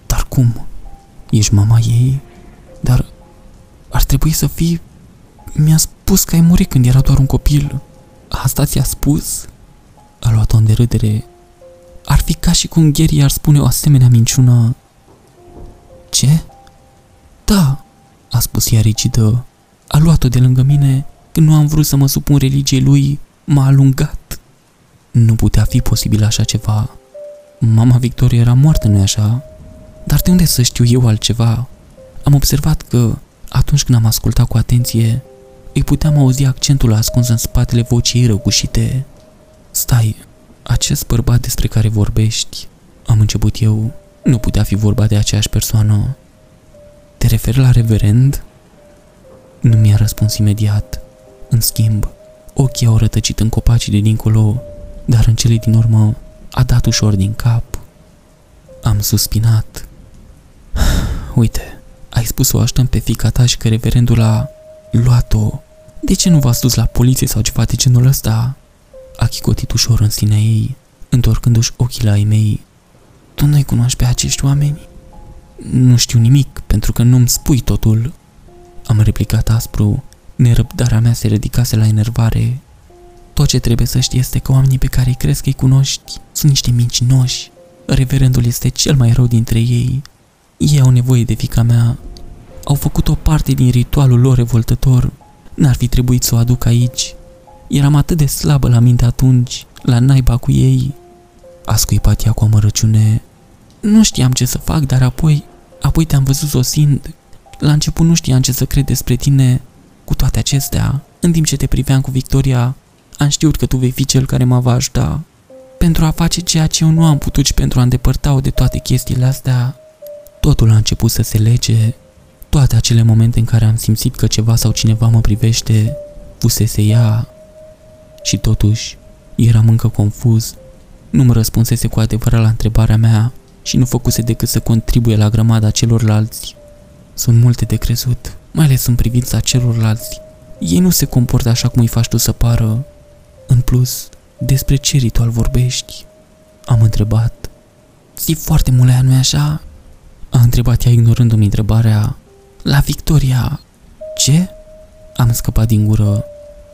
"Dar cum? Ești mama ei? Dar ar trebui să fii... Mi-a spus că ai murit când era doar un copil." "Asta ți-a spus?" a luat-o în derâdere. "Ar fi ca și cum Gary ar spune o asemenea minciună." "Ce?" "Da," a spus ea rigidă. "A luat-o de lângă mine. Când nu am vrut să mă supun religiei lui, m-a alungat." Nu putea fi posibil așa ceva. Mama Victoria era moartă, nu-i așa? Dar de unde să știu eu altceva? Am observat că, atunci când am ascultat cu atenție, îi puteam auzi accentul ascuns în spatele vocii răgușite. "Stai, acest bărbat despre care vorbești," am început eu, "nu putea fi vorba de aceeași persoană." "Te referi la reverend?" Nu mi-a răspuns imediat. În schimb, ochii au rătăcit în copacii de dincolo, dar în cele din urmă a dat ușor din cap. Am suspinat. "Uite, ai spus să o așteptăm pe fiica ta și că reverendul a luat-o. De ce nu v-ați dus la poliție sau ceva de genul ăsta?" A chicotit ușor în sinea ei, întorcându-și ochii la ei mei. "Tu nu-i cunoști pe acești oameni?" "Nu știu nimic, pentru că nu-mi spui totul," am replicat aspru. Nerăbdarea mea se ridicase la enervare. "Tot ce trebuie să știi este că oamenii pe care îi crezi că-i cunoști sunt niște mincinoși. Reverendul este cel mai rău dintre ei. Ei au nevoie de fiica mea. Au făcut o parte din ritualul lor revoltător. N-ar fi trebuit să o aduc aici. Eram atât de slabă la minte atunci, la naiba cu ei." A scuipat ea cu amărăciune. "Nu știam ce să fac, dar apoi, apoi te-am văzut sosind. La început nu știam ce să cred despre tine. Cu toate acestea, în timp ce te priveam cu Victoria, am știut că tu vei fi cel care mă va ajuta pentru a face ceea ce eu nu am putut și pentru a îndepărta-o de toate chestiile astea." Totul a început să se lege. Toate acele momente în care am simțit că ceva sau cineva mă privește, fusese ea. Și totuși, eram încă confuz. Nu-mi răspunsese cu adevărat la întrebarea mea și nu făcuse decât să contribuie la grămada celorlalți. Sunt multe de crezut, mai ales în privința celorlalți. Ei nu se comportă așa cum îi faci tu să pară. În plus, despre ce ritual vorbești?" am întrebat. "Știi foarte mult la ea, nu-i așa?" a întrebat ea, ignorându-mi întrebarea. "La Victoria." "Ce?" am scăpat din gură.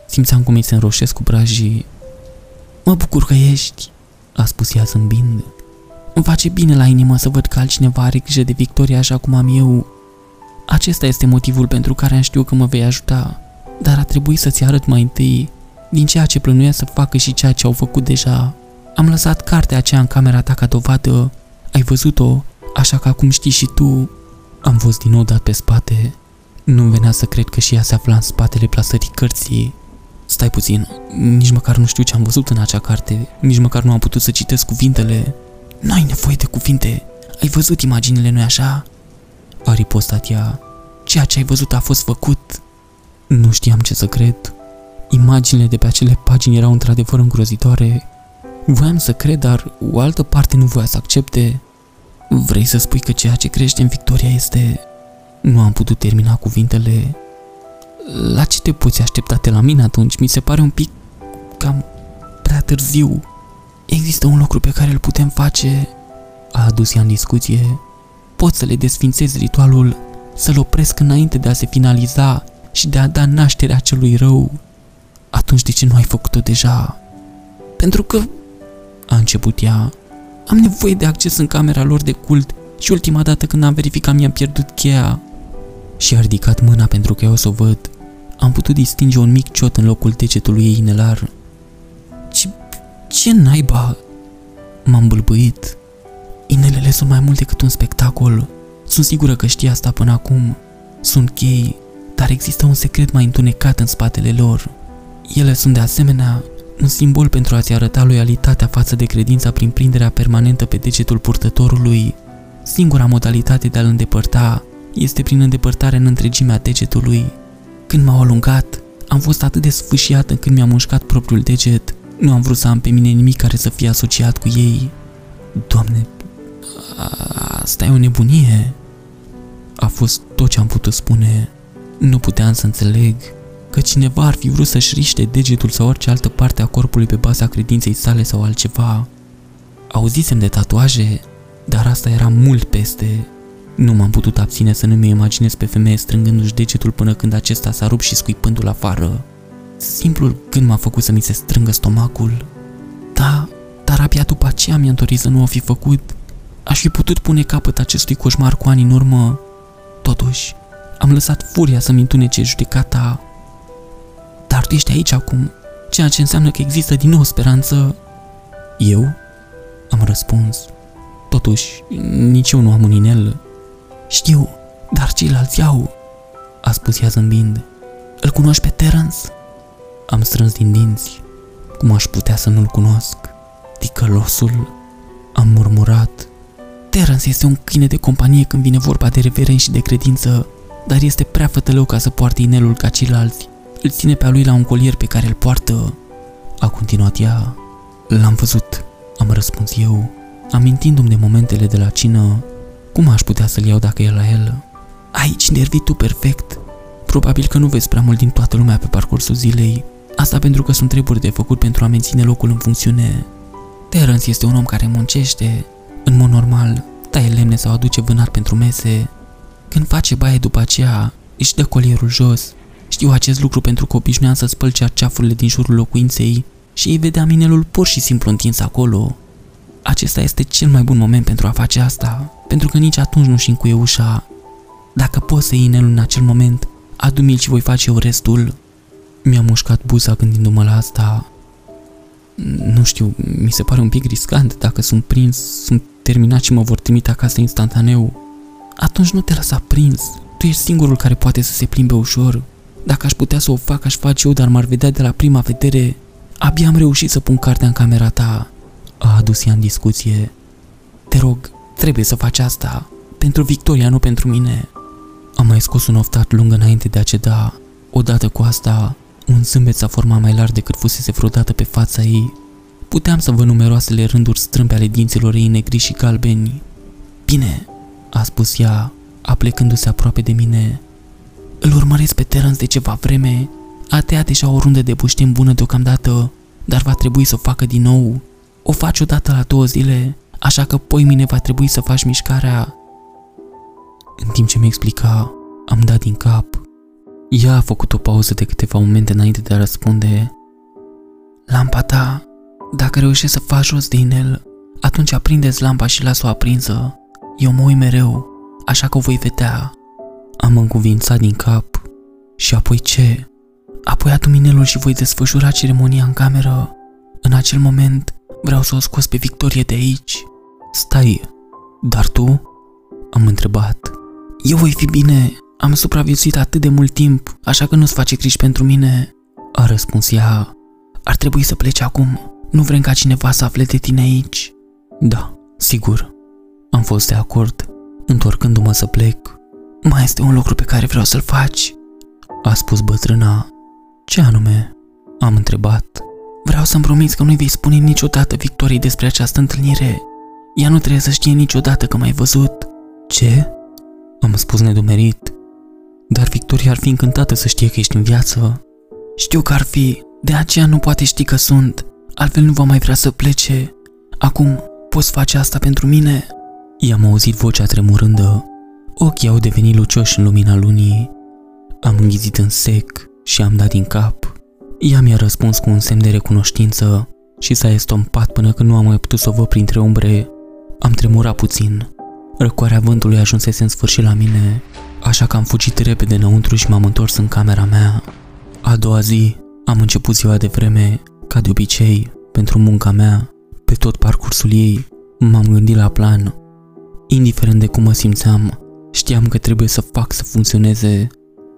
Simțeam cum îi se înroșesc cu brajii. "Mă bucur că ești," a spus ea zâmbind. "Îmi face bine la inimă să văd că altcineva are grijă de Victoria așa cum am eu. Acesta este motivul pentru care am știut că mă vei ajuta, dar a trebuit să-ți arăt mai întâi din ceea ce plănuia să facă și ceea ce au făcut deja. Am lăsat cartea aceea în camera ta ca dovadă, ai văzut-o, așa că acum știi și tu." Am fost din nou dat pe spate. Nu-mi venea să cred că și ea se afla în spatele plasării cărții. "Stai puțin, nici măcar nu știu ce am văzut în acea carte, nici măcar nu am putut să citesc cuvintele." "N-ai nevoie de cuvinte, ai văzut imaginile, nu-i așa?" a ripostat ea. "Ceea ce ai văzut a fost făcut." Nu știam ce să cred. Imaginile de pe acele pagini erau într-adevăr îngrozitoare. Voiam să cred, dar o altă parte nu voia să accepte. "Vrei să spui că ceea ce crește în Victoria este..." Nu am putut termina cuvintele. "La ce te poți aștepta de la mine atunci? Mi se pare un pic cam prea târziu." "Există un lucru pe care îl putem face," a adus ea în discuție. "Pot să le desfințez ritualul, să-l opresc înainte de a se finaliza și de a da nașterea celui rău." "Atunci de ce nu ai făcut-o deja?" "Pentru că," a început ea, "am nevoie de acces în camera lor de cult și ultima dată când am verificat mi-am pierdut cheia." Și a ridicat mâna pentru că eu să o văd. Am putut distinge un mic ciot în locul degetului ei inelar. Ce, ce naiba? M-am bâlbâit. Inelele sunt mai mult decât un spectacol. Sunt sigură că știa asta până acum. Sunt chei, dar există un secret mai întunecat în spatele lor. Ele sunt de asemenea un simbol pentru a-ți arăta loialitatea față de credința prin prinderea permanentă pe degetul purtătorului. Singura modalitate de a-l îndepărta este prin îndepărtare în întregimea degetului. Când m-au alungat, am fost atât de sfâșiat încât mi-am mușcat propriul deget. Nu am vrut să am pe mine nimic care să fie asociat cu ei. Doamne, asta e o nebunie. A fost tot ce am putut spune. Nu puteam să înțeleg că cineva ar fi vrut să-și riște degetul sau orice altă parte a corpului pe baza credinței sale sau altceva. Auzisem de tatuaje, dar asta era mult peste. Nu m-am putut abține să nu-mi imaginez pe femeie strângându-și degetul până când acesta s-a rupt și scuipându-l afară. Simplul gând m-a făcut să mi se strângă stomacul. Da, dar abia după aceea mi-am dorit să nu o fi făcut. Aș fi putut pune capăt acestui coșmar cu ani în urmă. Totuși, am lăsat furia să-mi întunece judecata. Dar tu ești aici acum, ceea ce înseamnă că există din nou speranță. Eu? Am răspuns. Totuși, nici eu nu am un inel. Știu, dar ceilalți au, a spus ea zâmbind. Îl cunoști pe Terence? Am strâns din dinți. Cum aș putea să nu-l cunosc? Ticălosul, am murmurat. Terence este un câine de companie când vine vorba de reverenți și de credință, dar este prea fătălău ca să poarte inelul ca ceilalți. Îl ține pe-a lui la un colier pe care îl poartă, a continuat ea. L-am văzut, am răspuns eu, amintindu-mi de momentele de la cină. Cum aș putea să-l iau dacă e la el? Aici nervii tu perfect. Probabil că nu vezi prea mult din toată lumea pe parcursul zilei. Asta pentru că sunt treburi de făcut pentru a menține locul în funcțiune. Terence este un om care muncește. În mod normal, taie lemne sau aduce vânat pentru mese. Când face baie după aceea, își dă colierul jos. Știu acest lucru pentru că obișnuiam să spăl cearceafurile din jurul locuinței și ei vedea inelul pur și simplu întins acolo. Acesta este cel mai bun moment pentru a face asta, pentru că nici atunci nu-și încuie ușa. Dacă poți să iei inelul în acel moment, adu-mi-l și voi face eu restul. Mi-am mușcat buza gândindu-mă la asta. Nu știu, mi se pare un pic riscant. Dacă sunt prins, sunt terminat și mă vor trimite acasă instantaneu. Atunci nu te lăsa prins. Tu ești singurul care poate să se plimbe ușor. Dacă aș putea să o fac, aș face eu, dar m-ar vedea de la prima vedere. Abia am reușit să pun cartea în camera ta, a adus ea în discuție. Te rog, trebuie să faci asta. Pentru Victoria, nu pentru mine. Am mai scos un oftat lung înainte de a ceda. Odată cu asta, un zâmbet s-a format mai larg decât fusese vreodată pe fața ei. Puteam să văd numeroasele rânduri strâmbe ale dinților ei negri și galbeni. Bine, a spus ea, aplecându-se aproape de mine. Îl urmăresc pe Terence de ceva vreme. A tăiat deja o rundă de bușteni bună deocamdată, dar va trebui să o facă din nou. O faci odată la două zile, așa că poimine va trebui să faci mișcarea. În timp ce mi-explica, am dat din cap. Ea a făcut o pauză de câteva momente înainte de a răspunde. Lampa ta, dacă reușești să faci jos de inel, atunci aprindeți lampa și las-o aprinsă. Eu mă uit mereu, așa că o voi vedea. Am încuvințat din cap. Și apoi ce? Apoi adu inelul și voi desfășura ceremonia în cameră. În acel moment vreau să o scos pe Victorie de aici. Stai, dar tu? Am întrebat. Eu voi fi bine, am supraviețuit atât de mult timp, așa că nu-ți face griji pentru mine, a răspuns ea. Ar trebui să pleci acum, nu vrem ca cineva să afle de tine aici. Da, sigur, am fost de acord, întorcându-mă să plec. Mai este un lucru pe care vreau să-l faci, a spus bătrâna. Ce anume? Am întrebat. Vreau să-mi promiți că nu-i vei spune niciodată Victoriei despre această întâlnire. Ea nu trebuie să știe niciodată că m-ai văzut. Ce? Am spus nedumerit. Dar Victoria ar fi încântată să știe că ești în viață. Știu că ar fi, de aceea nu poate ști că sunt, altfel nu va mai vrea să plece. Acum, poți face asta pentru mine? I-am auzit vocea tremurândă. Ochii au devenit lucioși în lumina lunii. Am înghizit în sec și am dat din cap. Ea mi-a răspuns cu un semn de recunoștință și s-a estompat până când nu am mai putut să o văd printre umbre. Am tremurat puțin. Răcoarea vântului ajunsese în sfârșit la mine, așa că am fugit repede înăuntru și m-am întors în camera mea. A doua zi am început ziua de vreme, ca de obicei, pentru munca mea. Pe tot parcursul ei m-am gândit la plan. Indiferent de cum mă simțeam, știam că trebuie să fac să funcționeze.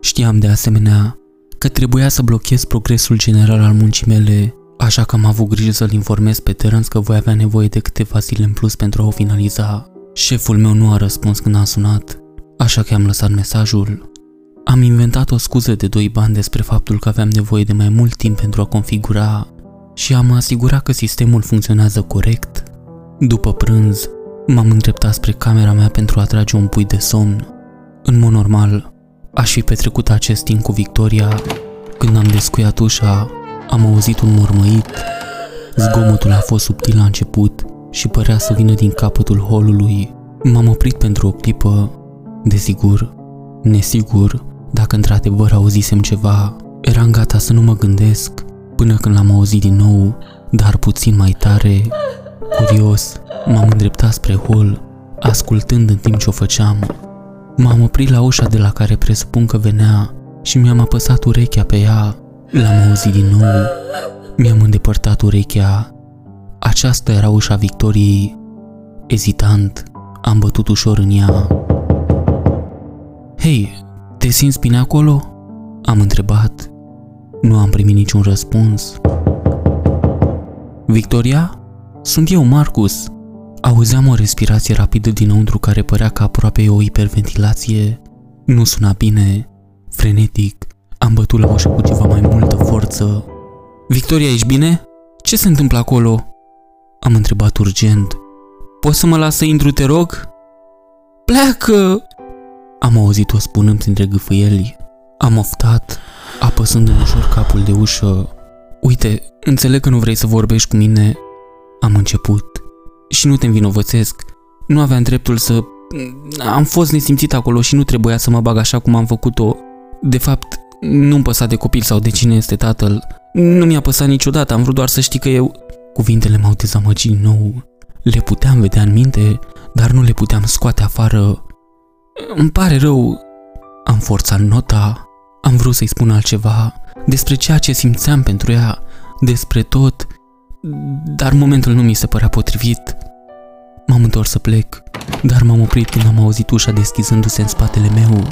Știam de asemenea că trebuia să blochez progresul general al muncii mele, așa că am avut grijă să-l informez pe Terence că voi avea nevoie de câteva zile în plus pentru a o finaliza. Șeful meu nu a răspuns când am sunat, așa că am lăsat mesajul. Am inventat o scuză de doi bani despre faptul că aveam nevoie de mai mult timp pentru a configura și a mă asigura că sistemul funcționează corect. După prânz, m-am îndreptat spre camera mea pentru a trage un pui de somn. În mod normal, aș fi petrecut acest timp cu Victoria. Când am descuiat ușa, am auzit un mormăit. Zgomotul a fost subtil la început și părea să vină din capătul holului. M-am oprit pentru o clipă, desigur, nesigur, dacă într-adevăr auzisem ceva. Eram gata să nu mă gândesc, până când l-am auzit din nou, dar puțin mai tare. Curios, m-am îndreptat spre hol, ascultând în timp ce o făceam. M-am oprit la ușa de la care presupun că venea și mi-am apăsat urechea pe ea. L-am auzit din nou, mi-am îndepărtat urechea. Aceasta era ușa Victoriei. Ezitant, am bătut ușor în ea. Hei, te simți bine acolo?" am întrebat. Nu am primit niciun răspuns. Victoria? Sunt eu, Marcus." Auzeam o respirație rapidă dinăuntru care părea că aproape e o hiperventilație. Nu suna bine. Frenetic, am bătut la ușă cu ceva mai multă forță. Victoria, ești bine? Ce se întâmplă acolo?" am întrebat urgent. Poți să mă las să intru, te rog?" Pleacă!" am auzit-o spunând între gâfâieli. Am oftat, apăsând ușor capul de ușă. Uite, înțeleg că nu vrei să vorbești cu mine," am început. Și nu te învinovățesc. Nu aveam dreptul să... Am fost nesimțit acolo și nu trebuia să mă bag așa cum am făcut-o. De fapt, nu-mi păsa de copil sau de cine este tatăl. Nu mi-a păsat niciodată, am vrut doar să știi că eu... Cuvintele m-au dezamăgit din nou. Le puteam vedea în minte, dar nu le puteam scoate afară. Îmi pare rău. Am forțat nota. Am vrut să-i spun altceva, despre ceea ce simțeam pentru ea, despre tot, dar momentul nu mi se părea potrivit. M-am întors să plec, dar m-am oprit când am auzit ușa deschizându-se în spatele meu.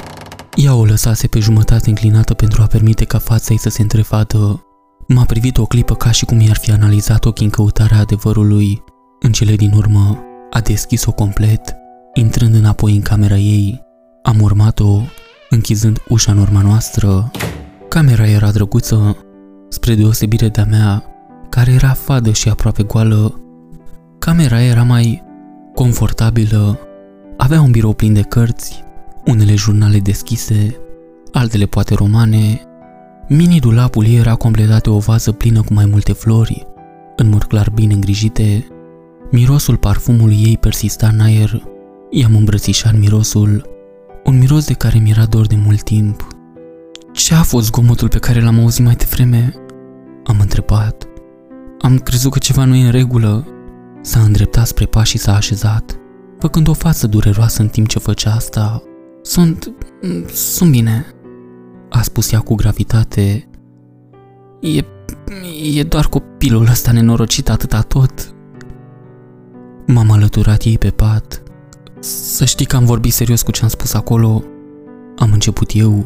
Ea o lăsase pe jumătate înclinată pentru a permite ca fața ei să se întrevadă. M-a privit o clipă ca și cum i-ar fi analizat ochii în căutarea adevărului. În cele din urmă, a deschis-o complet, intrând înapoi în camera ei. Am urmat-o, închizând ușa în urma noastră. Camera era drăguță, spre deosebire de-a mea, care era fadă și aproape goală. Camera era mai confortabilă, avea un birou plin de cărți, unele jurnale deschise, altele poate romane. Mini-dulapul ei era completat de o vază plină cu mai multe flori, în mod clar bine îngrijite. Mirosul parfumului ei persista în aer, i-am îmbrățișat mirosul, un miros de care mi-era dor de mult timp. Ce a fost zgomotul pe care l-am auzit mai devreme?" am întrebat. Am crezut că ceva nu e în regulă." S-a îndreptat spre pas și s-a așezat, făcând o față dureroasă în timp ce făcea asta. Sunt... sunt bine," a spus ea cu gravitate. E... e doar copilul ăsta nenorocit, atâta tot." M-am alăturat ei pe pat. Să știi că am vorbit serios cu ce-am spus acolo," am început eu.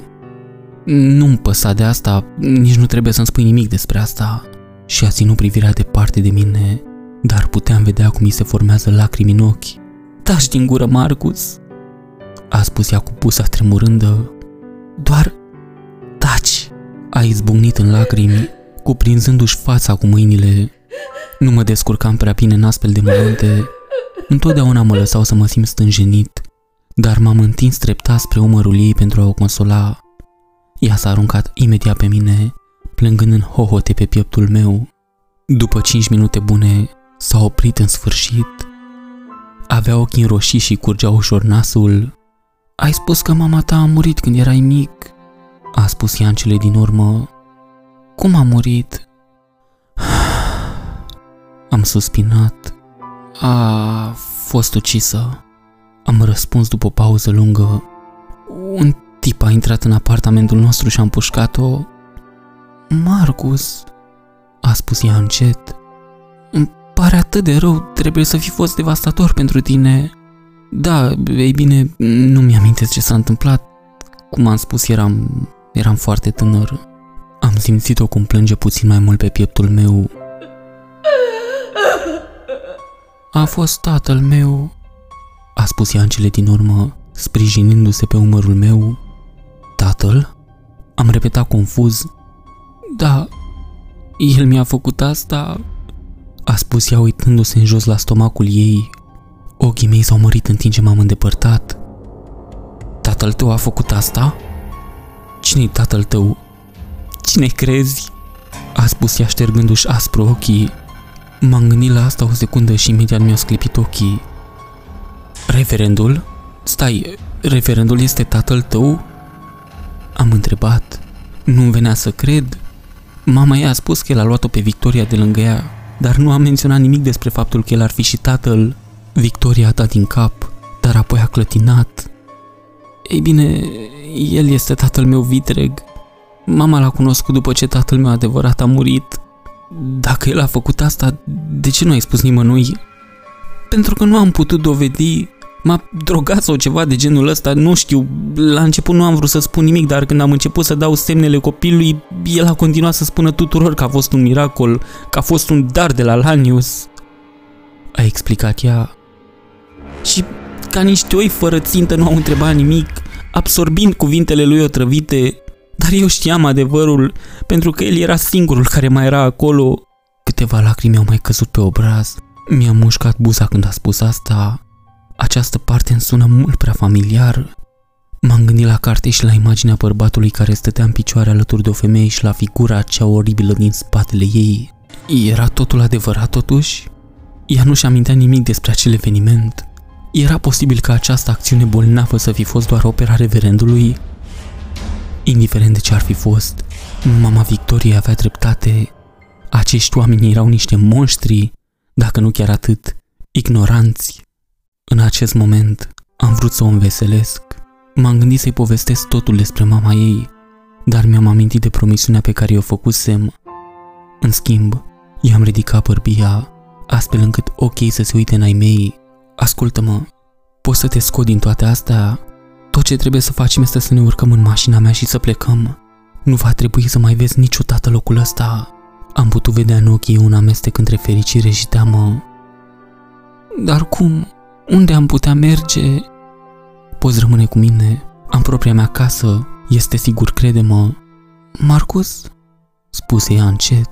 Nu-mi păsa de asta, nici nu trebuie să-mi spui nimic despre asta." Și a ținut privirea departe de mine, dar puteam vedea cum îi se formează lacrimi în ochi. Taci din gură, Marcus!" a spus ea cu buza tremurândă. Doar taci!" a izbucnit în lacrimi, cuprinzându-și fața cu mâinile. Nu mă descurcam prea bine în astfel de momente. Întotdeauna mă lăsau să mă simt stânjenit, dar m-am întins treptat spre umărul ei pentru a o consola. Ea s-a aruncat imediat pe mine, plângând în hohote pe pieptul meu. După cinci minute bune, s-a oprit în sfârșit. Avea ochii roșii și curgea ușor nasul. Ai spus că mama ta a murit când erai mic," a spus ea în cele din urmă. Cum a murit?" Am suspinat. A fost ucisă," am răspuns după o pauză lungă. Un tip a intrat în apartamentul nostru și a împușcat-o. Marcus, a spus ea încet, îmi pare atât de rău, trebuie să fi fost devastator pentru tine. Da, ei bine, nu mi-amintesc ce s-a întâmplat. Cum am spus, eram, eram foarte tânăr. Am simțit-o cum plânge puțin mai mult pe pieptul meu. A fost tatăl meu, a spus ea în cele din urmă, sprijinindu-se pe umărul meu. Tatăl? Am repetat confuz. Da, el mi-a făcut asta, a spus ea uitându-se în jos la stomacul ei. Ochii mei s-au mărit în timp ce m-am îndepărtat. Tatăl tău a făcut asta? Cine-i tatăl tău? Cine crezi? A spus ea ștergându-și aspru ochii. M-am gândit la asta o secundă și imediat mi-au sclipit ochii. Referendul? Stai, referendul este tatăl tău? Am întrebat. Nu-mi venea să cred. Mama ei a spus că el a luat-o pe Victoria de lângă ea, dar nu a menționat nimic despre faptul că el ar fi și tatăl. Victoria a dat din cap, dar apoi a clătinat. Ei bine, el este tatăl meu vitreg. Mama l-a cunoscut după ce tatăl meu adevărat a murit. Dacă el a făcut asta, de ce nu ai spus nimănui? Pentru că nu am putut dovedi. M-a drogat sau ceva de genul ăsta, nu știu. La început nu am vrut să spun nimic, dar când am început să dau semnele copilului, el a continuat să spună tuturor că a fost un miracol, că a fost un dar de la Lanius, a explicat ea. Și ca niște oi fără țintă nu au întrebat nimic, absorbind cuvintele lui otrăvite. Dar eu știam adevărul, pentru că el era singurul care mai era acolo. Câteva lacrimi au mai căzut pe obraz. Mi-am mușcat buza când a spus asta. Această parte îmi sună mult prea familiar. M-am gândit la carte și la imaginea bărbatului care stătea în picioare alături de o femeie și la figura acea oribilă din spatele ei. Era totul adevărat totuși? Ea nu-și amintea nimic despre acel eveniment. Era posibil ca această acțiune bolnavă să fi fost doar opera reverendului? Indiferent de ce ar fi fost, mama Victoriei avea dreptate. Acești oameni erau niște monștri, dacă nu chiar atât, ignoranți. În acest moment am vrut să o înveselesc. M-am gândit să-i povestesc totul despre mama ei, dar mi-am amintit de promisiunea pe care i-o făcusem. În schimb, i-am ridicat bărbia, astfel încât ochii să se uite în ai mei. Ascultă-mă, poți să te scot din toate astea? Tot ce trebuie să facem este să ne urcăm în mașina mea și să plecăm. Nu va trebui să mai vezi niciodată locul ăsta. Am putut vedea în ochii un amestec între fericire și teamă. Dar cum? Unde am putea merge? Poți rămâne cu mine. Am propria mea casă. Este sigur, crede-mă. Marcus? Spuse ea încet.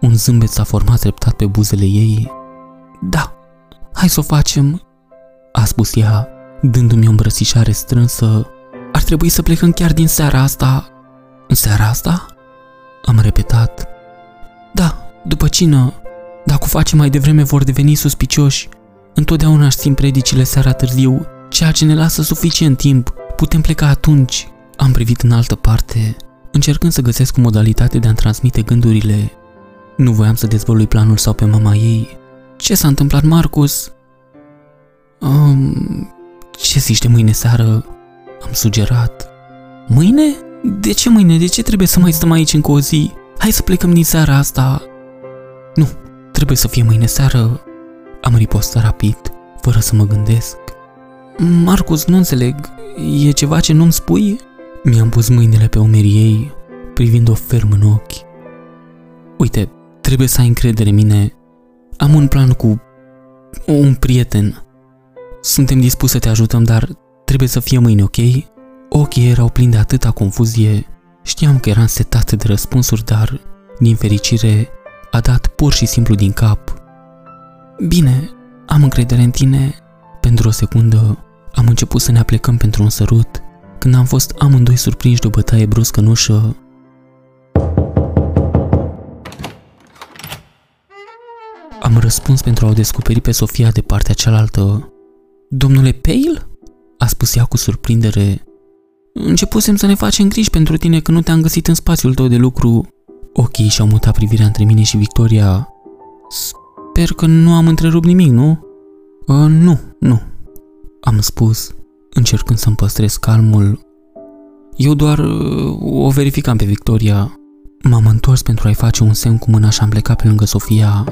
Un zâmbet s-a format treptat pe buzele ei. Da, hai să o facem, a spus ea, dându-mi o îmbrățișare strânsă. Ar trebui să plecăm chiar din seara asta. În seara asta? Am repetat. Da, după cină. Dacă o facem mai devreme, vor deveni suspicioși. Întotdeauna își țin predicile seara târziu, ceea ce ne lasă suficient timp. Putem pleca atunci. Am privit în altă parte, încercând să găsesc o modalitate de a-mi transmite gândurile. Nu voiam să dezvălui planul sau pe mama ei. Ce s-a întâmplat, Marcus? Um, ce zici de mâine seară? Am sugerat. Mâine? De ce mâine? De ce trebuie să mai stăm aici încă o zi? Hai să plecăm din seara asta. Nu, trebuie să fie mâine seară. Am ripostat rapid, fără să mă gândesc. Marcus, nu înțeleg. E ceva ce nu-mi spui? Mi-am pus mâinile pe umerii ei, privind-o ferm în ochi. Uite, trebuie să ai încredere în mine. Am un plan cu un prieten. Suntem dispuși să te ajutăm, dar trebuie să fie mâine, ok? Ochii erau plini de atâta confuzie. Știam că eram setat de răspunsuri, dar, din fericire, a dat pur și simplu din cap. Bine, am încredere în tine. Pentru o secundă am început să ne aplecăm pentru un sărut, când am fost amândoi surprinși de o bătaie bruscă în ușă. Am răspuns pentru a o descoperi pe Sofia de partea cealaltă. Domnule Pale? A spus ea cu surprindere. Începusem să ne facem griji pentru tine că nu te-am găsit în spațiul tău de lucru. Ochii și-au mutat privirea între mine și Victoria. Sper că nu am întrerupt nimic, nu? Uh, nu, nu, am spus, încercând să-mi păstrez calmul. Eu doar uh, o verificam pe Victoria. M-am întors pentru a-i face un semn cu mâna și am plecat pe lângă Sofia.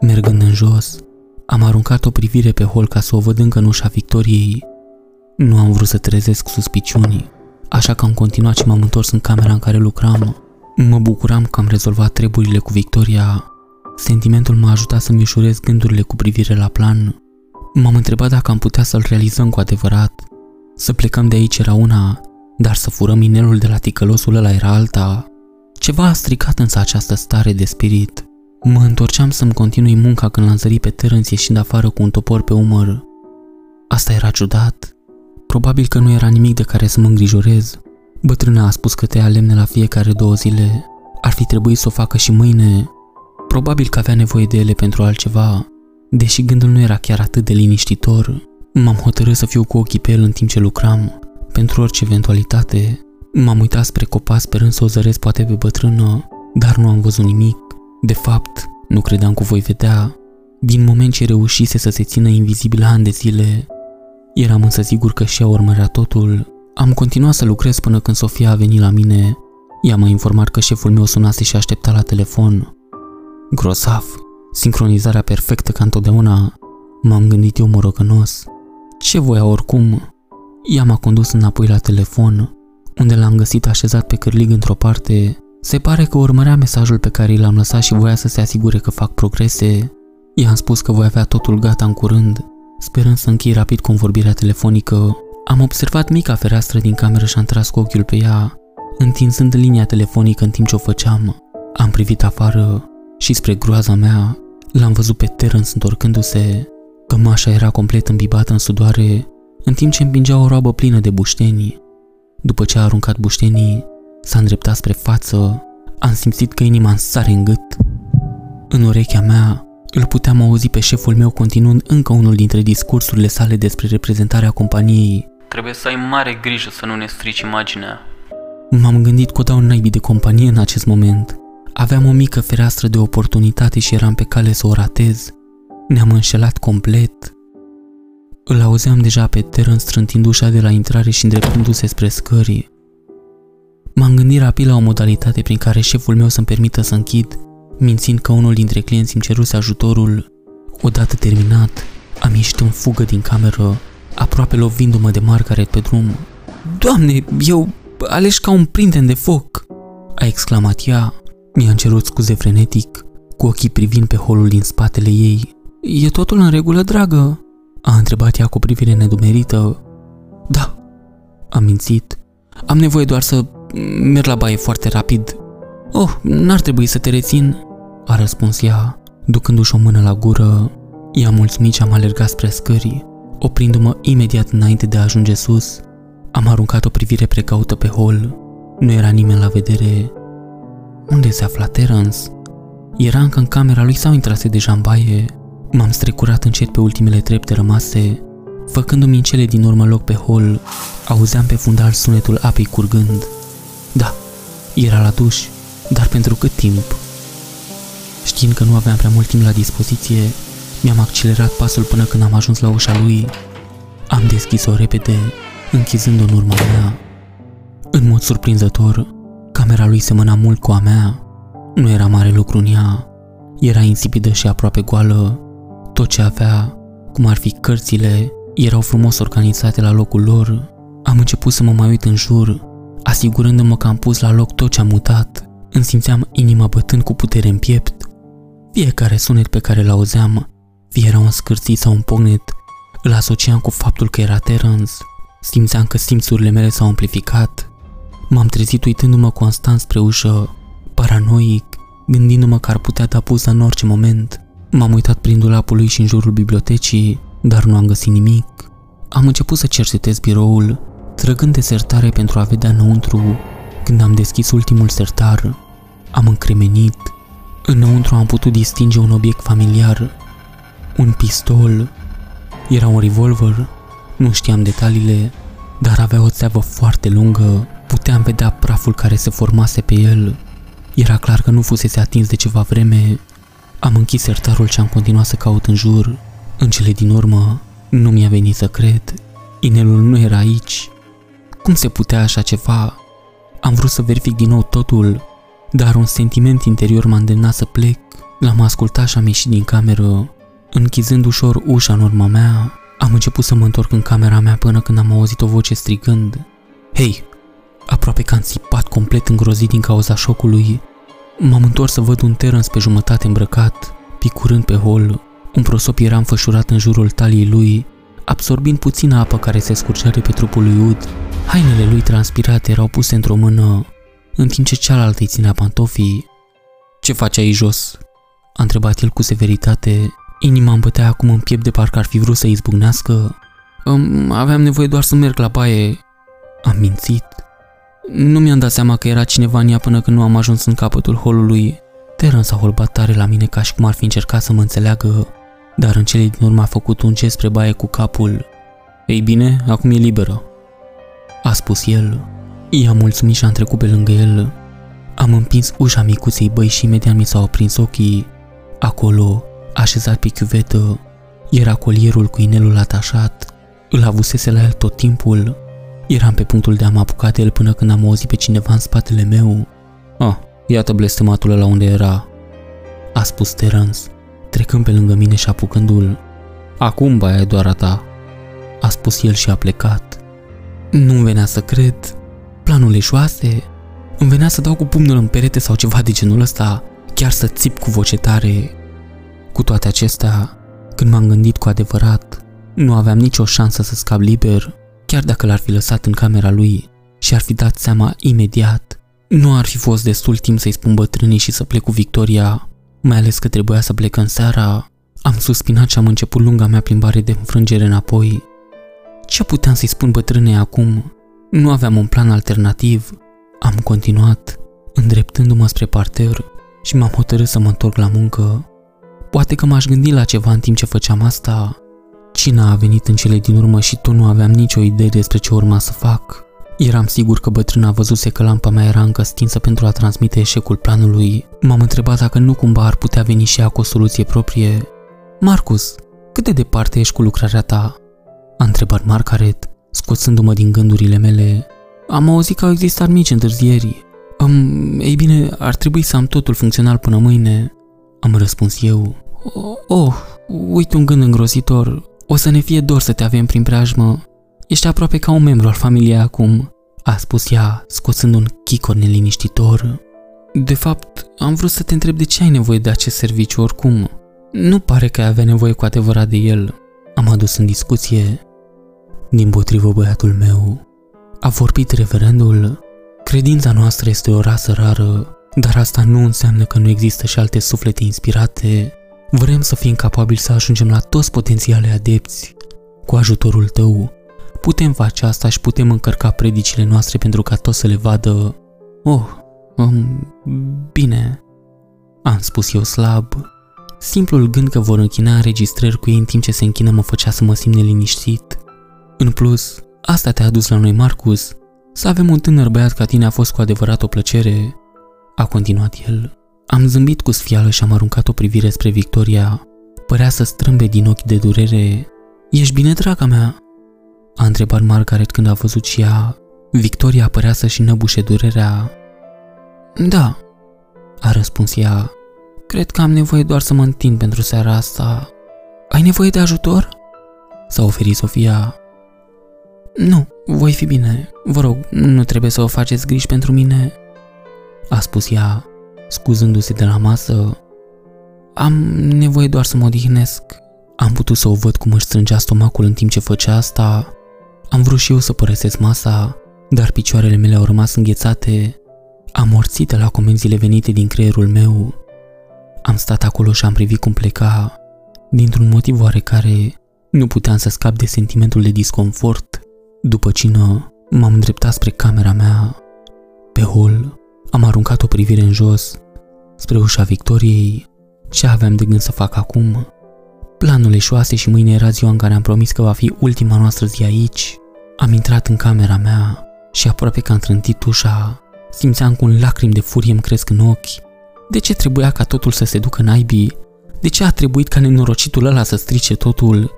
Mergând în jos, am aruncat o privire pe hol ca să o văd încă în ușa Victoriei. Nu am vrut să trezesc suspiciunii, așa că am continuat și m-am întors în camera în care lucram. Mă bucuram că am rezolvat treburile cu Victoria. Sentimentul m-a ajutat să-mi ușurez gândurile cu privire la plan. M-am întrebat dacă am putea să-l realizăm cu adevărat. Să plecăm de aici era una, dar să furăm inelul de la ticălosul ăla era alta. Ceva a stricat însă această stare de spirit. Mă întorceam să-mi continui munca când l-am zărit pe Terence ieșind afară cu un topor pe umăr. Asta era ciudat. Probabil că nu era nimic de care să mă îngrijorez. Bătrâna a spus că tăia lemne la fiecare două zile. Ar fi trebuit să o facă și mâine. Probabil că avea nevoie de ele pentru altceva. Deși gândul nu era chiar atât de liniștitor, m-am hotărât să fiu cu ochii pe el în timp ce lucram. Pentru orice eventualitate, m-am uitat spre copac sperând să o zăresc poate pe bătrână, dar nu am văzut nimic. De fapt, nu credeam că voi vedea. Din moment ce reușise să se țină invizibil ani de zile, eram însă sigur că și-a urmărea totul. Am continuat să lucrez până când Sofia a venit la mine. Ea m-a informat că șeful meu sunase și aștepta la telefon. Grosav, sincronizarea perfectă ca întotdeauna, m-am gândit eu morocănos. Ce voia oricum? Ea m-a condus înapoi la telefon, unde l-am găsit așezat pe cârlig într-o parte. Se pare că urmărea mesajul pe care l-am lăsat și voia să se asigure că fac progrese. I-am spus că voi avea totul gata în curând, sperând să închei rapid convorbirea telefonică. Am observat mica fereastră din cameră și am tras cu ochiul pe ea, întinsând linia telefonică în timp ce o făceam. Am privit afară și, spre groaza mea, l-am văzut pe Terence întorcându-se. Cămașa era complet îmbibată în sudoare, în timp ce împingea o roabă plină de bușteni. După ce a aruncat buștenii, s-a îndreptat spre față. Am simțit că inima îmi sare în gât. În urechea mea, îl puteam auzi pe șeful meu continuând încă unul dintre discursurile sale despre reprezentarea companiei. Trebuie să ai mare grijă să nu ne strici imaginea. M-am gândit că o dau naibii de companie în acest moment. Aveam o mică fereastră de oportunitate și eram pe cale să o ratez. Ne-am înșelat complet. Îl auzeam deja pe Terence strântind ușa de la intrare și îndreptându-se spre scări. M-am gândit rapid la o modalitate prin care șeful meu să-mi permită să închid, mințind că unul dintre clienți îmi ceruse ajutorul. Odată terminat, am ieșit în fugă din cameră, aproape lovindu-mă de Margaret pe drum. Doamne, eu aleș ca un prinden de foc!" a exclamat ea. Mi-a cerut scuze frenetic, cu ochii privind pe holul din spatele ei. E totul în regulă, dragă?" a întrebat ea cu privire nedumerită. Da," am mințit. Am nevoie doar să merg la baie foarte rapid." Oh, n-ar trebui să te rețin," a răspuns ea, ducându-și o mână la gură. I-am mulțumit și am alergat spre scări, oprindu-mă imediat înainte de a ajunge sus. Am aruncat o privire precaută pe hol. Nu era nimeni la vedere. Unde se afla Terence? Era încă în camera lui sau intrase deja în baie? M-am strecurat încet pe ultimele trepte rămase, făcându-mi în cele din urmă loc pe hol. Auzeam pe fundal sunetul apei curgând. Da, era la duș, dar pentru cât timp? Știind că nu aveam prea mult timp la dispoziție, mi-am accelerat pasul până când am ajuns la ușa lui. Am deschis-o repede, închizând-o în urma mea. În mod surprinzător, camera lui semăna mult cu a mea. Nu era mare lucru în ea. Era insipidă și aproape goală. Tot ce avea, cum ar fi cărțile, erau frumos organizate la locul lor. Am început să mă mai uit în jur, asigurându-mă că am pus la loc tot ce am mutat. Îmi simțeam inima bătând cu putere în piept. Fiecare sunet pe care l-auzeam, fie era un scârțit sau un pocnet, îl asociam cu faptul că era Terence. Simțeam că simțurile mele s-au amplificat. M-am trezit uitându-mă constant spre ușă, paranoic, gândindu-mă că ar putea da puza în orice moment. M-am uitat prin dulapul lui și în jurul bibliotecii, dar nu am găsit nimic. Am început să cercetez biroul, trăgând de sertare pentru a vedea înăuntru. Când am deschis ultimul sertar, am încremenit. Înăuntru am putut distinge un obiect familiar, un pistol. Era un revolver, nu știam detaliile, dar avea o țeavă foarte lungă. Puteam vedea praful care se formase pe el. Era clar că nu fusese atins de ceva vreme. Am închis sertarul și am continuat să caut în jur. În cele din urmă, nu mi-a venit să cred. Inelul nu era aici. Cum se putea așa ceva? Am vrut să verific din nou totul, dar un sentiment interior m-a îndemnat să plec. L-am ascultat și am ieșit din cameră. Închizând ușor ușa în urma mea, am început să mă întorc în camera mea până când am auzit o voce strigând: "Hei!" Aproape că am țipat complet îngrozit din cauza șocului. M-am întors să văd un Terence pe jumătate îmbrăcat, picurând pe hol. Un prosop era înfășurat în jurul taliei lui, absorbind puțină apă care se scurgea de pe trupul lui ud. Hainele lui transpirate erau puse într-o mână, în timp ce cealaltă îi ținea pantofii. "Ce faci aici jos?" a întrebat el cu severitate. Inima îmi bătea acum în piept de parcă ar fi vrut să izbucnească. "Aveam nevoie doar să merg la baie." Am mințit. Nu mi-am dat seama că era cineva în ea până când nu am ajuns în capătul holului. Terence s-a holbat tare la mine ca și cum ar fi încercat să mă înțeleagă, dar în cele din urmă a făcut un gest spre baie cu capul. "Ei bine, acum e liberă," a spus el. I-am mulțumit și am trecut pe lângă el. Am împins ușa micuței băi și imediat mi s-au aprins ochii. Acolo, așezat pe chiuvetă, era colierul cu inelul atașat. Îl avusese la el tot timpul. Eram pe punctul de a mă apuca de el până când am auzit pe cineva în spatele meu. "Ah, iată blestematul ăla unde era," a spus Terence, trecând pe lângă mine și apucându-l. "Acum baia e doar a ta," a spus el și a plecat. Nu-mi venea să cred. Planul eșuase. Îmi venea să dau cu pumnul în perete sau ceva de genul ăsta, chiar să țip cu voce tare. Cu toate acestea, când m-am gândit cu adevărat, nu aveam nicio șansă să scap liber. Chiar dacă l-ar fi lăsat în camera lui și ar fi dat seama imediat, nu ar fi fost destul timp să-i spun bătrânii și să plec cu Victoria, mai ales că trebuia să plecăm seara. Am suspinat și am început lunga mea plimbare de înfrângere înapoi. Ce puteam să-i spun bătrânei acum? Nu aveam un plan alternativ. Am continuat, îndreptându-mă spre parter și m-am hotărât să mă întorc la muncă. Poate că m-aș gândi la ceva în timp ce făceam asta. Cina a venit în cele din urmă și tot nu aveam nicio idee despre ce urma să fac. Eram sigur că bătrâna văzuse că lampa mea era încă stinsă pentru a transmite eșecul planului. M-am întrebat dacă nu cumva ar putea veni și ea cu o soluție proprie. "Marcus, cât de departe ești cu lucrarea ta?" a întrebat Margaret, scoțându-mă din gândurile mele. "Am auzit că au existat mici întârzieri." Um, ei bine, ar trebui să am totul funcțional până mâine," am răspuns eu. "Oh, uite un gând îngrozitor. O să ne fie dor să te avem prin preajmă. Ești aproape ca un membru al familiei acum," a spus ea, scoțând un chicor neliniștitor. "De fapt, am vrut să te întreb de ce ai nevoie de acest serviciu oricum. Nu pare că ai avea nevoie cu adevărat de el," am adus în discuție. Dimpotrivă, băiatul meu, a vorbit reverendul, "credința noastră este o rasă rară, dar asta nu înseamnă că nu există și alte suflete inspirate. Vrem să fim capabili să ajungem la toți potențialii adepți. Cu ajutorul tău, putem face asta și putem încărca predicile noastre pentru ca toți să le vadă." "Oh, um, bine," am spus eu slab. Simplul gând că vor închina înregistrări cu ei în timp ce se închină mă făcea să mă simt neliniștit. "În plus, asta te-a adus la noi, Marcus. Să avem un tânăr băiat ca tine a fost cu adevărat o plăcere," a continuat el. Am zâmbit cu sfială și am aruncat o privire spre Victoria. Părea să strâmbe din ochi de durere. "Ești bine, draga mea?" a întrebat Margaret când a văzut și ea. Victoria părea să-și înăbușe durerea. "Da," a răspuns ea. "Cred că am nevoie doar să mă întind pentru seara asta." "Ai nevoie de ajutor?" s-a oferit Sofia. "Nu, voi fi bine. Vă rog, nu trebuie să o faceți griji pentru mine," a spus ea, scuzându-se de la masă. "Am nevoie doar să mă odihnesc." Am putut să o văd cum își strângea stomacul în timp ce făcea asta. Am vrut și eu să părăsesc masa, dar picioarele mele au rămas înghețate, amorțite la comenzile venite din creierul meu. Am stat acolo și am privit cum pleca. Dintr-un motiv oarecare, nu puteam să scap de sentimentul de disconfort. După cină, m-am îndreptat spre camera mea. Pe hol, am aruncat o privire în jos, spre ușa Victoriei. Ce aveam de gând să fac acum? Planul eșuase și mâine era ziua în care am promis că va fi ultima noastră zi aici. Am intrat în camera mea și aproape că am trântit ușa. Simțeam cum lacrimi de furie îmi cresc în ochi. De ce trebuia ca totul să se ducă în aibii? De ce a trebuit ca nenorocitul ăla să strice totul?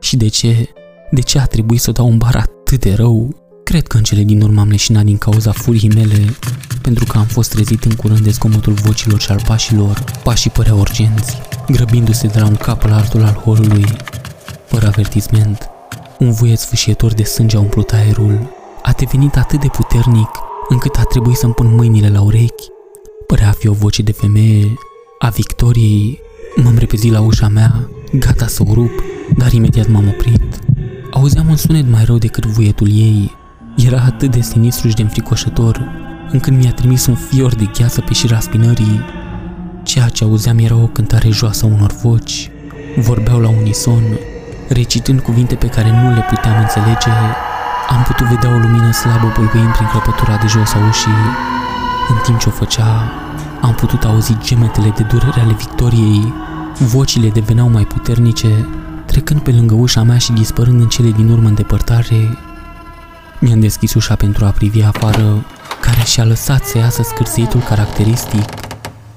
Și de ce? De ce a trebuit să dau un bar atât de rău? Cred că în cele din urmă am leșinat din cauza furii mele, pentru că am fost trezit în curând de zgomotul vocilor și al pașilor. Pașii păreau urgenți, grăbindu-se de la un cap la altul al holului. Fără avertisment, un vuiet sfâșietor de sânge a umplut aerul. A devenit atât de puternic, încât a trebuit să-mi pun mâinile la urechi. Părea a fi o voce de femeie, a Victoriei. M-am repezit la ușa mea, gata să o rup, dar imediat m-am oprit. Auzeam un sunet mai rău decât vuietul ei. Era atât de sinistru și de înfricoșător, încât mi-a trimis un fior de gheață pe șira spinării. Ceea ce auzeam era o cântare joasă a unor voci. Vorbeau la unison, recitând cuvinte pe care nu le puteam înțelege. Am putut vedea o lumină slabă bălbăind prin crăpătura de jos a ușii. În timp ce o făcea, am putut auzi gemetele de durere ale Victoriei. Vocile deveneau mai puternice, trecând pe lângă ușa mea și dispărând în cele din urmă în depărtare. Mi-am deschis ușa pentru a privi afară, care și-a lăsat să iasă scârțâitul caracteristic.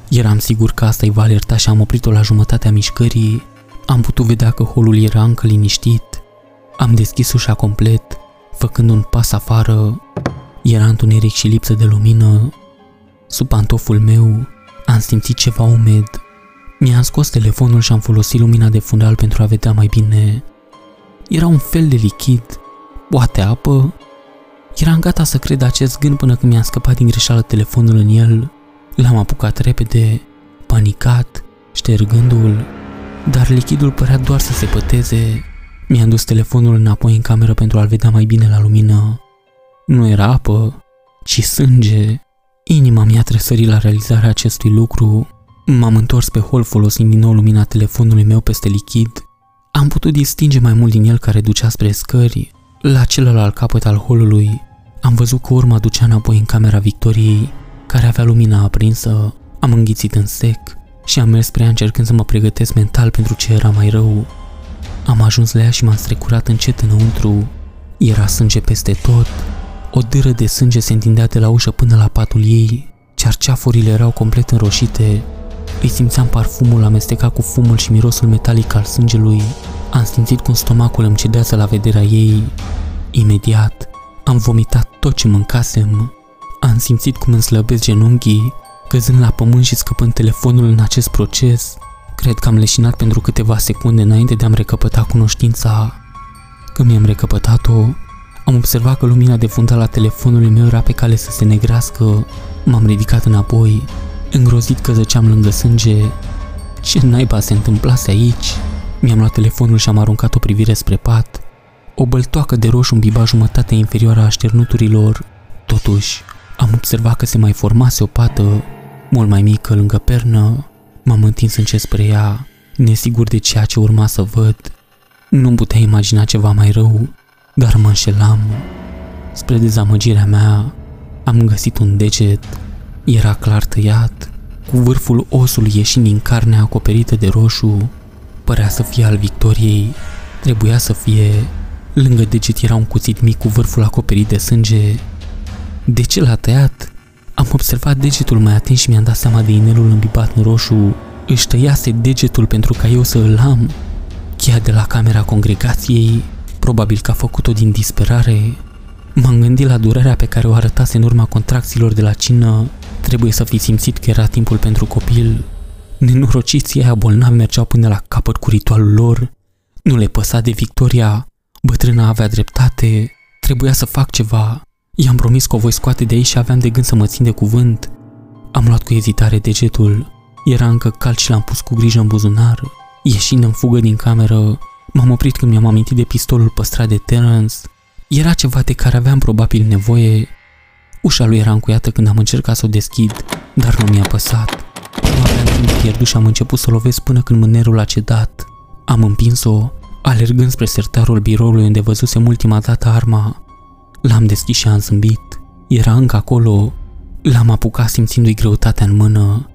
Eram sigur că asta îi va alerta și am oprit-o la jumătatea mișcării. Am putut vedea că holul era încă liniștit. Am deschis ușa complet, făcând un pas afară. Era întuneric și lipsă de lumină. Sub pantoful meu am simțit ceva umed. Mi-am scos telefonul și am folosit lumina de fundal pentru a vedea mai bine. Era un fel de lichid, poate apă. Eram gata să cred acest gând până când mi-am scăpat din greșeală telefonul în el. L-am apucat repede, panicat, ștergându-l, dar lichidul părea doar să se păteze. Mi-am dus telefonul înapoi în cameră pentru a-l vedea mai bine la lumină. Nu era apă, ci sânge. Inima mi-a tresărit la realizarea acestui lucru. M-am întors pe hol folosind din nou lumina telefonului meu peste lichid. Am putut distinge mai mult din el care ducea spre scări. La celălalt capăt al holului, am văzut că urma ducea înapoi în camera Victoriei, care avea lumina aprinsă. Am înghițit în sec și am mers spre ea încercând să mă pregătesc mental pentru ce era mai rău. Am ajuns la ea și m-am strecurat încet înăuntru. Era sânge peste tot. O dâră de sânge se întindea de la ușă până la patul ei. Cearceafurile erau complet înroșite. Îi simțeam parfumul amestecat cu fumul și mirosul metalic al sângelui. Am simțit cum stomacul îmi cedează la vederea ei. Imediat, am vomitat tot ce mâncasem. Am simțit cum îmi slăbesc genunchii, căzând la pământ și scăpând telefonul în acest proces. Cred că am leșinat pentru câteva secunde înainte de a-mi recăpăta cunoștința. Când mi-am recăpătat-o, am observat că lumina de fundal la telefonului meu era pe cale să se negrească. M-am ridicat înapoi, îngrozit că zăceam lângă sânge. Ce naiba se întâmplase aici? Mi-am luat telefonul și am aruncat o privire spre pat. O băltoacă de roșu îmbiba jumătatea inferioară a așternuturilor. Totuși, am observat că se mai formase o pată, mult mai mică, lângă pernă. M-am întins încet spre ea, nesigur de ceea ce urma să văd. Nu-mi puteam imagina ceva mai rău, dar mă înșelam. Spre dezamăgirea mea, am găsit un deget. Era clar tăiat, cu vârful osului ieșind din carnea acoperită de roșu. Părea să fie al Victoriei. Trebuia să fie. Lângă deget era un cuțit mic cu vârful acoperit de sânge. De ce l-a tăiat? Am observat degetul mai atent și mi-am dat seama de inelul îmbibat în roșu. Își tăiase degetul pentru ca eu să îl am. Cheia de la camera congregației. Probabil că a făcut-o din disperare. M-am gândit la durerea pe care o arătase în urma contracțiilor de la cină. Trebuie să fi simțit că era timpul pentru copil. Nenorociții aia bolnavi mergeau până la capăt cu ritualul lor. Nu le păsa de Victoria. Bătrâna avea dreptate. Trebuia să fac ceva. I-am promis că o voi scoate de aici și aveam de gând să mă țin de cuvânt. Am luat cu ezitare degetul. Era încă cald și l-am pus cu grijă în buzunar. Ieșind în fugă din cameră, m-am oprit când mi-am amintit de pistolul păstrat de Terence. Era ceva de care aveam probabil nevoie. Ușa lui era încuiată când am încercat să o deschid, dar nu mi-a păsat. Nu aveam timp pierdut și am început să lovesc până când mânerul a cedat. Am împins-o, alergând spre sertarul biroului unde văzusem ultima dată arma. L-am deschis și am zâmbit. Era încă acolo. L-am apucat simțindu-i greutatea în mână.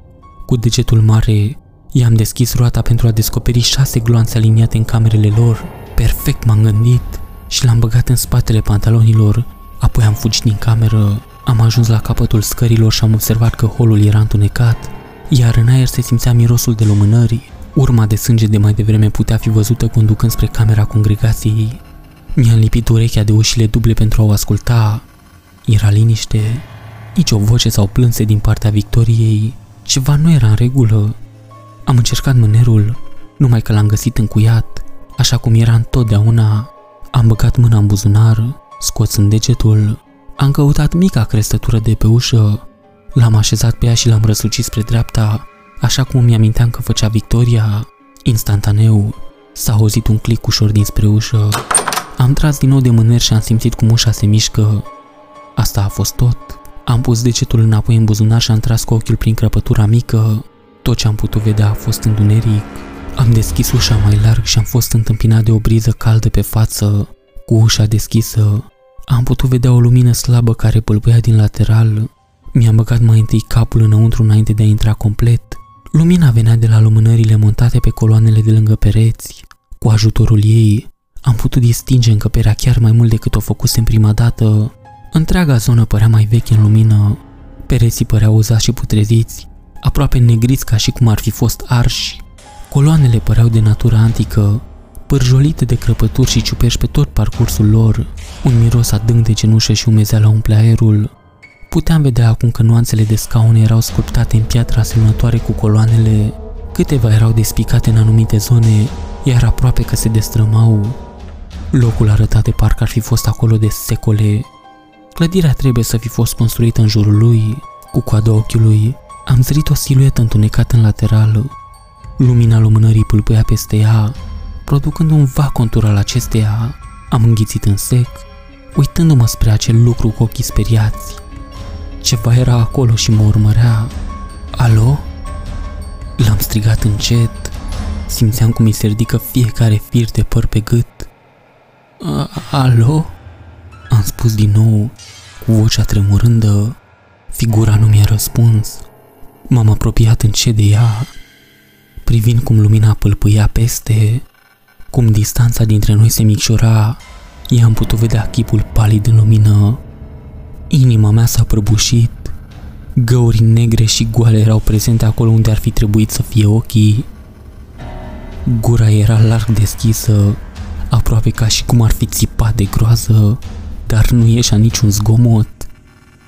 Cu degetul mare, i-am deschis roata pentru a descoperi șase gloanțe aliniate în camerele lor. Perfect, m-am gândit, și l-am băgat în spatele pantalonilor. Apoi am fugit din cameră. Am ajuns la capătul scărilor și am observat că holul era întunecat, iar în aer se simțea mirosul de lumânări. Urma de sânge de mai devreme putea fi văzută conducând spre camera congregației. Mi-am lipit urechea de ușile duble pentru a o asculta. Era liniște, nici o voce sau plânse din partea Victoriei. Ceva nu era în regulă. Am încercat mânerul, numai că l-am găsit încuiat, așa cum era întotdeauna. Am băgat mâna în buzunar, scoțând degetul. Am căutat mica crestătură de pe ușă. L-am așezat pe ea și l-am răsucit spre dreapta, așa cum îmi aminteam că făcea Victoria. Instantaneu, s-a auzit un clic ușor dinspre ușă. Am tras din nou de mâner și am simțit cum ușa se mișcă. Asta a fost tot. Am pus degetul înapoi în buzunar și am tras cu ochiul prin crăpătura mică. Tot ce am putut vedea a fost întuneric. Am deschis ușa mai larg și am fost întâmpinat de o briză caldă pe față. Cu ușa deschisă, am putut vedea o lumină slabă care bâlbâia din lateral. Mi-am băgat mai întâi capul înăuntru înainte de a intra complet. Lumina venea de la lumânările montate pe coloanele de lângă pereți. Cu ajutorul ei, am putut distinge încăperea chiar mai mult decât o făcusem prima dată. Întreaga zonă părea mai veche în lumină. Pereții păreau uzați și putreziți, aproape negriți ca și cum ar fi fost arși. Coloanele păreau de natură antică, pârjolite de crăpături și ciuperci pe tot parcursul lor. Un miros adânc de cenușă și umezeală umple aerul. Puteam vedea acum că nuanțele de scaune erau sculptate în piatră asemănătoare cu coloanele. Câteva erau despicate în anumite zone, iar aproape că se destrămau. Locul arăta de parcă ar fi fost acolo de secole. Clădirea trebuie să fi fost construită în jurul lui. Cu coada ochiului, am zărit o siluetă întunecată în lateral. Lumina lumânării pâlpâia peste ea, producând un vag contur al acesteia. Am înghițit în sec, uitându-mă spre acel lucru cu ochii speriați. Ceva era acolo și mă urmărea. Alo? L-am strigat încet. Simțeam cum mi se ridică fiecare fir de păr pe gât. Alo? Am spus din nou, cu vocea tremurândă. Figura nu mi-a răspuns. M-am apropiat încet de ea, privind cum lumina pâlpâia peste, cum distanța dintre noi se micșora. I-am putut vedea chipul palid în lumină. Inima mea s-a prăbușit. Găuri negre și goale erau prezente acolo unde ar fi trebuit să fie ochii. Gura era larg deschisă, aproape ca și cum ar fi țipat de groază, dar nu ieșea niciun zgomot.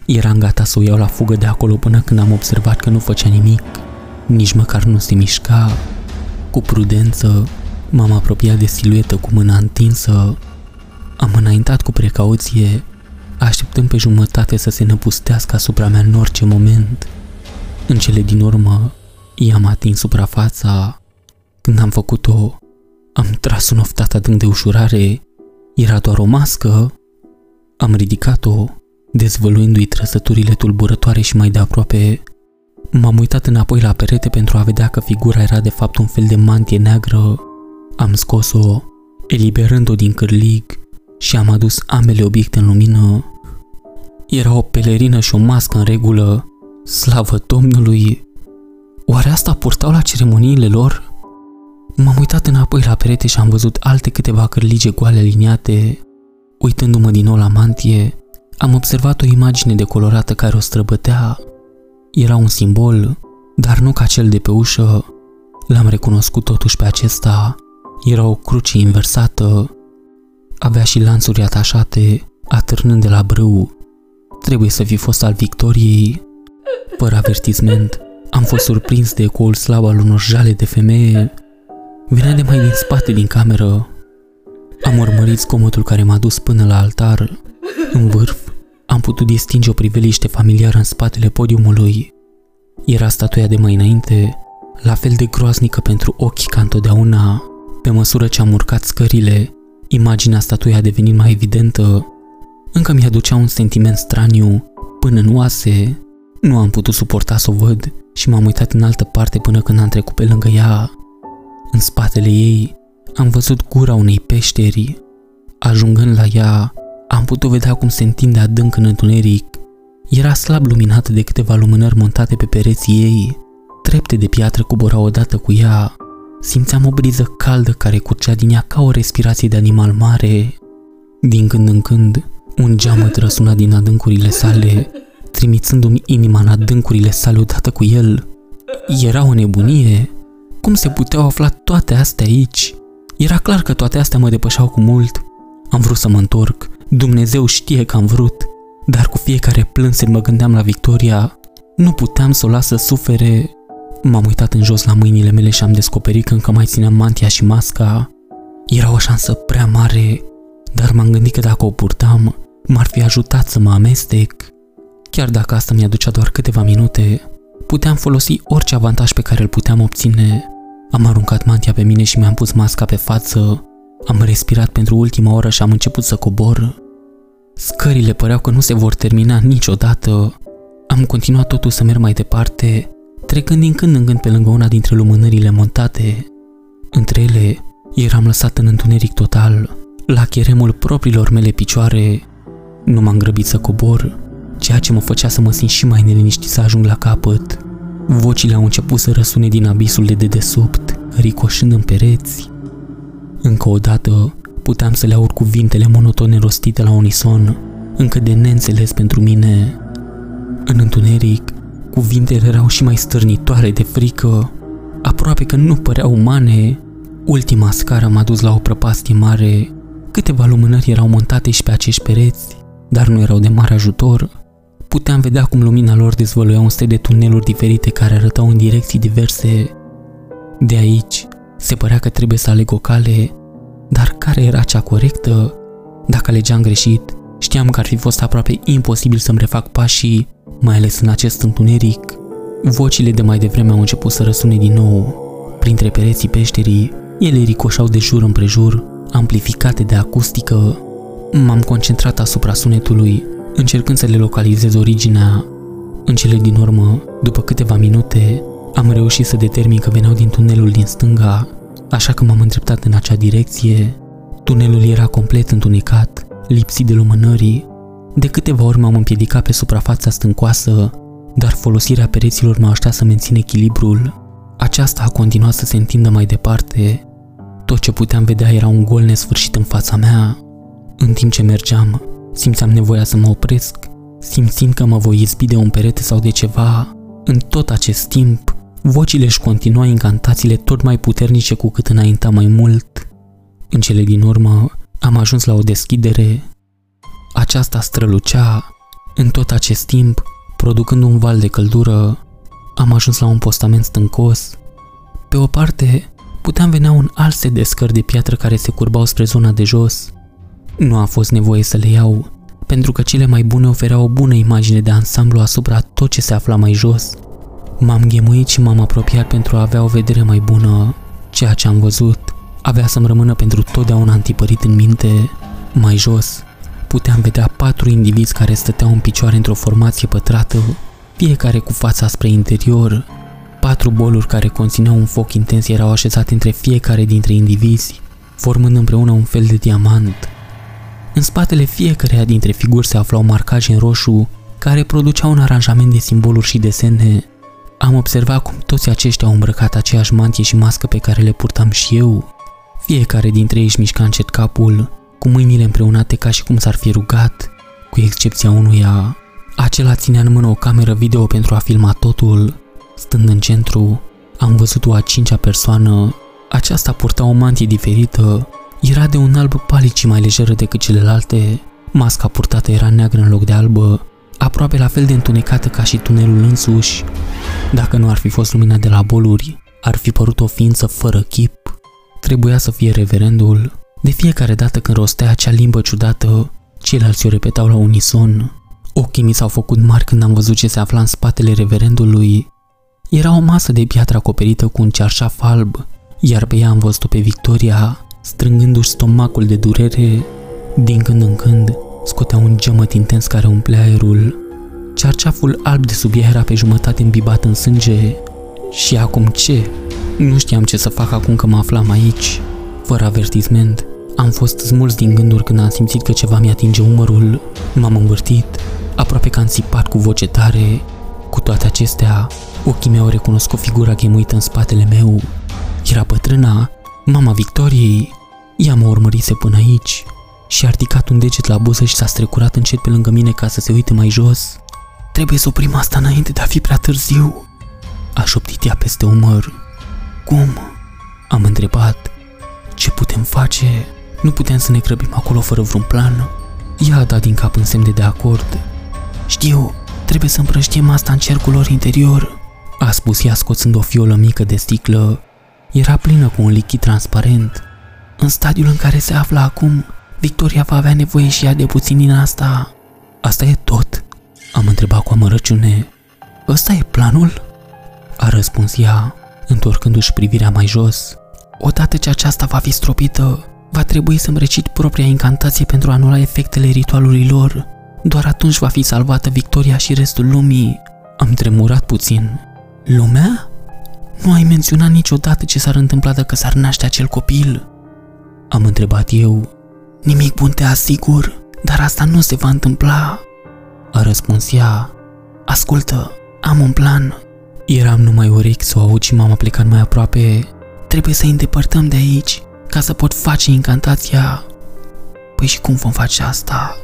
Eram gata să o iau la fugă de acolo până când am observat că nu făcea nimic. Nici măcar nu se mișca. Cu prudență, m-am apropiat de siluetă cu mâna întinsă. Am înaintat cu precauție, așteptând pe jumătate să se năpustească asupra mea în orice moment. În cele din urmă, i-am atins suprafața. Când am făcut-o, am tras un oftat adânc de ușurare. Era doar o mască. Am ridicat-o, dezvăluindu-i trăsăturile tulburătoare și mai de aproape. M-am uitat înapoi la perete pentru a vedea că figura era de fapt un fel de mantie neagră. Am scos-o, eliberând-o din cârlig, și am adus ambele obiecte în lumină. Era o pelerină și o mască în regulă. Slavă Domnului! Oare asta purtau la ceremoniile lor? M-am uitat înapoi la perete și am văzut alte câteva cârlige goale aliniate. Uitându-mă din nou la mantie, am observat o imagine decolorată care o străbătea. Era un simbol, dar nu ca cel de pe ușă. L-am recunoscut totuși pe acesta. Era o cruce inversată. Avea și lanțuri atașate, atârnând de la brâu. Trebuie să fi fost al Victoriei. Fără avertisment, am fost surprins de ecoul slab al unor jale de femeie. Venea de mai din spate din cameră. Am urmărit zgomotul care m-a dus până la altar. În vârf, am putut distinge o priveliște familiară în spatele podiumului. Era statuia de mai înainte, la fel de groaznică pentru ochi ca întotdeauna. Pe măsură ce am urcat scările, imaginea statuii a devenit mai evidentă. Încă mi-aducea un sentiment straniu, până în oase. Nu am putut suporta să o văd și m-am uitat în altă parte până când am trecut pe lângă ea. În spatele ei, am văzut gura unei peșteri. Ajungând la ea, am putut vedea cum se întinde adânc în întuneric. Era slab luminată de câteva lumânări montate pe pereții ei. Trepte de piatră coborau odată cu ea. Simțeam o briză caldă care curgea din ea ca o respirație de animal mare. Din când în când, un geamăt răsuna din adâncurile sale, trimițându-mi inima în adâncurile sale odată cu el. Era o nebunie. Cum se puteau afla toate astea aici? Era clar că toate astea mă depășeau cu mult. Am vrut să mă întorc, Dumnezeu știe că am vrut, dar cu fiecare plânsel mă gândeam la Victoria, nu puteam să o las să sufere. M-am uitat în jos la mâinile mele și am descoperit că încă mai țineam mantia și masca. Era o șansă prea mare, dar m-am gândit că dacă o purtam, m-ar fi ajutat să mă amestec. Chiar dacă asta mi-aducea doar câteva minute, puteam folosi orice avantaj pe care îl puteam obține. Am aruncat mantia pe mine și mi-am pus masca pe față. Am respirat pentru ultima oră și am început să cobor. Scările păreau că nu se vor termina niciodată. Am continuat totuși să merg mai departe, trecând din când în când pe lângă una dintre lumânările montate. Între ele, eram lăsat în întuneric total, la cheremul propriilor mele picioare. Nu m-am grăbit să cobor, ceea ce mă făcea să mă simt și mai neliniștit să ajung la capăt. Vocile au început să răsune din abisul de dedesubt, ricoșând în pereți. Încă o dată, puteam să le aud cuvintele monotone rostite la unison, încă de neînțeles pentru mine. În întuneric, cuvintele erau și mai stârnitoare de frică, aproape că nu păreau umane. Ultima scară m-a dus la o prăpastie mare. Câteva lumânări erau montate și pe acești pereți, dar nu erau de mare ajutor. Puteam vedea cum lumina lor dezvăluia un set de tuneluri diferite care arătau în direcții diverse. De aici, se părea că trebuie să aleg o cale, dar care era cea corectă? Dacă alegeam greșit, știam că ar fi fost aproape imposibil să-mi refac pașii, mai ales în acest întuneric. Vocile de mai devreme au început să răsune din nou. Printre pereții peșterii, ele ricoșau de jur împrejur, amplificate de acustică. M-am concentrat asupra sunetului, încercând să le localizez originea. În cele din urmă, după câteva minute, am reușit să determin că veneau din tunelul din stânga, așa că m-am îndreptat în acea direcție. Tunelul era complet întunecat, lipsit de lumânări. De câteva ori m-am împiedicat pe suprafața stâncoasă, dar folosirea pereților m-a ajutat să mențin echilibrul. Aceasta a continuat să se întindă mai departe. Tot ce puteam vedea era un gol nesfârșit în fața mea. În timp ce mergeam, simțeam nevoia să mă opresc, simțind că mă voi izbi de un perete sau de ceva. În tot acest timp, vocile își continuau incantațiile tot mai puternice cu cât înainta mai mult. În cele din urmă, am ajuns la o deschidere. Aceasta strălucea. În tot acest timp, producând un val de căldură, am ajuns la un postament stâncos. Pe o parte, puteam vedea un alt set de scări de piatră care se curbau spre zona de jos. Nu a fost nevoie să le iau, pentru că cele mai bune ofereau o bună imagine de ansamblu asupra tot ce se afla mai jos. M-am ghemuit și m-am apropiat pentru a avea o vedere mai bună. Ceea ce am văzut avea să-mi rămână pentru totdeauna întipărit în minte. Mai jos, puteam vedea patru indivizi care stăteau în picioare într-o formație pătrată, fiecare cu fața spre interior. Patru boluri care conțineau un foc intens erau așezate între fiecare dintre indivizi, formând împreună un fel de diamant. În spatele fiecăreia dintre figuri se aflau marcaje în roșu, care produceau un aranjament de simboluri și desene. Am observat cum toți aceștia au îmbrăcat aceeași mantie și mască pe care le purtam și eu. Fiecare dintre ei își mișca încet capul, cu mâinile împreunate ca și cum s-ar fi rugat, cu excepția unuia. Acela ținea în mână o cameră video pentru a filma totul. Stând în centru, am văzut o a cincea persoană. Aceasta purta o mantie diferită, era de un alb palid și mai lejeră decât celelalte. Masca purtată era neagră în loc de albă, aproape la fel de întunecată ca și tunelul însuși. Dacă nu ar fi fost lumina de la boluri, ar fi părut o ființă fără chip. Trebuia să fie reverendul. De fiecare dată când rostea acea limbă ciudată, ceilalți o repetau la unison. Ochii mi s-au făcut mari când am văzut ce se afla în spatele reverendului. Era o masă de piatră acoperită cu un cearșaf alb, iar pe ea am văzut-o pe Victoria, strângându-și stomacul de durere. Din când în când, scotea un gemăt intens care umplea aerul. Cearceaful alb de sub ea era pe jumătate îmbibat în sânge. Și acum ce? Nu știam ce să fac acum că mă aflam aici. Fără avertisment, am fost smuls din gânduri când am simțit că ceva mi-atinge umărul. M-am învârtit, aproape că am țipat cu voce tare. Cu toate acestea, ochii mei au recunoscut figura ghemuită în spatele meu. Era bătrâna, mama Victoriei. Ea mă urmărise până aici și a ridicat un deget la buză și s-a strecurat încet pe lângă mine ca să se uite mai jos. Trebuie să oprim asta înainte de a fi prea târziu, a șoptit ea peste umăr. Cum? Am întrebat. Ce putem face? Nu puteam să ne grăbim acolo fără vreun plan. Ea a dat din cap în semne de acord. Știu, trebuie să împrăștiem asta în cercul lor interior, a spus ea scoțând o fiolă mică de sticlă. Era plină cu un lichid transparent. În stadiul în care se află acum, Victoria va avea nevoie și ea de puțin din asta. Asta e tot? Am întrebat cu amărăciune. Ăsta e planul? A răspuns ea, întorcându-și privirea mai jos. Odată ce aceasta va fi stropită, va trebui să-mi recit propria incantație pentru a anula efectele ritualului lor. Doar atunci va fi salvată Victoria și restul lumii. Am tremurat puțin. Lumea? Nu ai menționat niciodată ce s-ar întâmpla dacă s-ar naște acel copil? Am întrebat eu. Nimic bun, te asigur, dar asta nu se va întâmpla, a răspuns ea. Ascultă, am un plan. Eram numai urechi să o aud și m-am plecat mai aproape. Trebuie să îi îndepărtăm de aici, ca să pot face incantația. Păi și cum vom face asta?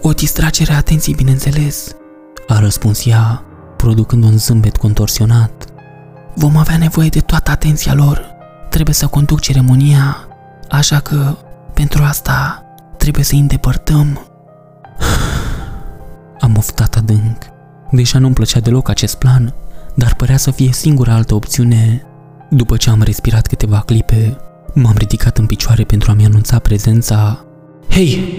Cu o distragere a atenției, bineînțeles, a răspuns ea, producând un zâmbet contorsionat. Vom avea nevoie de toată atenția lor. Trebuie să conduc ceremonia, așa că, pentru asta, trebuie să îi îndepărtăm. Am oftat adânc. Deja nu-mi plăcea deloc acest plan, dar părea să fie singura altă opțiune. După ce am respirat câteva clipe, m-am ridicat în picioare pentru a-mi anunța prezența. Hei!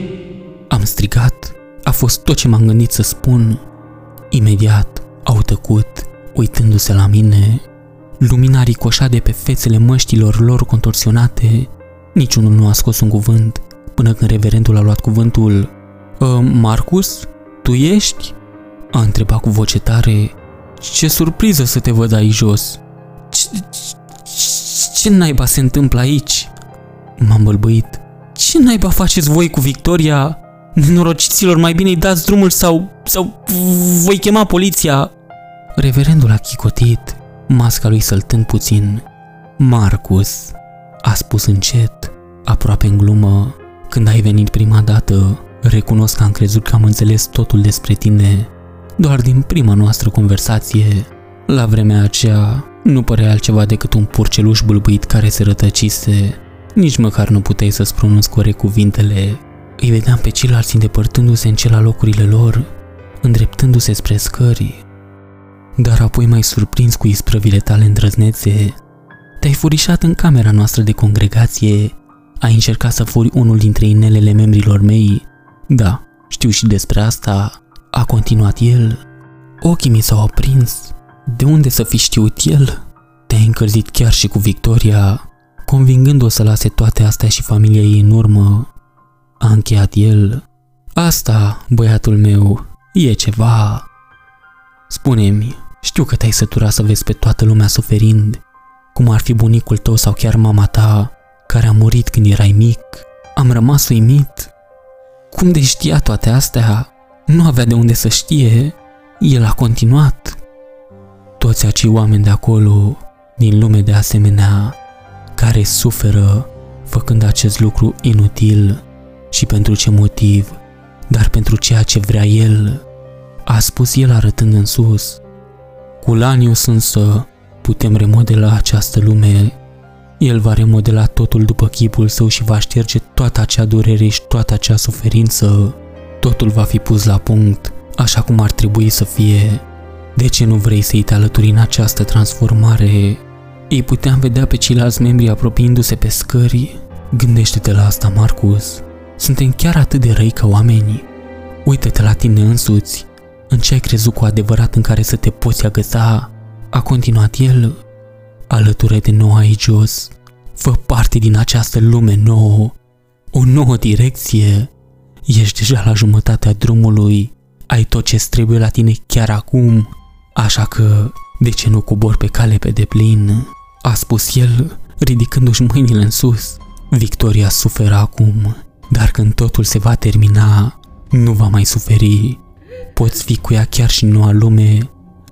Am strigat. A fost tot ce m-am gândit să spun. Imediat au tăcut, uitându-se la mine. Lumina ricoșa de pe fețele măștilor lor contorsionate. Niciunul nu a scos un cuvânt, până când reverendul a luat cuvântul. Marcus, tu ești?" a întrebat cu voce tare. Ce surpriză să te văd aici jos! Ce naiba se întâmplă aici?" M-am bălbăit. Ce naiba faceți voi cu Victoria? Nenorociților, mai bine îi dați drumul sau... sau voi chema poliția!" Reverendul a chicotit, masca lui săltând puțin. Marcus, a spus încet, aproape în glumă. Când ai venit prima dată, recunosc că am crezut că am înțeles totul despre tine. Doar din prima noastră conversație, la vremea aceea, nu părea altceva decât un purceluș bâlbâit care se rătăcise. Nici măcar nu puteai să-ți pronunți corect cuvintele. Îi vedeam pe ceilalți îndepărtându-se în cel la locurile lor, îndreptându-se spre scări. Dar apoi m-ai surprins cu isprăvile tale îndrăznețe. Te-ai furișat în camera noastră de congregație. Ai încercat să furi unul dintre inelele membrilor mei. Da, știu și despre asta, a continuat el. Ochii mi s-au aprins. De unde să fi știut el? Te-ai încălzit chiar și cu Victoria, convingându-o să lase toate astea și familia ei în urmă. A încheiat el. Asta, băiatul meu, e ceva. Spune-mi, știu că te-ai săturat să vezi pe toată lumea suferind, cum ar fi bunicul tău sau chiar mama ta, care a murit când erai mic. Am rămas uimit. Cum de știa toate astea? Nu avea de unde să știe. El a continuat. Toți acei oameni de acolo, din lume de asemenea, care suferă făcând acest lucru inutil și pentru ce motiv, dar pentru ceea ce vrea el, a spus el arătând în sus. Cu Lanius însă putem remodela această lume. El va remodela totul după chipul său și va șterge toată acea durere și toată acea suferință. Totul va fi pus la punct, așa cum ar trebui să fie. De ce nu vrei să-i te alături în această transformare? Ei puteam vedea pe ceilalți membri apropiindu-se pe scări. Gândește-te la asta, Marcus. Suntem chiar atât de răi ca oamenii. Uită-te la tine însuți. În ce ai crezut cu adevărat în care să te poți agăța? A continuat el. Alătură-te nouă aici jos. Fă parte din această lume nouă. O nouă direcție. Ești deja la jumătatea drumului. Ai tot ce-ți trebuie la tine chiar acum. Așa că, de ce nu cobori pe cale pe deplin? A spus el, ridicându-și mâinile în sus. Victoria suferă acum, dar când totul se va termina, nu va mai suferi. Poți fi cu ea chiar și în noua lume.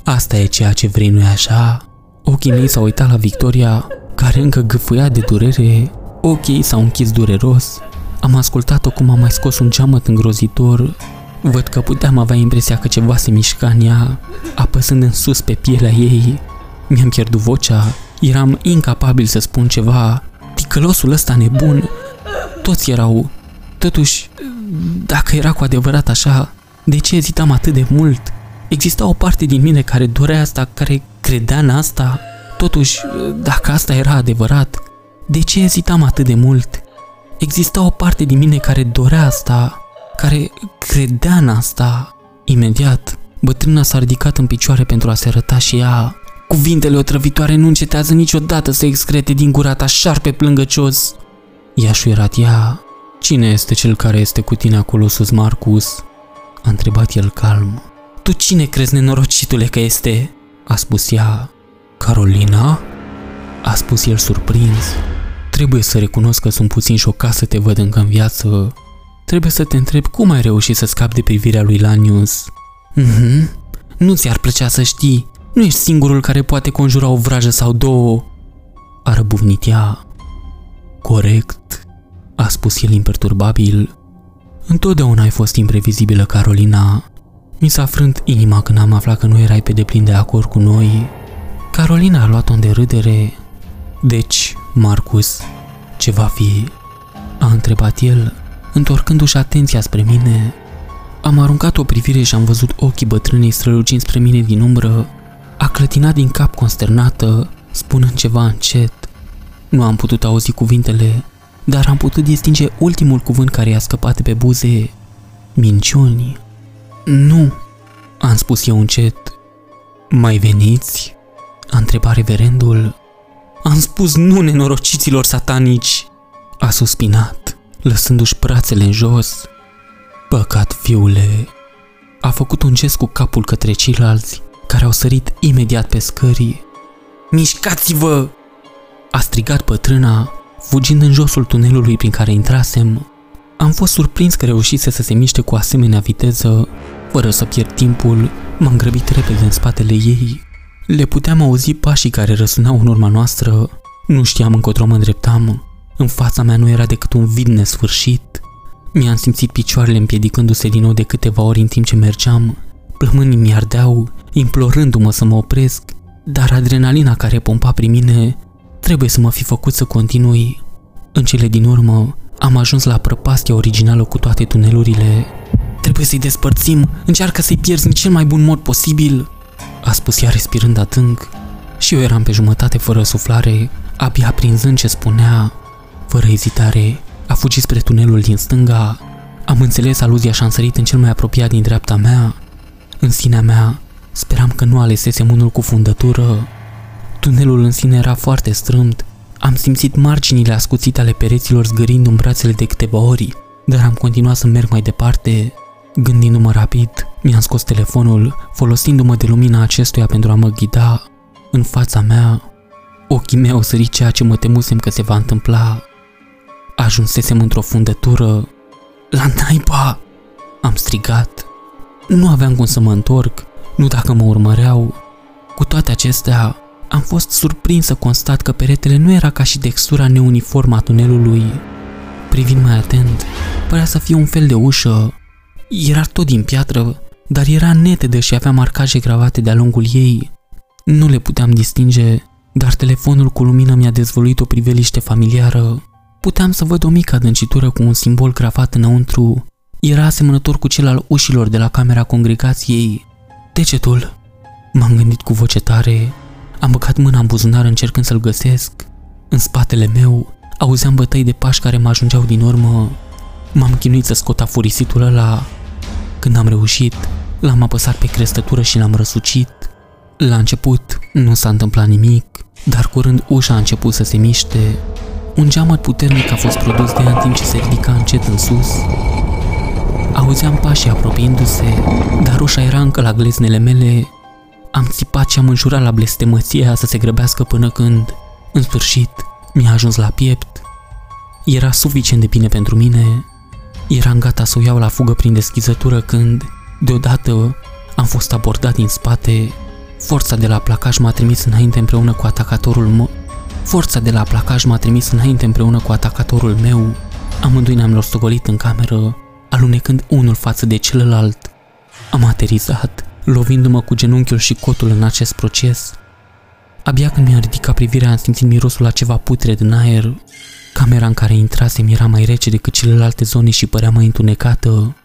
Asta e ceea ce vrei, nu-i așa? Ochii mei s-au uitat la Victoria, care încă gâfâia de durere. Ochii s-au închis dureros. Am ascultat-o cum a mai scos un geamăt îngrozitor. Văd că puteam avea impresia că ceva se mișca în ea, apăsând în sus pe pielea ei. Mi-am pierdut vocea, eram incapabil să spun ceva. Ticălosul ăsta nebun! toți erau. Totuși, dacă era cu adevărat așa, de ce ezitam atât de mult? Exista o parte din mine care dorea asta, care credea în asta. Totuși, dacă asta era adevărat, de ce ezitam atât de mult? Exista o parte din mine care dorea asta, care credea în asta. Imediat, bătrâna s-a ridicat în picioare pentru a se arăta și ea. Cuvintele otrăvitoare nu încetează niciodată să excrete din gura ta, șarpe plângăcios. I-a șuierat ea. Cine este cel care este cu tine acolo sus, Marcus? A întrebat el calm. Tu cine crezi, nenorocitule, că este? A spus ea. Carolina? A spus el surprins. Trebuie să recunosc că sunt puțin șocat să te văd încă în viață. Trebuie să te întreb cum ai reușit să scapi de privirea lui Lanius. Mhm, nu ți-ar plăcea să știi. Nu ești singurul care poate conjura o vrajă sau două. A răbufnit ea. Corect, a spus el imperturbabil. Întotdeauna ai fost imprevizibilă, Carolina. Mi s-a frânt inima când am aflat că nu erai pe deplin de acord cu noi. Carolina a luat-o de râdere. Deci, Marcus, ce va fi? A întrebat el, întorcându-și atenția spre mine. Am aruncat o privire și am văzut ochii bătrânei strălucind spre mine din umbră. A clătinat din cap consternată, spunând ceva încet. Nu am putut auzi cuvintele, dar am putut distinge ultimul cuvânt care i-a scăpat de pe buze. Minciuni. Nu, am spus eu încet. Mai veniți? A întrebat reverendul. Am spus nu, nenorociților satanici, a suspinat, lăsându-și brațele în jos. Păcat, fiule. A făcut un gest cu capul către ceilalți, care au sărit imediat pe scări. Mișcați-vă! A strigat bătrâna, fugind în josul tunelului prin care intrasem. Am fost surprins că reușise să se miște cu asemenea viteză. Fără să pierd timpul, m-am grăbit repede în spatele ei. Le puteam auzi pașii care răsunau în urma noastră. Nu știam încotro mă îndreptam. În fața mea nu era decât un vid nesfârșit. Mi-am simțit picioarele împiedicându-se din nou de câteva ori în timp ce mergeam. Plămânii mi ardeau, implorându-mă să mă opresc, dar adrenalina care pompa prin mine trebuie să mă fi făcut să continui. În cele din urmă, am ajuns la prăpastia originală cu toate tunelurile. Trebuie să-i despărțim, încearcă să-i pierzi în cel mai bun mod posibil, a spus ea respirând adânc. Și eu eram pe jumătate fără suflare, abia prinzând ce spunea. Fără ezitare, a fugit spre tunelul din stânga. Am înțeles aluzia și am sărit în cel mai apropiat din dreapta mea. În sinea mea, speram că nu alesesem unul cu fundătură. Tunelul în sine era foarte strâmt. Am simțit marginile ascuțite ale pereților zgârind în brațele de câteva ori, dar am continuat să merg mai departe. Gândindu-mă rapid, mi-am scos telefonul, folosindu-mă de lumina acestuia pentru a mă ghida. În fața mea, ochii mei au sărit ceea ce mă temusem că se va întâmpla. Ajunsesem într-o fundătură. La naiba! Am strigat. Nu aveam cum să mă întorc, nu dacă mă urmăreau. Cu toate acestea, am fost surprins să constat că peretele nu era ca și textura neuniformă a tunelului. Privind mai atent, părea să fie un fel de ușă. Era tot din piatră, dar era netedă și avea marcaje gravate de-a lungul ei. Nu le puteam distinge, dar telefonul cu lumină mi-a dezvăluit o priveliște familiară. Puteam să văd o mică adâncitură cu un simbol gravat înăuntru. Era asemănător cu cel al ușilor de la camera congregației. Degetul! M-am gândit cu voce tare. Am băgat mâna în buzunar încercând să-l găsesc. În spatele meu auzeam bătăi de pași care mă ajungeau din urmă. M-am chinuit să scot afurisitul ăla. Când am reușit, l-am apăsat pe crestătură și l-am răsucit. La început nu s-a întâmplat nimic, dar curând ușa a început să se miște. Un geamăt puternic a fost produs de ea în timp ce se ridica încet în sus. Auzeam pașii apropiindu-se, dar ușa era încă la gleznele mele. Am țipat și am înjurat la blestemăția să se grăbească până când, în sfârșit, mi-a ajuns la piept. Era suficient de bine pentru mine. Eram gata să o iau la fugă prin deschizătură când, deodată, am fost abordat din spate. Forța de la placaj m-a trimis înainte împreună cu atacatorul meu. Forța de la placaj m-a trimis înainte împreună cu atacatorul meu. Amândoi ne-am rostogolit în cameră, alunecând unul față de celălalt. Am aterizat, lovindu-mă cu genunchiul și cotul în acest proces. Abia când mi-a ridicat privirea, am simțit mirosul la ceva putred în aer. Camera în care intrasem era mai rece decât celelalte zone și părea mai întunecată.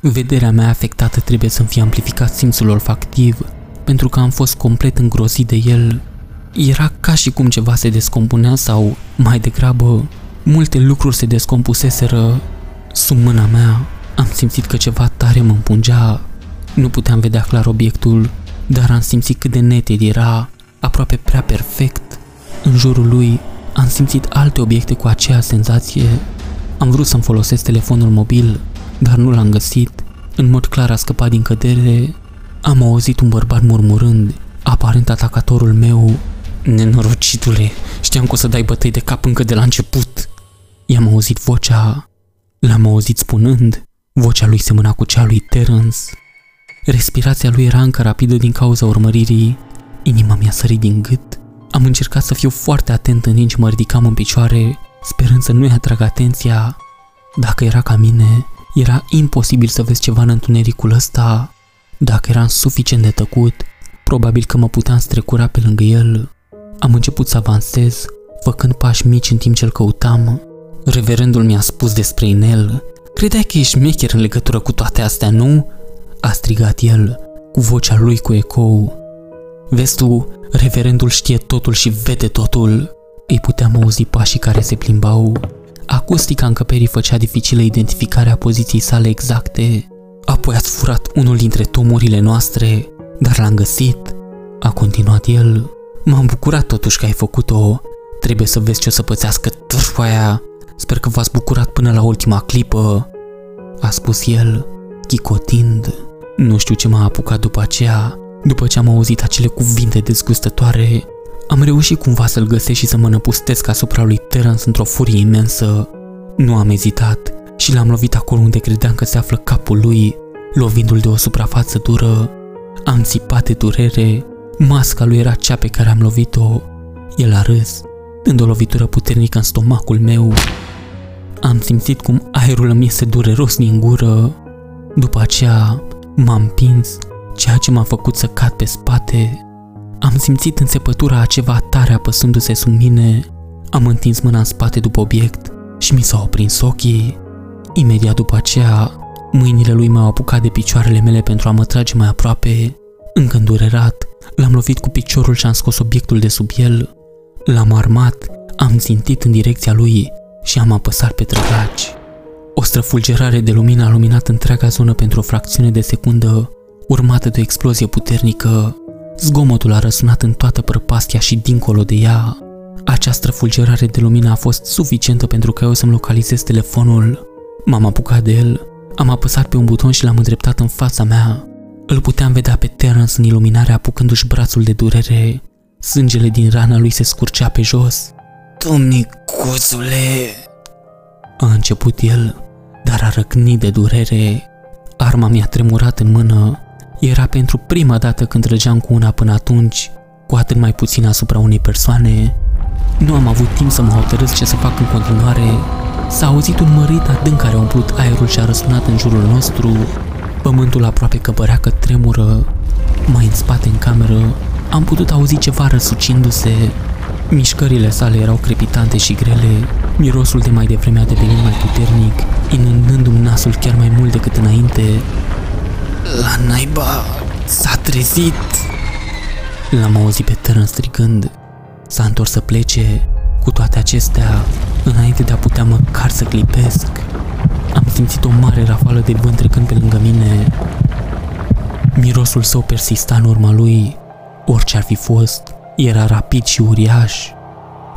Vederea mea afectată trebuie să-mi fie amplificat simțul olfactiv, pentru că am fost complet îngrozit de el. Era ca și cum ceva se descompunea sau, mai degrabă, multe lucruri se descompuseseră. Sub mâna mea am simțit că ceva tare mă împungea. Nu puteam vedea clar obiectul, dar am simțit cât de neted era, aproape prea perfect. În jurul lui am simțit alte obiecte cu aceea senzație. Am vrut să-mi folosesc telefonul mobil, dar nu l-am găsit. În mod clar a scăpat din cădere. Am auzit un bărbat murmurând, aparent atacatorul meu. Nenorocitule, știam că o să dai bătăi de cap încă de la început. I-am auzit vocea. L-am auzit spunând. Vocea lui semăna cu cea lui Terence. Respirația lui era încă rapidă din cauza urmăririi. Inima mi-a sărit din gât. Am încercat să fiu foarte atent în timp ce mă ridicam în picioare, sperând să nu-i atrag atenția. Dacă era ca mine, era imposibil să vezi ceva în întunericul ăsta. Dacă eram suficient de tăcut, probabil că mă puteam strecura pe lângă el. Am început să avansez, făcând pași mici în timp ce îl căutam. Reverendul mi-a spus despre inel. Credeai că ești șmecher în legătură cu toate astea, nu? A strigat el, cu vocea lui cu ecou. Vezi tu, reverendul știe totul și vede totul. Îi puteam auzi pașii care se plimbau. Acustica încăperii făcea dificilă identificarea poziției sale exacte. Apoi ați furat unul dintre tomurile noastre, dar l-am găsit, a continuat el. M-am bucurat totuși că ai făcut-o. Trebuie să vezi ce o să pățească târfa aia. Sper că v-ați bucurat până la ultima clipă, a spus el, chicotind. Nu știu ce m-a apucat după aceea. După ce am auzit acele cuvinte dezgustătoare, am reușit cumva să-l găsesc și să mă năpustesc asupra lui Terence într-o furie imensă. Nu am ezitat și l-am lovit acolo unde credeam că se află capul lui, lovindu-l de o suprafață dură. Am țipat de durere, masca lui era cea pe care am lovit-o. El a râs, dând o lovitură puternică în stomacul meu. Am simțit cum aerul îmi iese dureros din gură. După aceea m-am împins, ceea ce m-a făcut să cad pe spate. Am simțit înțepătura a ceva tare apăsându-se sub mine. Am întins mâna în spate după obiect și mi s-au aprins ochii. Imediat după aceea, mâinile lui m-au apucat de picioarele mele pentru a mă trage mai aproape. Încă îndurerat, l-am lovit cu piciorul și am scos obiectul de sub el. L-am armat, am țintit în direcția lui și am apăsat pe trăgaci. O străfulgerare de lumină a luminat întreaga zonă pentru o fracțiune de secundă, urmată de o explozie puternică. Zgomotul a răsunat în toată prăpastia și dincolo de ea. Această fulgerare de lumină a fost suficientă pentru că eu să-mi localizez telefonul. M-am apucat de el, am apăsat pe un buton și l-am îndreptat în fața mea. Îl puteam vedea pe Terence în iluminare apucându-și brațul de durere. Sângele din rana lui se scurgea pe jos. Domnicuzule, a început el, dar a răcnit de durere. Arma mi-a tremurat în mână. Era pentru prima dată când trăgeam cu una până atunci, cu atât mai puțin asupra unei persoane. Nu am avut timp să mă hotărăsc ce să fac în continuare. S-a auzit un mărit adânc care a umplut aerul și a răsunat în jurul nostru. Pământul aproape că părea că tremură. Mai în spate, în cameră, am putut auzi ceva răsucindu-se. Mișcările sale erau crepitante și grele. Mirosul de mai devreme a devenit mai puternic, inundându-mi nasul chiar mai mult decât înainte. La naiba, s-a trezit! L-am auzit pe Terence strigând. S-a întors să plece. Cu toate acestea, înainte de a putea măcar să clipesc, am simțit o mare rafală de vânt trecând pe lângă mine. Mirosul său persista în urma lui. Orice ar fi fost, era rapid și uriaș.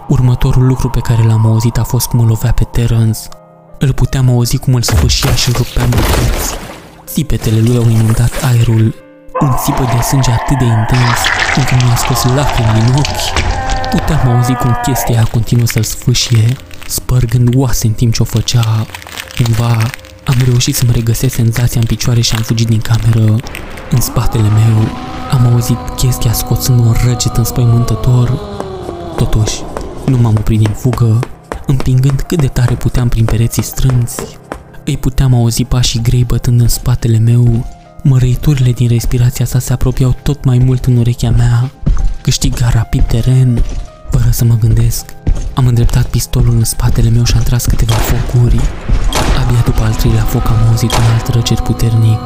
Următorul lucru pe care l-am auzit a fost cum îl lovea pe Terence. Îl puteam auzi cum îl sfâșia și rupea în bucăți. Țipetele lui au inundat aerul, un țipă de sânge atât de intens încât mi-a scos lacrimi din ochi. Puteam auzi cum chestia a continuă să-l sfâșie, spărgând oase în timp ce o făcea. Cumva, am reușit să-mi regăsesc senzația în picioare și am fugit din cameră. În spatele meu, am auzit chestia scoțând un răget înspăimântător. Totuși, nu m-am oprit din fugă, împingând cât de tare puteam prin pereții strânți. Îi puteam auzi pașii grei bătând în spatele meu. Mărăiturile din respirația sa se apropiau tot mai mult în urechea mea. Câștiga rapid teren, fără să mă gândesc. Am îndreptat pistolul în spatele meu și am tras câteva focuri. Abia după al treilea foc am auzit un alt răcet puternic.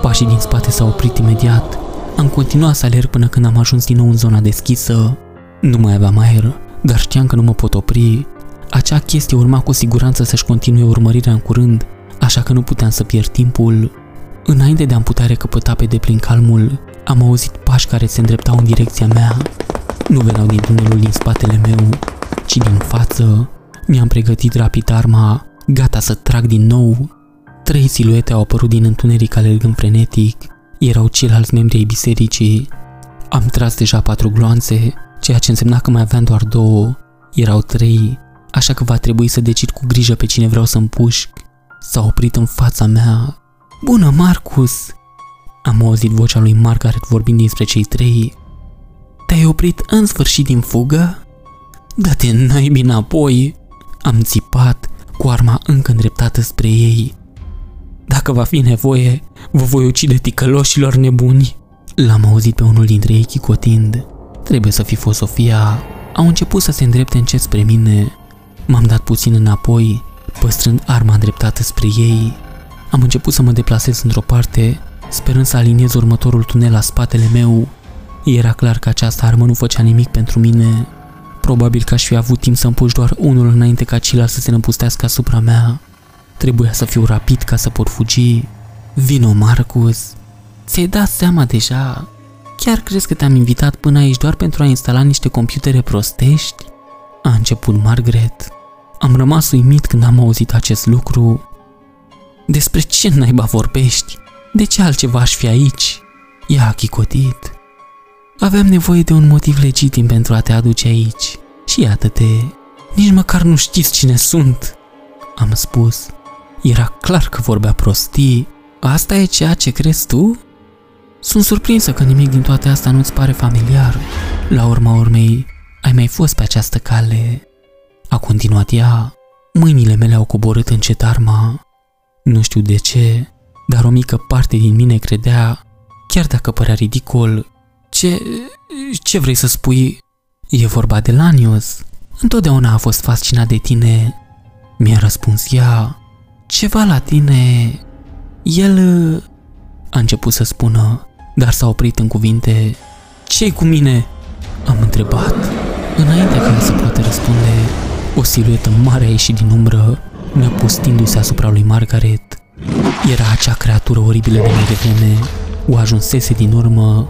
Pașii din spate s-au oprit imediat. Am continuat să alerg până când am ajuns din nou în zona deschisă. Nu mai aveam aer, dar știam că nu mă pot opri. Acea chestie urma cu siguranță să-și continue urmărirea în curând, așa că nu puteam să pierd timpul. Înainte de a-mi putea recăpăta pe deplin calmul, am auzit pași care se îndreptau în direcția mea. Nu veneau din tunelul din spatele meu, ci din față. Mi-am pregătit rapid arma, gata să trag din nou. Trei siluete au apărut din întuneric alergând frenetic. Erau ceilalți membri ai bisericii. Am tras deja patru gloanțe, ceea ce însemna că mai aveam doar două. Erau trei, așa că va trebui să decid cu grijă pe cine vreau să împușc. S-a oprit în fața mea. Bună, Marcus! Am auzit vocea lui Margaret vorbind despre cei trei. Te-ai oprit în sfârșit din fugă? Dă-te naibii înapoi! Am țipat, cu arma încă îndreptată spre ei. Dacă va fi nevoie, vă voi ucide ticăloșilor nebuni. L-am auzit pe unul dintre ei chicotind. Trebuie să fi fost Sofia. Au început să se îndrepte încet spre mine. M-am dat puțin înapoi, păstrând arma îndreptată spre ei. Am început să mă deplasez într-o parte, sperând să aliniez următorul tunel la spatele meu. Era clar că această armă nu făcea nimic pentru mine. Probabil că aș fi avut timp să împușc doar unul înainte ca ceilalți să se năpustească asupra mea. Trebuia să fiu rapid ca să pot fugi. Vino, Marcus! Ți-ai dat seama deja? Chiar crezi că te-am invitat până aici doar pentru a instala niște computere prostești? A început Margaret. Am rămas uimit când am auzit acest lucru. Despre ce naiba vorbești? De ce altceva aș fi aici? Ea a chicotit. Aveam nevoie de un motiv legitim pentru a te aduce aici. Și iată-te, nici măcar nu știți cine sunt, am spus. Era clar că vorbea prostii. Asta e ceea ce crezi tu? Sunt surprinsă că nimic din toate astea nu-ți pare familiar. La urma urmei, ai mai fost pe această cale. A continuat ea. Mâinile mele au coborât încet arma. Nu știu de ce, dar o mică parte din mine credea, chiar dacă părea ridicol. Ce... ce vrei să spui? E vorba de Lanius. Întotdeauna a fost fascinat de tine. Mi-a răspuns ea. Ceva la tine... El... A început să spună, dar s-a oprit în cuvinte. Ce-i cu mine? Am întrebat. Înainte ca el să poată răspunde, o siluetă mare a ieșit din umbră, năpustindu-se asupra lui Margaret. Era acea creatură oribilă de mai devreme, o ajunsese din urmă.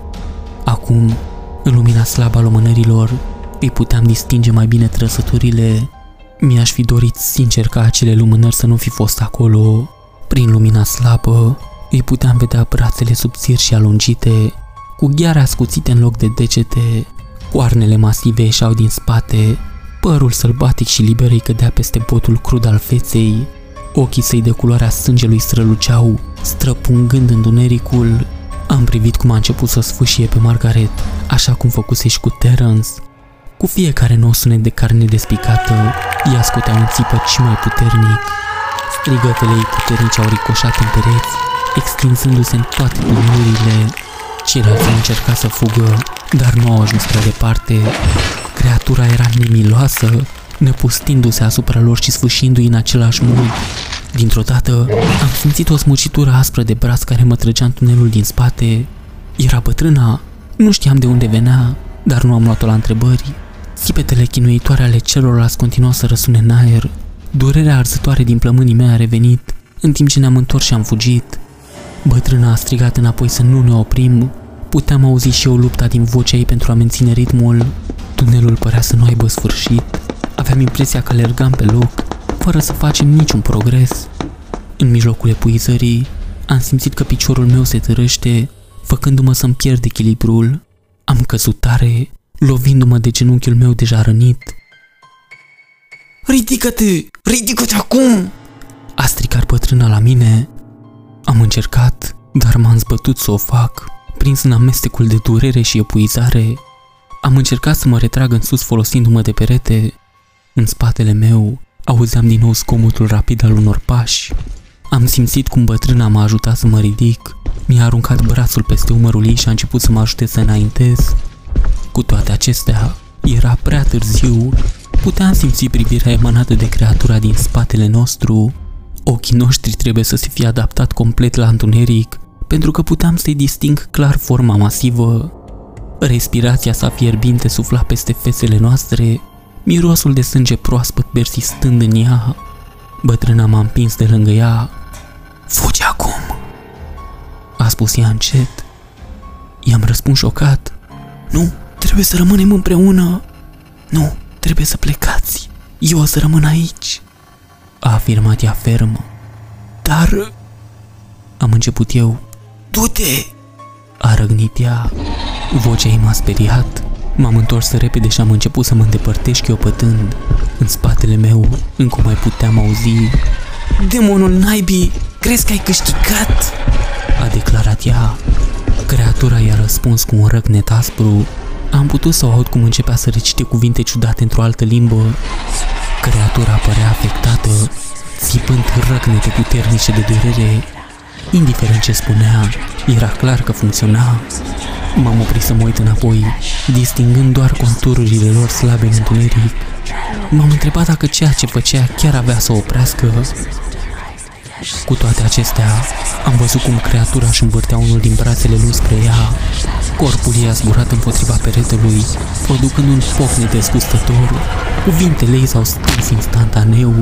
Acum, în lumina slabă a lumânărilor, îi puteam distinge mai bine trăsăturile. Mi-aș fi dorit sincer ca acele lumânări să nu fi fost acolo. Prin lumina slabă, îi puteam vedea brațele subțiri și alungite, cu gheare ascuțite în loc de degete, coarnele masive ieșeau din spate, părul sălbatic și liber îi cădea peste botul crud al feței, ochii săi de culoarea sângelui străluceau, străpungând întunericul. Am privit cum a început să sfâșie pe Margaret, așa cum făcuse și cu Terence. Cu fiecare nou sunet de carne despicată, ea scotea un țipăt și mai puternic. Strigătele ei puternice au ricoșat în pereți, extinzându-se în toate tunurile. Ceilalți au încercat să fugă, dar nu au ajuns prea departe. Creatura era nemiloasă, năpustindu-se asupra lor și sfâșindu-i în același mod. Dintr-o dată, am simțit o smucitură aspră de braț care mă trăgea în tunelul din spate. Era bătrâna, nu știam de unde venea, dar nu am luat-o la întrebări. Țipetele chinuitoare ale celorlalți continuau să răsune în aer. Durerea arzătoare din plămânii mei a revenit, în timp ce ne-am întors și am fugit. Bătrâna a strigat înapoi să nu ne oprim. Puteam auzi și eu lupta din vocea ei pentru a menține ritmul. Tunelul părea să nu aibă sfârșit. Aveam impresia că alergam pe loc, fără să facem niciun progres. În mijlocul epuizării, am simțit că piciorul meu se târăște, făcându-mă să-mi pierd echilibrul. Am căzut tare, lovindu-mă de genunchiul meu deja rănit. Ridică-te! Ridică-te acum! A strigat bătrâna la mine. Am încercat, dar m-am zbătut să o fac, prins în amestecul de durere și epuizare. Am încercat să mă retrag în sus folosindu-mă de perete. În spatele meu, auzeam din nou zgomotul rapid al unor pași. Am simțit cum bătrâna m-a ajutat să mă ridic. Mi-a aruncat brațul peste umărul ei și a început să mă ajute să înaintez. Cu toate acestea, era prea târziu. Puteam simți privirea emanată de creatura din spatele nostru. Ochii noștri trebuie să se fie adaptat complet la întuneric, pentru că puteam să-i disting clar forma masivă. Respirația sa fierbinte sufla peste fețele noastre, mirosul de sânge proaspăt persistând în ea. Bătrâna m-a împins de lângă ea. "Fugi acum!" a spus ea încet. I-am răspuns șocat. "Nu, trebuie să rămânem împreună." "Nu, trebuie să plecați. Eu o să rămân aici," a afirmat ea ferm. "Dar..." am început eu. "Du-te!" a răgnit ea. Vocea ei m-a speriat. M-am întors repede și am început să mă îndepărtez chiopătând. În spatele meu încă mai puteam auzi. "Demonul naibii, crezi că ai câștigat?" a declarat ea. Creatura i-a răspuns cu un răcnet aspru. Am putut să o aud cum începea să recite cuvinte ciudate într-o altă limbă. Creatura părea afectată, țipând răcnete puternice de durere. Indiferent ce spunea, era clar că funcționa. M-am oprit să mă uit înapoi, distingând doar contururile lor slabe în întuneric. M-am întrebat dacă ceea ce făcea chiar avea să o oprească. Cu toate acestea, am văzut cum creatura își învârtea unul din brațele lui spre ea. Corpul ei a zburat împotriva peretelui, producând un pocnet dezgustător. Cuvintele ei s-au stins instantaneu.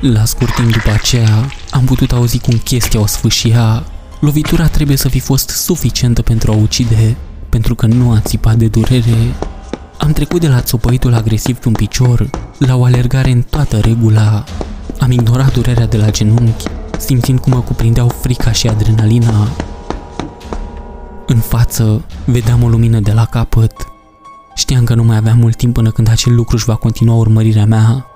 La scurt timp după aceea, am putut auzi cum chestia o sfâșia. Lovitura trebuie să fi fost suficientă pentru a ucide, pentru că nu a țipat de durere. Am trecut de la țopăitul agresiv pe un picior, la o alergare în toată regula. Am ignorat durerea de la genunchi, simțind cum mă cuprindeau frica și adrenalina. În față, vedeam o lumină de la capăt. Știam că nu mai aveam mult timp până când acel lucru își va continua urmărirea mea.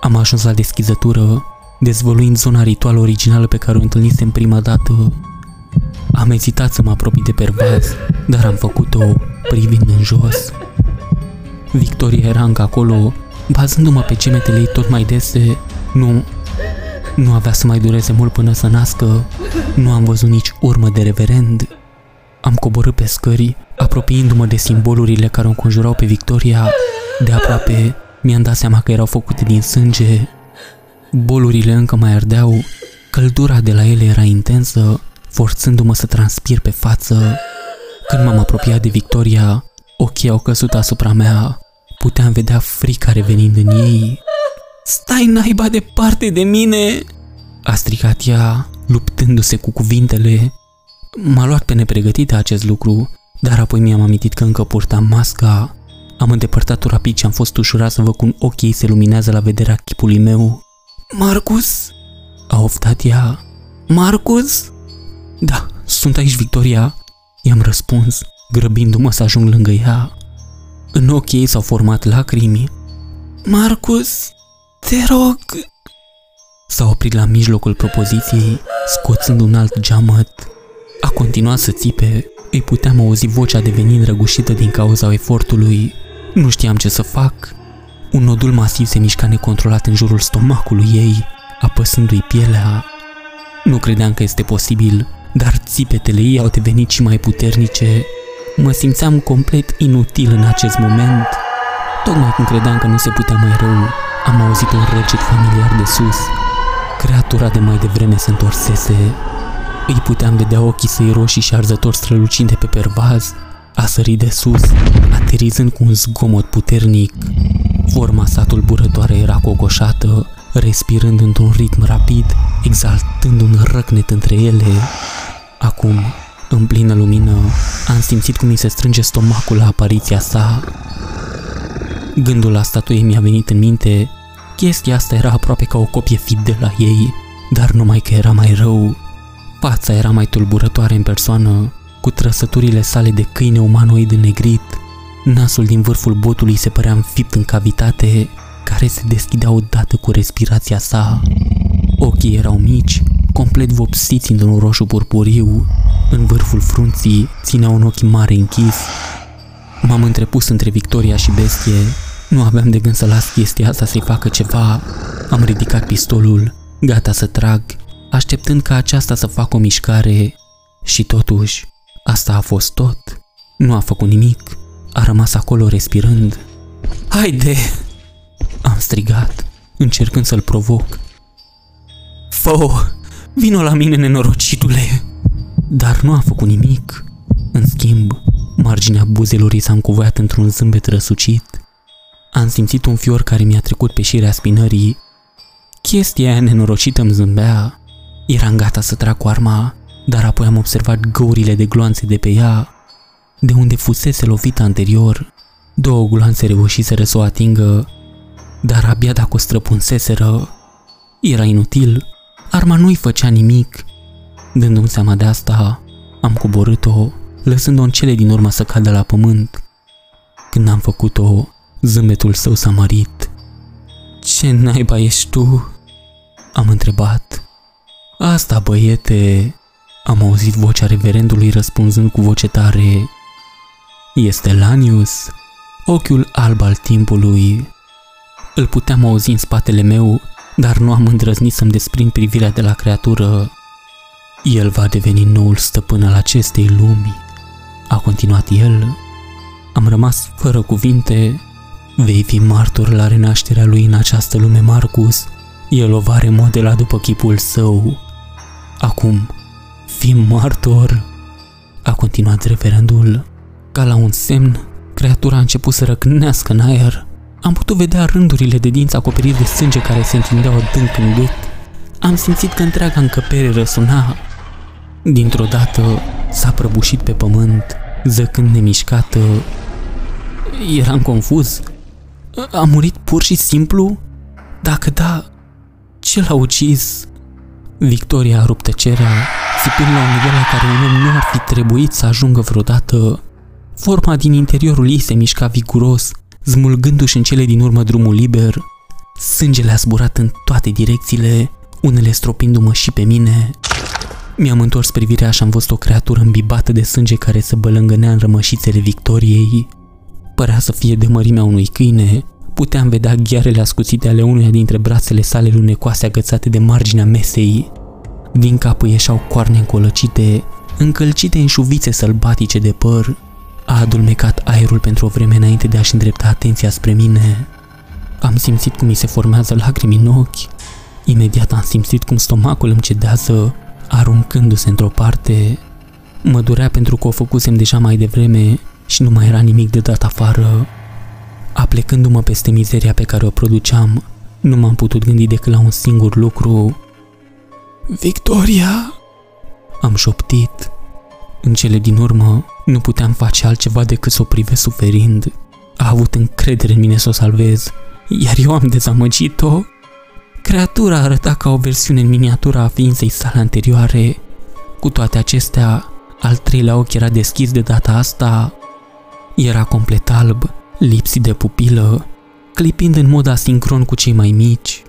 Am ajuns la deschizătură, dezvăluind zona rituală originală pe care o întâlnisem prima dată. Am ezitat să mă apropii de pervaz, dar am făcut-o privind în jos. Victoria era încă acolo, bazându-mă pe gemetele ei tot mai dese. Nu, nu avea să mai dureze mult până să nască. Nu am văzut nici urmă de reverend. Am coborât pe scări, apropiindu-mă de simbolurile care o înconjurau pe Victoria. De aproape, mi-am dat seama că erau făcute din sânge. Bolurile încă mai ardeau, căldura de la ele era intensă, forțându-mă să transpir pe față. Când m-am apropiat de Victoria, ochii au căzut asupra mea. Puteam vedea frica revenind în ei. "Stai naiba departe de mine!" a strigat ea, luptându-se cu cuvintele. M-a luat pe nepregătită acest lucru, dar apoi mi-am amintit că încă purtam masca. Am îndepărtat-o rapid și am fost ușurat să văd cum ochii ei se luminează la vederea chipului meu. "Marcus?" a oftat ea. "Marcus?" "Da, sunt aici, Victoria," i-am răspuns, grăbindu-mă să ajung lângă ea. În ochii ei s-au format lacrimi. "Marcus, te rog!" S-a oprit la mijlocul propoziției, scoțând un alt geamăt. A continuat să țipe, îi puteam auzi vocea devenind răgușită din cauza efortului. Nu știam ce să fac. Un nodul masiv se mișca necontrolat în jurul stomacului ei, apăsându-i pielea. Nu credeam că este posibil, dar țipetele ei au devenit și mai puternice. Mă simțeam complet inutil în acest moment. Tocmai când credeam că nu se putea mai rău, am auzit un răget familiar de sus. Creatura de mai devreme se întorsese. Îi puteam vedea ochii săi roșii și arzători strălucind de pe pervaz. A sărit de sus, aterizând cu un zgomot puternic. Forma sa tulburătoare era cocoșată, respirând într-un ritm rapid, exaltând un răcnet între ele. Acum, în plină lumină, am simțit cum mi se strânge stomacul la apariția sa. Gândul la statuie mi-a venit în minte. Chestia asta era aproape ca o copie fidelă a ei, dar numai că era mai rău. Fața era mai tulburătoare în persoană, cu trăsăturile sale de câine umanoid înnegrit. Nasul din vârful botului se părea înfipt în cavitate, care se deschidea odată cu respirația sa. Ochii erau mici, complet vopsiți într-un roșu purpuriu. În vârful frunții ținea un ochi mare închis. M-am întrepus între Victoria și bestie. Nu aveam de gând să las chestia asta să-i facă ceva. Am ridicat pistolul, gata să trag, așteptând ca aceasta să facă o mișcare. Și totuși, asta a fost tot. Nu a făcut nimic. A A rămas acolo respirând. Haide! Am strigat, încercând să-l provoc. Fă-o! Vino la mine, nenorocitule! Dar nu a făcut nimic. În schimb, marginea buzelor i s-a încuvoiat într-un zâmbet răsucit. Am simțit un fior care mi-a trecut pe șirea spinării. Chestia aia nenorocită îmi zâmbea. Eram gata să trag cu arma, dar apoi am observat găurile de gloanțe de pe ea, de unde fusese lovită anterior. Două gloanțe reușiseră să o atingă, dar abia dacă o străpunseseră. Era inutil, arma nu-i făcea nimic. Dându-mi seama de asta, am coborât-o, lăsând-o în cele din urmă să cadă la pământ. Când am făcut-o, zâmbetul său s-a mărit. Ce naiba ești tu?" am întrebat. Asta, băiete," am auzit vocea reverendului răspunzând cu voce tare. Este Lanius, ochiul alb al timpului." Îl puteam auzi în spatele meu, dar nu am îndrăznit să-mi desprind privirea de la creatură. El va deveni noul stăpân al acestei lumi," a continuat el. Am rămas fără cuvinte. Vei fi martor la renașterea lui în această lume, Marcus. El o va remodela după chipul său. Acum, fii martor," a continuat reverendul. Ca la un semn, creatura a început să răcnească în aer. Am putut vedea rândurile de dinți acoperite de sânge care se întindeau adânc în gât. Am simțit că întreaga încăpere răsuna. Dintr-o dată, s-a prăbușit pe pământ, zăcând nemișcată. Eram confuz. A murit pur și simplu? Dacă da, ce l-a ucis? Victoria a rupt tăcerea, țipând la un nivel la care un om nu ar fi trebuit să ajungă vreodată. Forma din interiorul ei se mișca viguros, smulgându-și în cele din urmă drumul liber. Sângele a zburat în toate direcțiile, unele stropindu-mă și pe mine. Mi-am întors privirea și am văzut o creatură îmbibată de sânge care se bălângânea în rămășițele Victoriei. Părea să fie de mărimea unui câine. Puteam vedea ghearele ascuțite ale unuia dintre brațele sale lunecoase agățate de marginea mesei. Din cap îi ieșeau coarne încolăcite, încălcite în șuvițe sălbatice de păr. A adulmecat aerul pentru o vreme înainte de a-și îndrepta atenția spre mine. Am simțit cum mi se formează lacrimi în ochi. Imediat am simțit cum stomacul îmi cedează, aruncându-se într-o parte. Mă durea pentru că o făcusem deja mai devreme și nu mai era nimic de dat afară. Aplecându-mă peste mizeria pe care o produceam, nu m-am putut gândi decât la un singur lucru. Victoria! Am șoptit. În cele din urmă, nu puteam face altceva decât să o privesc suferind. A avut încredere în mine să o salvez, iar eu am dezamăgit-o. Creatura arăta ca o versiune în miniatură a ființei sale anterioare. Cu toate acestea, al treilea ochi era deschis de data asta. Era complet alb, lipsit de pupilă, clipind în mod asincron cu cei mai mici.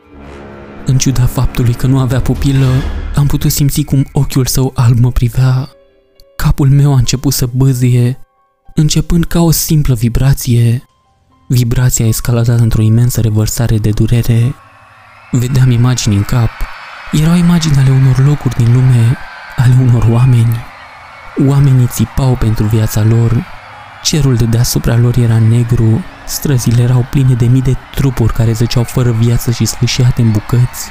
În ciuda faptului că nu avea pupilă, am putut simți cum ochiul său alb mă privea. Capul meu a început să bâzie, începând ca o simplă vibrație. Vibrația a escaladat într-o imensă revărsare de durere. Vedeam imagini în cap. Erau imagini ale unor locuri din lume, ale unor oameni. Oamenii țipau pentru viața lor. Cerul de deasupra lor era negru, străzile erau pline de mii de trupuri care zăceau fără viață și sfâșiate în bucăți.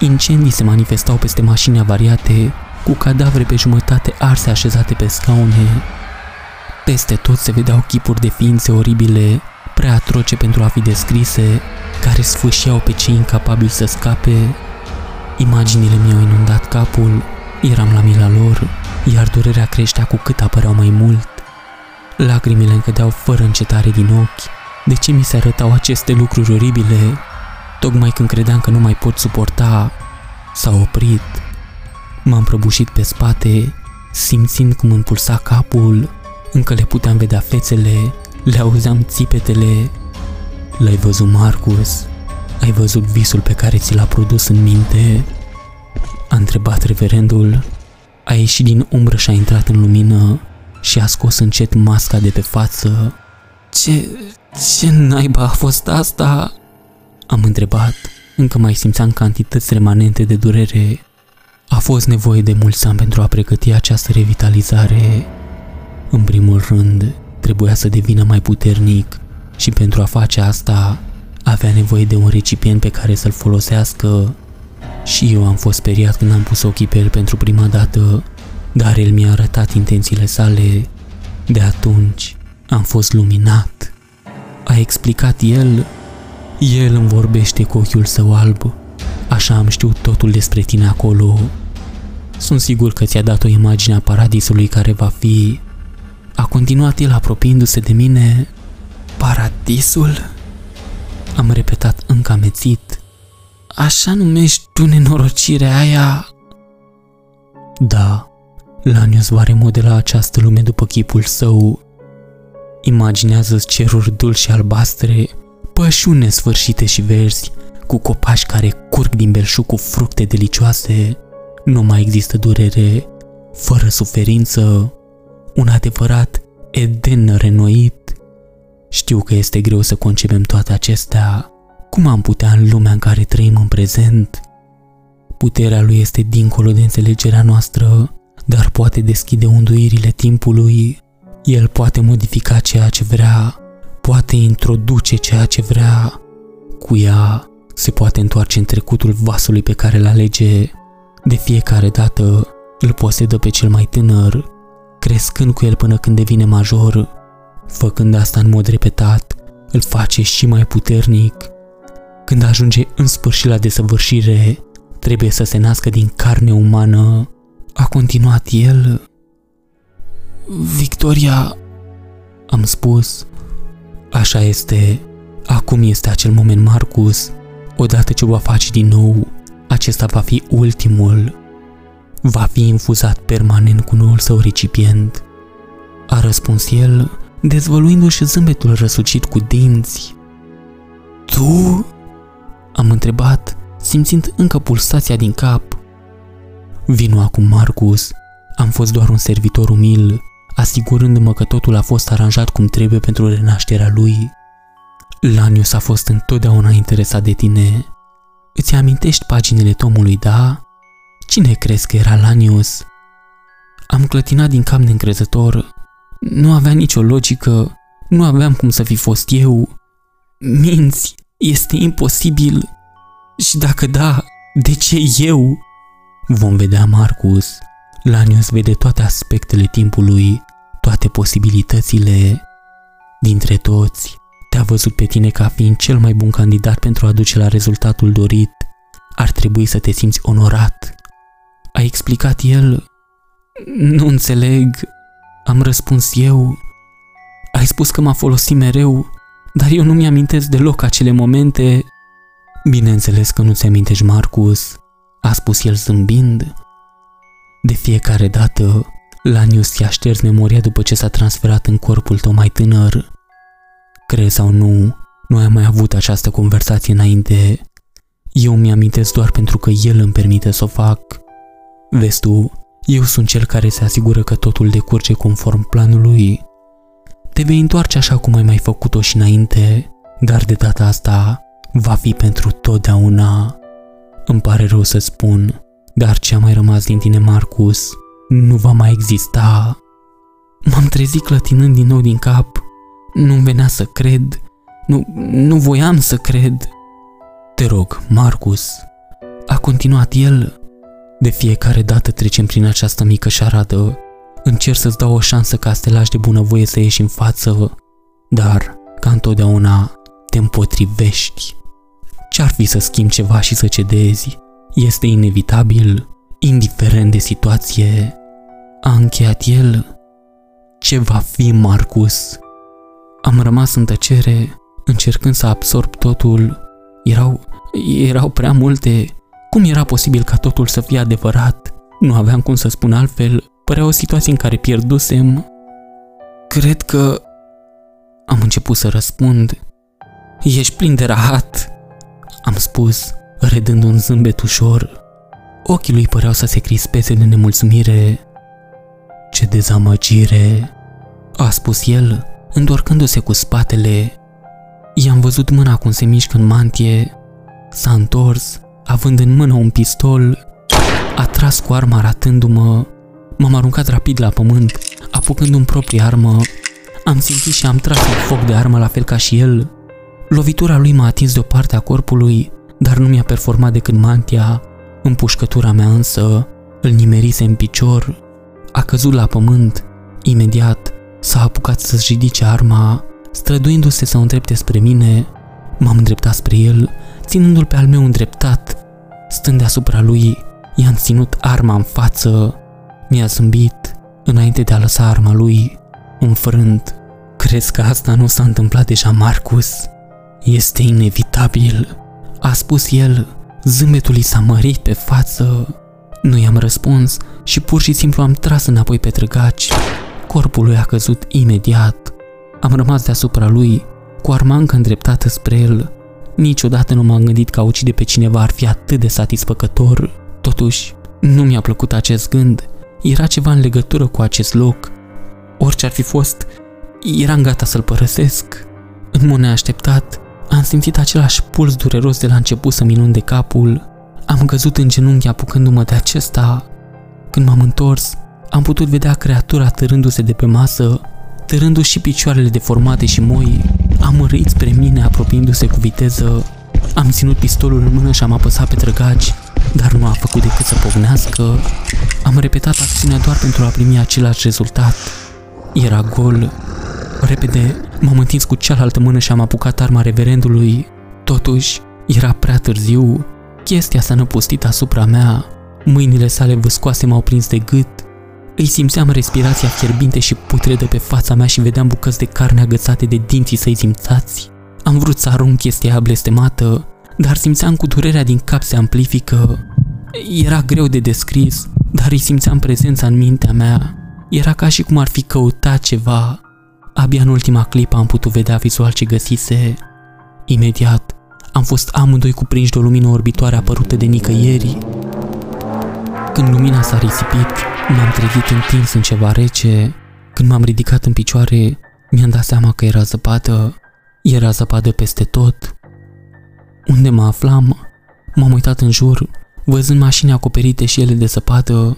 Incendii se manifestau peste mașini avariate, cu cadavre pe jumătate arse așezate pe scaune. Peste tot se vedeau chipuri de ființe oribile, prea atroce pentru a fi descrise, care sfâșiau pe cei incapabili să scape. Imaginile mi-au inundat capul, eram la mila lor, iar durerea creștea cu cât apăreau mai mult. Lacrimile îmi cădeau fără încetare din ochi. De ce mi se arătau aceste lucruri oribile? Tocmai când credeam că nu mai pot suporta, s-a oprit. M-am prăbușit pe spate, simțind cum îmi pulsa capul. Încă le puteam vedea fețele, le auzeam țipetele. L-ai văzut, Marcus? Ai văzut visul pe care ți l-a produs în minte? A întrebat reverendul. A ieșit din umbră și a intrat în lumină și a scos încet masca de pe față. Ce... ce naiba a fost asta?" am întrebat. Încă mai simțeam cantități remanente de durere. A fost nevoie de mulți ani pentru a pregăti această revitalizare. În primul rând, trebuia să devină mai puternic și pentru a face asta avea nevoie de un recipient pe care să-l folosească. Și eu am fost speriat când am pus ochii pe el pentru prima dată, dar el mi-a arătat intențiile sale. De atunci am fost luminat. A explicat el, el îmi vorbește cu ochiul său alb, așa am știut totul despre tine acolo. Sunt sigur că ți-a dat o imagine a paradisului care va fi. A continuat el apropiindu-se de mine. Paradisul? Am repetat încamețit. Așa numești tu nenorocirea aia? Da, Lanius va remodela această lume după chipul său. Imaginează-ți ceruri dulci și albastre, pășuni nesfârșite și verzi, cu copaci care curg din belșug cu fructe delicioase. Nu mai există durere, fără suferință, un adevărat Eden renoit. Știu că este greu să concepem toate acestea. Cum am putea în lumea în care trăim în prezent? Puterea lui este dincolo de înțelegerea noastră, dar poate deschide unduirile timpului. El poate modifica ceea ce vrea, poate introduce ceea ce vrea. Cu ea se poate întoarce în trecutul vasului pe care îl alege. De fiecare dată îl posedă pe cel mai tânăr, crescând cu el până când devine major. Făcând asta în mod repetat, îl face și mai puternic. Când ajunge în sfârșit la desăvârșire, trebuie să se nască din carne umană. A continuat el. Victoria, am spus. Așa este. Acum este acel moment, Marcus. Odată ce o va face din nou, acesta va fi ultimul. Va fi infuzat permanent cu noul său recipient. A răspuns el, dezvăluindu-și zâmbetul răsucit cu dinți. Tu? Am întrebat, simțind încă pulsația din cap. Vino acum, Marcus. Am fost doar un servitor umil, asigurându-mă că totul a fost aranjat cum trebuie pentru renașterea lui. Lanius a fost întotdeauna interesat de tine. Îți amintești paginile tomului, da? Cine crezi că era Lanius? Am clătinat din cap neîncrezător. Nu avea nicio logică, nu aveam cum să fi fost eu. Minți, este imposibil. Și dacă da, de ce eu? Vom vedea, Marcus. Lanius vede toate aspectele timpului, toate posibilitățile. Dintre toți, te-a văzut pe tine ca fiind cel mai bun candidat pentru a duce la rezultatul dorit. Ar trebui să te simți onorat. A explicat el. Nu înțeleg, am răspuns eu. Ai spus că m-a folosit mereu, dar eu nu mi-amintesc deloc acele momente. Bineînțeles că nu-ți amintești, Marcus, a spus el zâmbind. De fiecare dată, Lanius i-a șters memoria după ce s-a transferat în corpul tău mai tânăr. Crezi sau nu, nu am mai avut această conversație înainte. Eu mi-amintesc doar pentru că el îmi permite să o fac. Vezi tu, eu sunt cel care se asigură că totul decurge conform planului. Te vei întoarce așa cum ai mai făcut-o și înainte, dar de data asta va fi pentru totdeauna. Îmi pare rău să spun, dar ce a mai rămas din tine, Marcus, nu va mai exista. M-am trezit clătinând din nou din cap. Nu-mi venea să cred. Nu, nu voiam să cred. Te rog, Marcus, a continuat el. De fiecare dată trecem prin această mică șaradă. Încerc să-ți dau o șansă ca să te lași de bunăvoie să ieși în față, dar, ca întotdeauna, te împotrivești. Ce-ar fi să schimbi ceva și să cedezi? Este inevitabil, indiferent de situație. A încheiat el. Ce va fi, Marcus? Am rămas în tăcere, încercând să absorb totul. Erau, erau prea multe. Cum era posibil ca totul să fie adevărat? Nu aveam cum să spun altfel. Părea o situație în care pierdusem. Cred că... Am început să răspund. Ești plin de rahat, am spus, redând un zâmbet ușor. Ochii lui păreau să se crispeze de nemulțumire. Ce dezamăgire, a spus el, întorcându-se cu spatele. I-am văzut mâna cum se mișcă în mantie. S-a întors, având în mână un pistol. A tras cu arma, ratându-mă. M-am aruncat rapid la pământ, apucând-mi propria armă. Am simțit și am tras în foc de armă la fel ca și el. Lovitura lui m-a atins de o parte a corpului, dar nu mi-a performat decât mantia. Împușcătura mea însă îl nimerise în picior. A căzut la pământ. Imediat s-a apucat să-și ridice arma, străduindu-se să o îndrepte spre mine. M-am îndreptat spre el, ținându-l pe al meu îndreptat. Stând deasupra lui, i-am ținut arma în față. Mi-a zâmbit înainte de a lăsa arma lui, înfrânt. Crezi că asta nu s-a întâmplat deja, Marcus? Este inevitabil, a spus el. Zâmbetul i s-a mărit pe față. Nu i-am răspuns și pur și simplu am tras înapoi pe trăgaci. Corpul lui a căzut imediat. Am rămas deasupra lui, cu arma încă îndreptată spre el. Niciodată nu m-am gândit că a ucide pe cineva ar fi atât de satisfăcător. Totuși, nu mi-a plăcut acest gând. Era ceva în legătură cu acest loc. Orice ar fi fost, eram gata să-l părăsesc. În mod neașteptat, am simțit același puls dureros de la început să-mi inunde capul. Am căzut în genunchi apucându-mă de acesta. Când m-am întors, am putut vedea creatura târându-se de pe masă, târându-și și picioarele deformate și moi. Am răit spre mine, apropiindu-se cu viteză. Am ținut pistolul în mână și am apăsat pe trăgaci, dar nu a făcut decât să pocnească. Am repetat acțiunea doar pentru a primi același rezultat. Era gol. Repede, m-am întins cu cealaltă mână și am apucat arma reverendului. Totuși, era prea târziu. Chestia s-a năpustit asupra mea. Mâinile sale vâscoase m-au prins de gât. Îi simțeam respirația fierbinte și putredă pe fața mea și vedeam bucăți de carne agățate de dinții săi simțați. Am vrut să arunc chestia blestemată, dar simțeam cu durerea din cap se amplifică. Era greu de descris, dar îi simțeam prezența în mintea mea. Era ca și cum ar fi căutat ceva. Abia în ultima clipă am putut vedea vizual ce găsise. Imediat, am fost amândoi cuprinși de o lumină orbitoare apărută de nicăieri. Când lumina s-a risipit, m-am trezit întins în ceva rece. Când m-am ridicat în picioare, mi-am dat seama că era zăpadă. Era zăpadă peste tot. Unde mă aflam? M-am uitat în jur, văzând mașini acoperite și ele de zăpadă.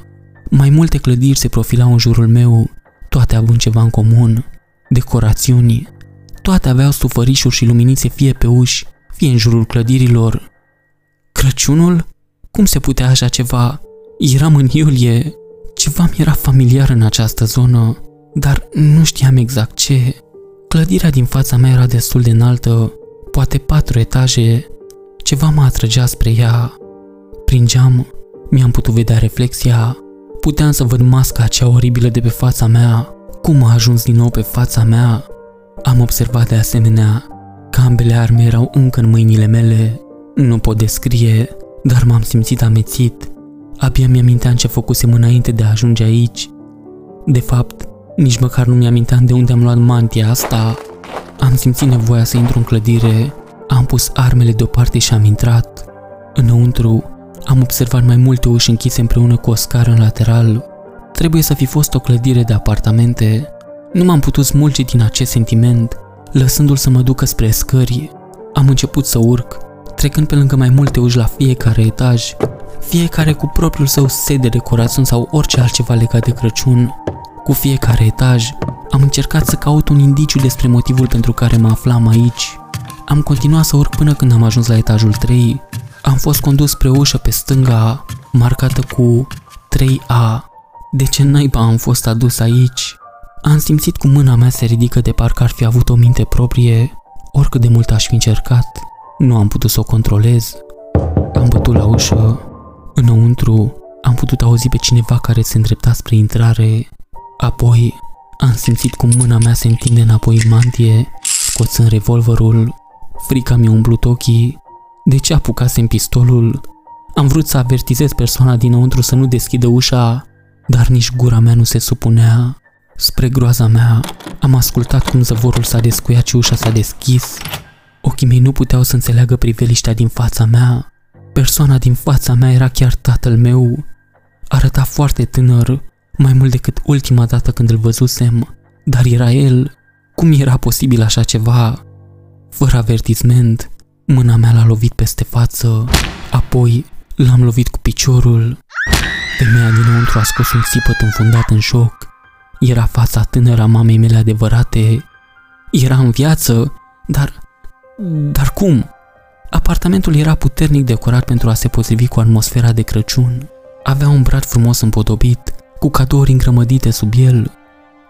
Mai multe clădiri se profilau în jurul meu, toate având ceva în comun. Decorațiuni. Toate aveau sufărișuri și luminițe fie pe uși, fie în jurul clădirilor. Crăciunul? Cum se putea așa ceva? Eram în iulie. Ceva mi era familiar în această zonă, dar nu știam exact ce. Clădirea din fața mea era destul de înaltă, poate patru etaje. Ceva mă atrăgea spre ea. Prin geam mi-am putut vedea reflexia. Puteam să văd masca aceea oribilă de pe fața mea. Cum a ajuns din nou pe fața mea? Am observat de asemenea că ambele arme erau încă în mâinile mele. Nu pot descrie, dar m-am simțit amețit. Abia mi-aminteam ce făcusem înainte de a ajunge aici. De fapt, nici măcar nu mi-aminteam de unde am luat mantia asta. Am simțit nevoia să intru în clădire. Am pus armele deoparte și am intrat. Înăuntru, am observat mai multe uși închise împreună cu o scară în lateral. Trebuie să fi fost o clădire de apartamente. Nu m-am putut smulge din acest sentiment, lăsându-l să mă ducă spre scări. Am început să urc, trecând pe lângă mai multe uși la fiecare etaj, fiecare cu propriul său set de decorațiuni sau orice altceva legat de Crăciun. Cu fiecare etaj, am încercat să caut un indiciu despre motivul pentru care mă aflam aici. Am continuat să urc până când am ajuns la etajul trei. Am fost condus spre o ușă pe stânga, marcată cu trei A. De ce naiba am fost adus aici? Am simțit cum mâna mea se ridică de parcă ar fi avut o minte proprie. Oricât de mult aș fi încercat, nu am putut să o controlez. Am bătut la ușă. Înăuntru, am putut auzi pe cineva care se îndrepta spre intrare. Apoi, am simțit cum mâna mea se întinde înapoi în mantie, scoțând revolverul. Frica mi-a umplut ochii. De ce apucasem pistolul? Am vrut să avertizez persoana dinăuntru să nu deschidă ușa, dar nici gura mea nu se supunea. Spre groaza mea, am ascultat cum zăvorul s-a descuiat și ușa s-a deschis. Ochii mei nu puteau să înțeleagă priveliștea din fața mea. Persoana din fața mea era chiar tatăl meu. Arăta foarte tânăr, mai mult decât ultima dată când îl văzusem, dar era el. Cum era posibil așa ceva? Fără avertisment, mâna mea l-a lovit peste față, apoi l-am lovit cu piciorul. Femeia dinăuntru a scos un țipăt înfundat în șoc. Era fața tânără a mamei mele adevărate. Era în viață, dar... Dar cum? Apartamentul era puternic decorat pentru a se potrivi cu atmosfera de Crăciun. Avea un brad frumos împodobit, cu cadouri îngrămădite sub el.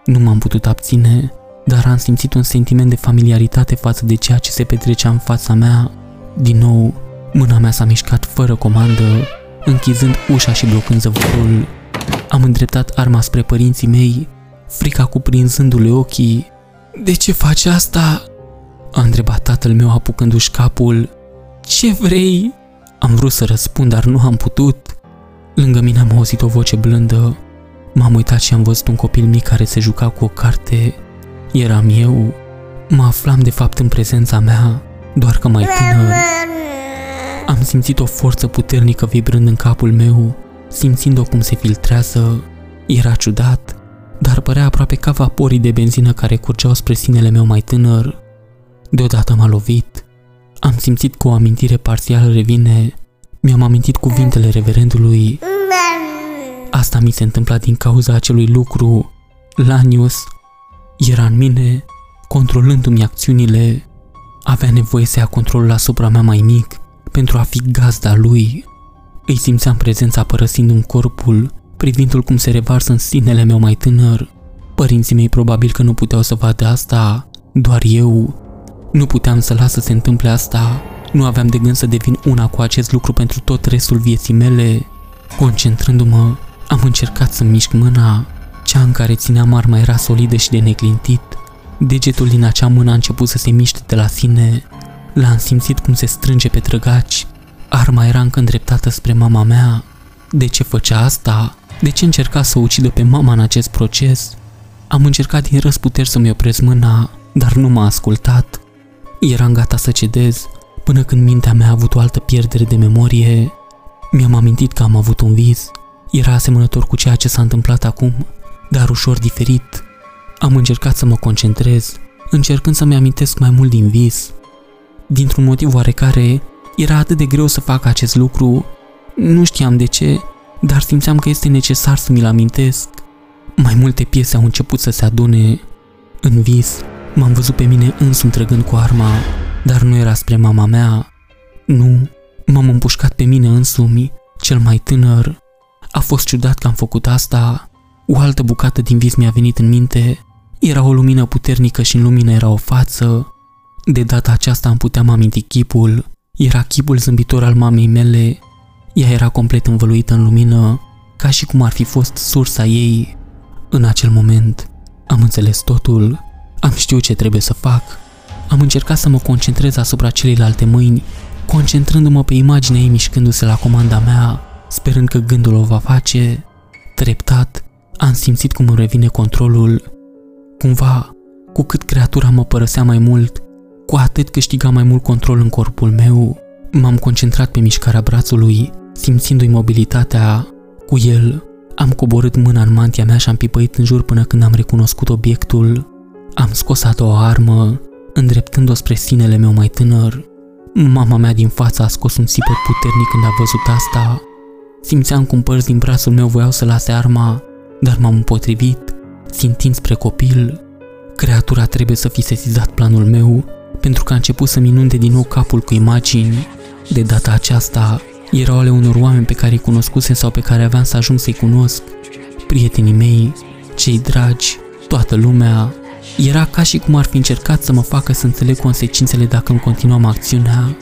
Nu m-am putut abține, dar am simțit un sentiment de familiaritate față de ceea ce se petrecea în fața mea. Din nou, mâna mea s-a mișcat fără comandă, închizând ușa și blocând zăvorul. Am îndreptat arma spre părinții mei, frica cuprinzându-le ochii. "De ce faci asta?" a întrebat tatăl meu apucându-și capul. "Ce vrei?" Am vrut să răspund, dar nu am putut. Lângă mine am auzit o voce blândă. M-am uitat și am văzut un copil mic care se juca cu o carte. Eram eu. Mă aflam de fapt în prezența mea, doar că mai tânăr. Am simțit o forță puternică vibrând în capul meu, simțind-o cum se filtrează. Era ciudat, dar părea aproape ca vaporii de benzină care curgeau spre sinele meu mai tânăr. Deodată m-a lovit. Am simțit că o amintire parțială revine. Mi-am amintit cuvintele reverendului. Asta mi se întâmpla din cauza acelui lucru. Lanius era în mine, controlându-mi acțiunile. Avea nevoie să ia controlul asupra mea mai mic, pentru a fi gazda lui. Îi simțeam prezența părăsindu-mi corpul, privindu-l cum se revarsă în sinele meu mai tânăr. Părinții mei probabil că nu puteau să vadă asta, doar eu. Nu puteam să las să se întâmple asta. Nu aveam de gând să devin una cu acest lucru pentru tot restul vieții mele. Concentrându-mă, am încercat să-mi mișc mâna. Cea în care țineam arma era solidă și de neclintit. Degetul din acea mână a început să se miște de la sine. L-am simțit cum se strânge pe trăgaci. Arma era încă îndreptată spre mama mea. De ce făcea asta? De ce încerca să o ucidă pe mama în acest proces? Am încercat din răsputeri să-mi opresc mâna, dar nu m-a ascultat. Eram gata să cedez, până când mintea mea a avut o altă pierdere de memorie. Mi-am amintit că am avut un vis. Era asemănător cu ceea ce s-a întâmplat acum, dar ușor diferit. Am încercat să mă concentrez, încercând să-mi amintesc mai mult din vis. Dintr-un motiv oarecare, era atât de greu să fac acest lucru. Nu știam de ce, dar simțeam că este necesar să mi-l amintesc. Mai multe piese au început să se adune. În vis, m-am văzut pe mine însumi trăgând cu arma, dar nu era spre mama mea. Nu, m-am împușcat pe mine însumi, cel mai tânăr. A fost ciudat că am făcut asta. O altă bucată din vis mi-a venit în minte. Era o lumină puternică și în lumină era o față. De data aceasta îmi puteam aminti chipul. Era chipul zâmbitor al mamei mele. Ea era complet învăluită în lumină, ca și cum ar fi fost sursa ei. În acel moment, am înțeles totul. Am știut ce trebuie să fac. Am încercat să mă concentrez asupra celelalte mâini, concentrându-mă pe imaginea ei mișcându-se la comanda mea, sperând că gândul o va face. Treptat, am simțit cum îmi revine controlul. Cumva, cu cât creatura mă părăsea mai mult, cu atât câștiga mai mult control în corpul meu. M-am concentrat pe mișcarea brațului, simțindu-i mobilitatea. Cu el, am coborât mâna în mantia mea și am pipăit în jur până când am recunoscut obiectul. Am scos a doua armă, îndreptând-o spre sinele meu mai tânăr. Mama mea din față a scos un țipăt puternic când a văzut asta. Simțeam cum părți din brațul meu voiau să lase arma, dar m-am împotrivit, țintind spre copil. Creatura trebuie să fi sesizat planul meu, pentru că a început să-mi inunde din nou capul cu imagini. De data aceasta, erau ale unor oameni pe care îi cunoscuse sau pe care aveam să ajung să-i cunosc. Prietenii mei, cei dragi, toată lumea. Era ca și cum ar fi încercat să mă facă să înțeleg consecințele dacă îmi continuam acțiunea.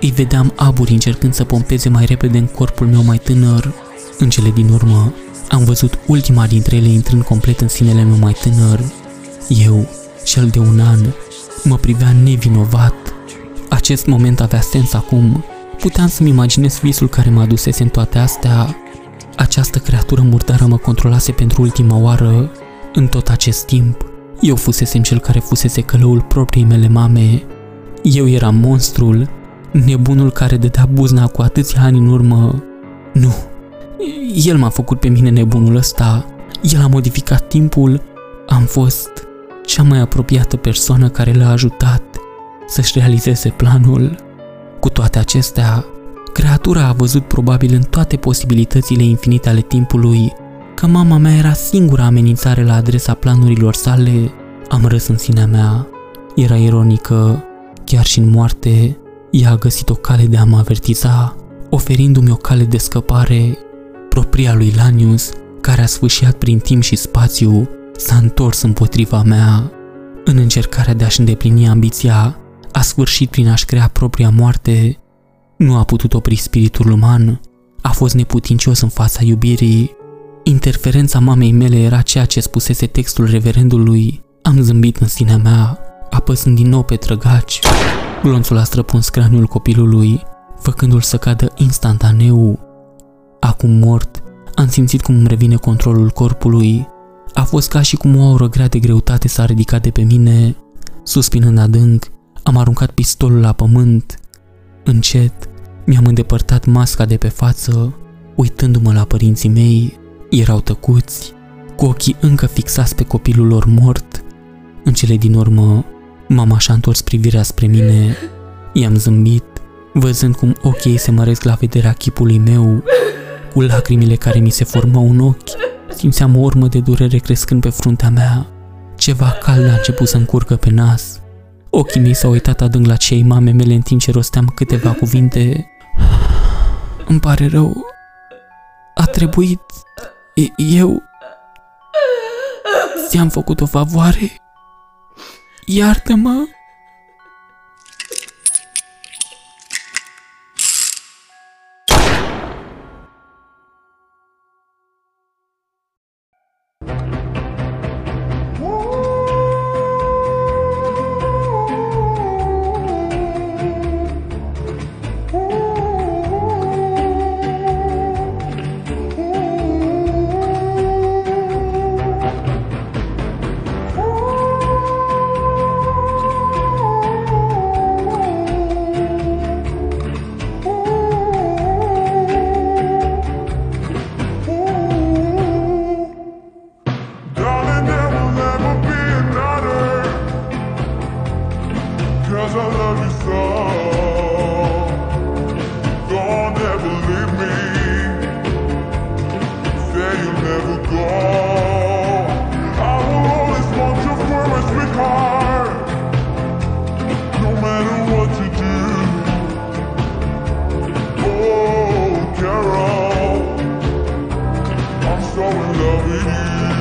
Îi vedeam aburi încercând să pompeze mai repede în corpul meu mai tânăr. În cele din urmă, am văzut ultima dintre ele intrând complet în sinele meu mai tânăr. Eu, cel de un an, mă privea nevinovat. Acest moment avea sens acum. Puteam să-mi imaginez visul care mă adusese în toate astea. Această creatură murdară mă controlase pentru ultima oară. În tot acest timp, eu fusesem cel care fusese călăul propriei mele mame. Eu eram monstrul, nebunul care dădea buzna cu atâția ani în urmă. Nu, el m-a făcut pe mine nebunul ăsta. El a modificat timpul. Am fost cea mai apropiată persoană care l-a ajutat să-și realizeze planul. Cu toate acestea, creatura a văzut probabil în toate posibilitățile infinite ale timpului că mama mea era singura amenințare la adresa planurilor sale, am râs în sinea mea. Era ironică, chiar și în moarte, ea a găsit o cale de a mă avertiza, oferindu-mi o cale de scăpare, propria lui Lanius, care a sfâșiat prin timp și spațiu, s-a întors împotriva mea. În încercarea de a-și îndeplini ambiția, a sfârșit prin a-și crea propria moarte. Nu a putut opri spiritul uman, a fost neputincios în fața iubirii. Interferența mamei mele era ceea ce spusese textul reverendului. Am zâmbit în sinea mea, apăsând din nou pe trăgaci. Glonțul a străpuns craniul copilului, făcându-l să cadă instantaneu. Acum mort, am simțit cum îmi revine controlul corpului. A fost ca și cum o aură grea de greutate s-a ridicat de pe mine. Suspinând adânc, am aruncat pistolul la pământ. Încet, mi-am îndepărtat masca de pe față, uitându-mă la părinții mei. Erau tăcuți, cu ochii încă fixați pe copilul lor mort. În cele din urmă, mama și-a întors privirea spre mine. I-am zâmbit, văzând cum ochii ei se măresc la vederea chipului meu. Cu lacrimile care mi se formau în ochi, simțeam o urmă de durere crescând pe fruntea mea. Ceva cald a început să-mi curgă pe nas. Ochii mei s-au uitat adânc la cei mame mele în timp ce rosteam câteva cuvinte. Îmi pare rău. A trebuit... Eu... ți-am făcut o favoare. Iartă-mă. So in love with you.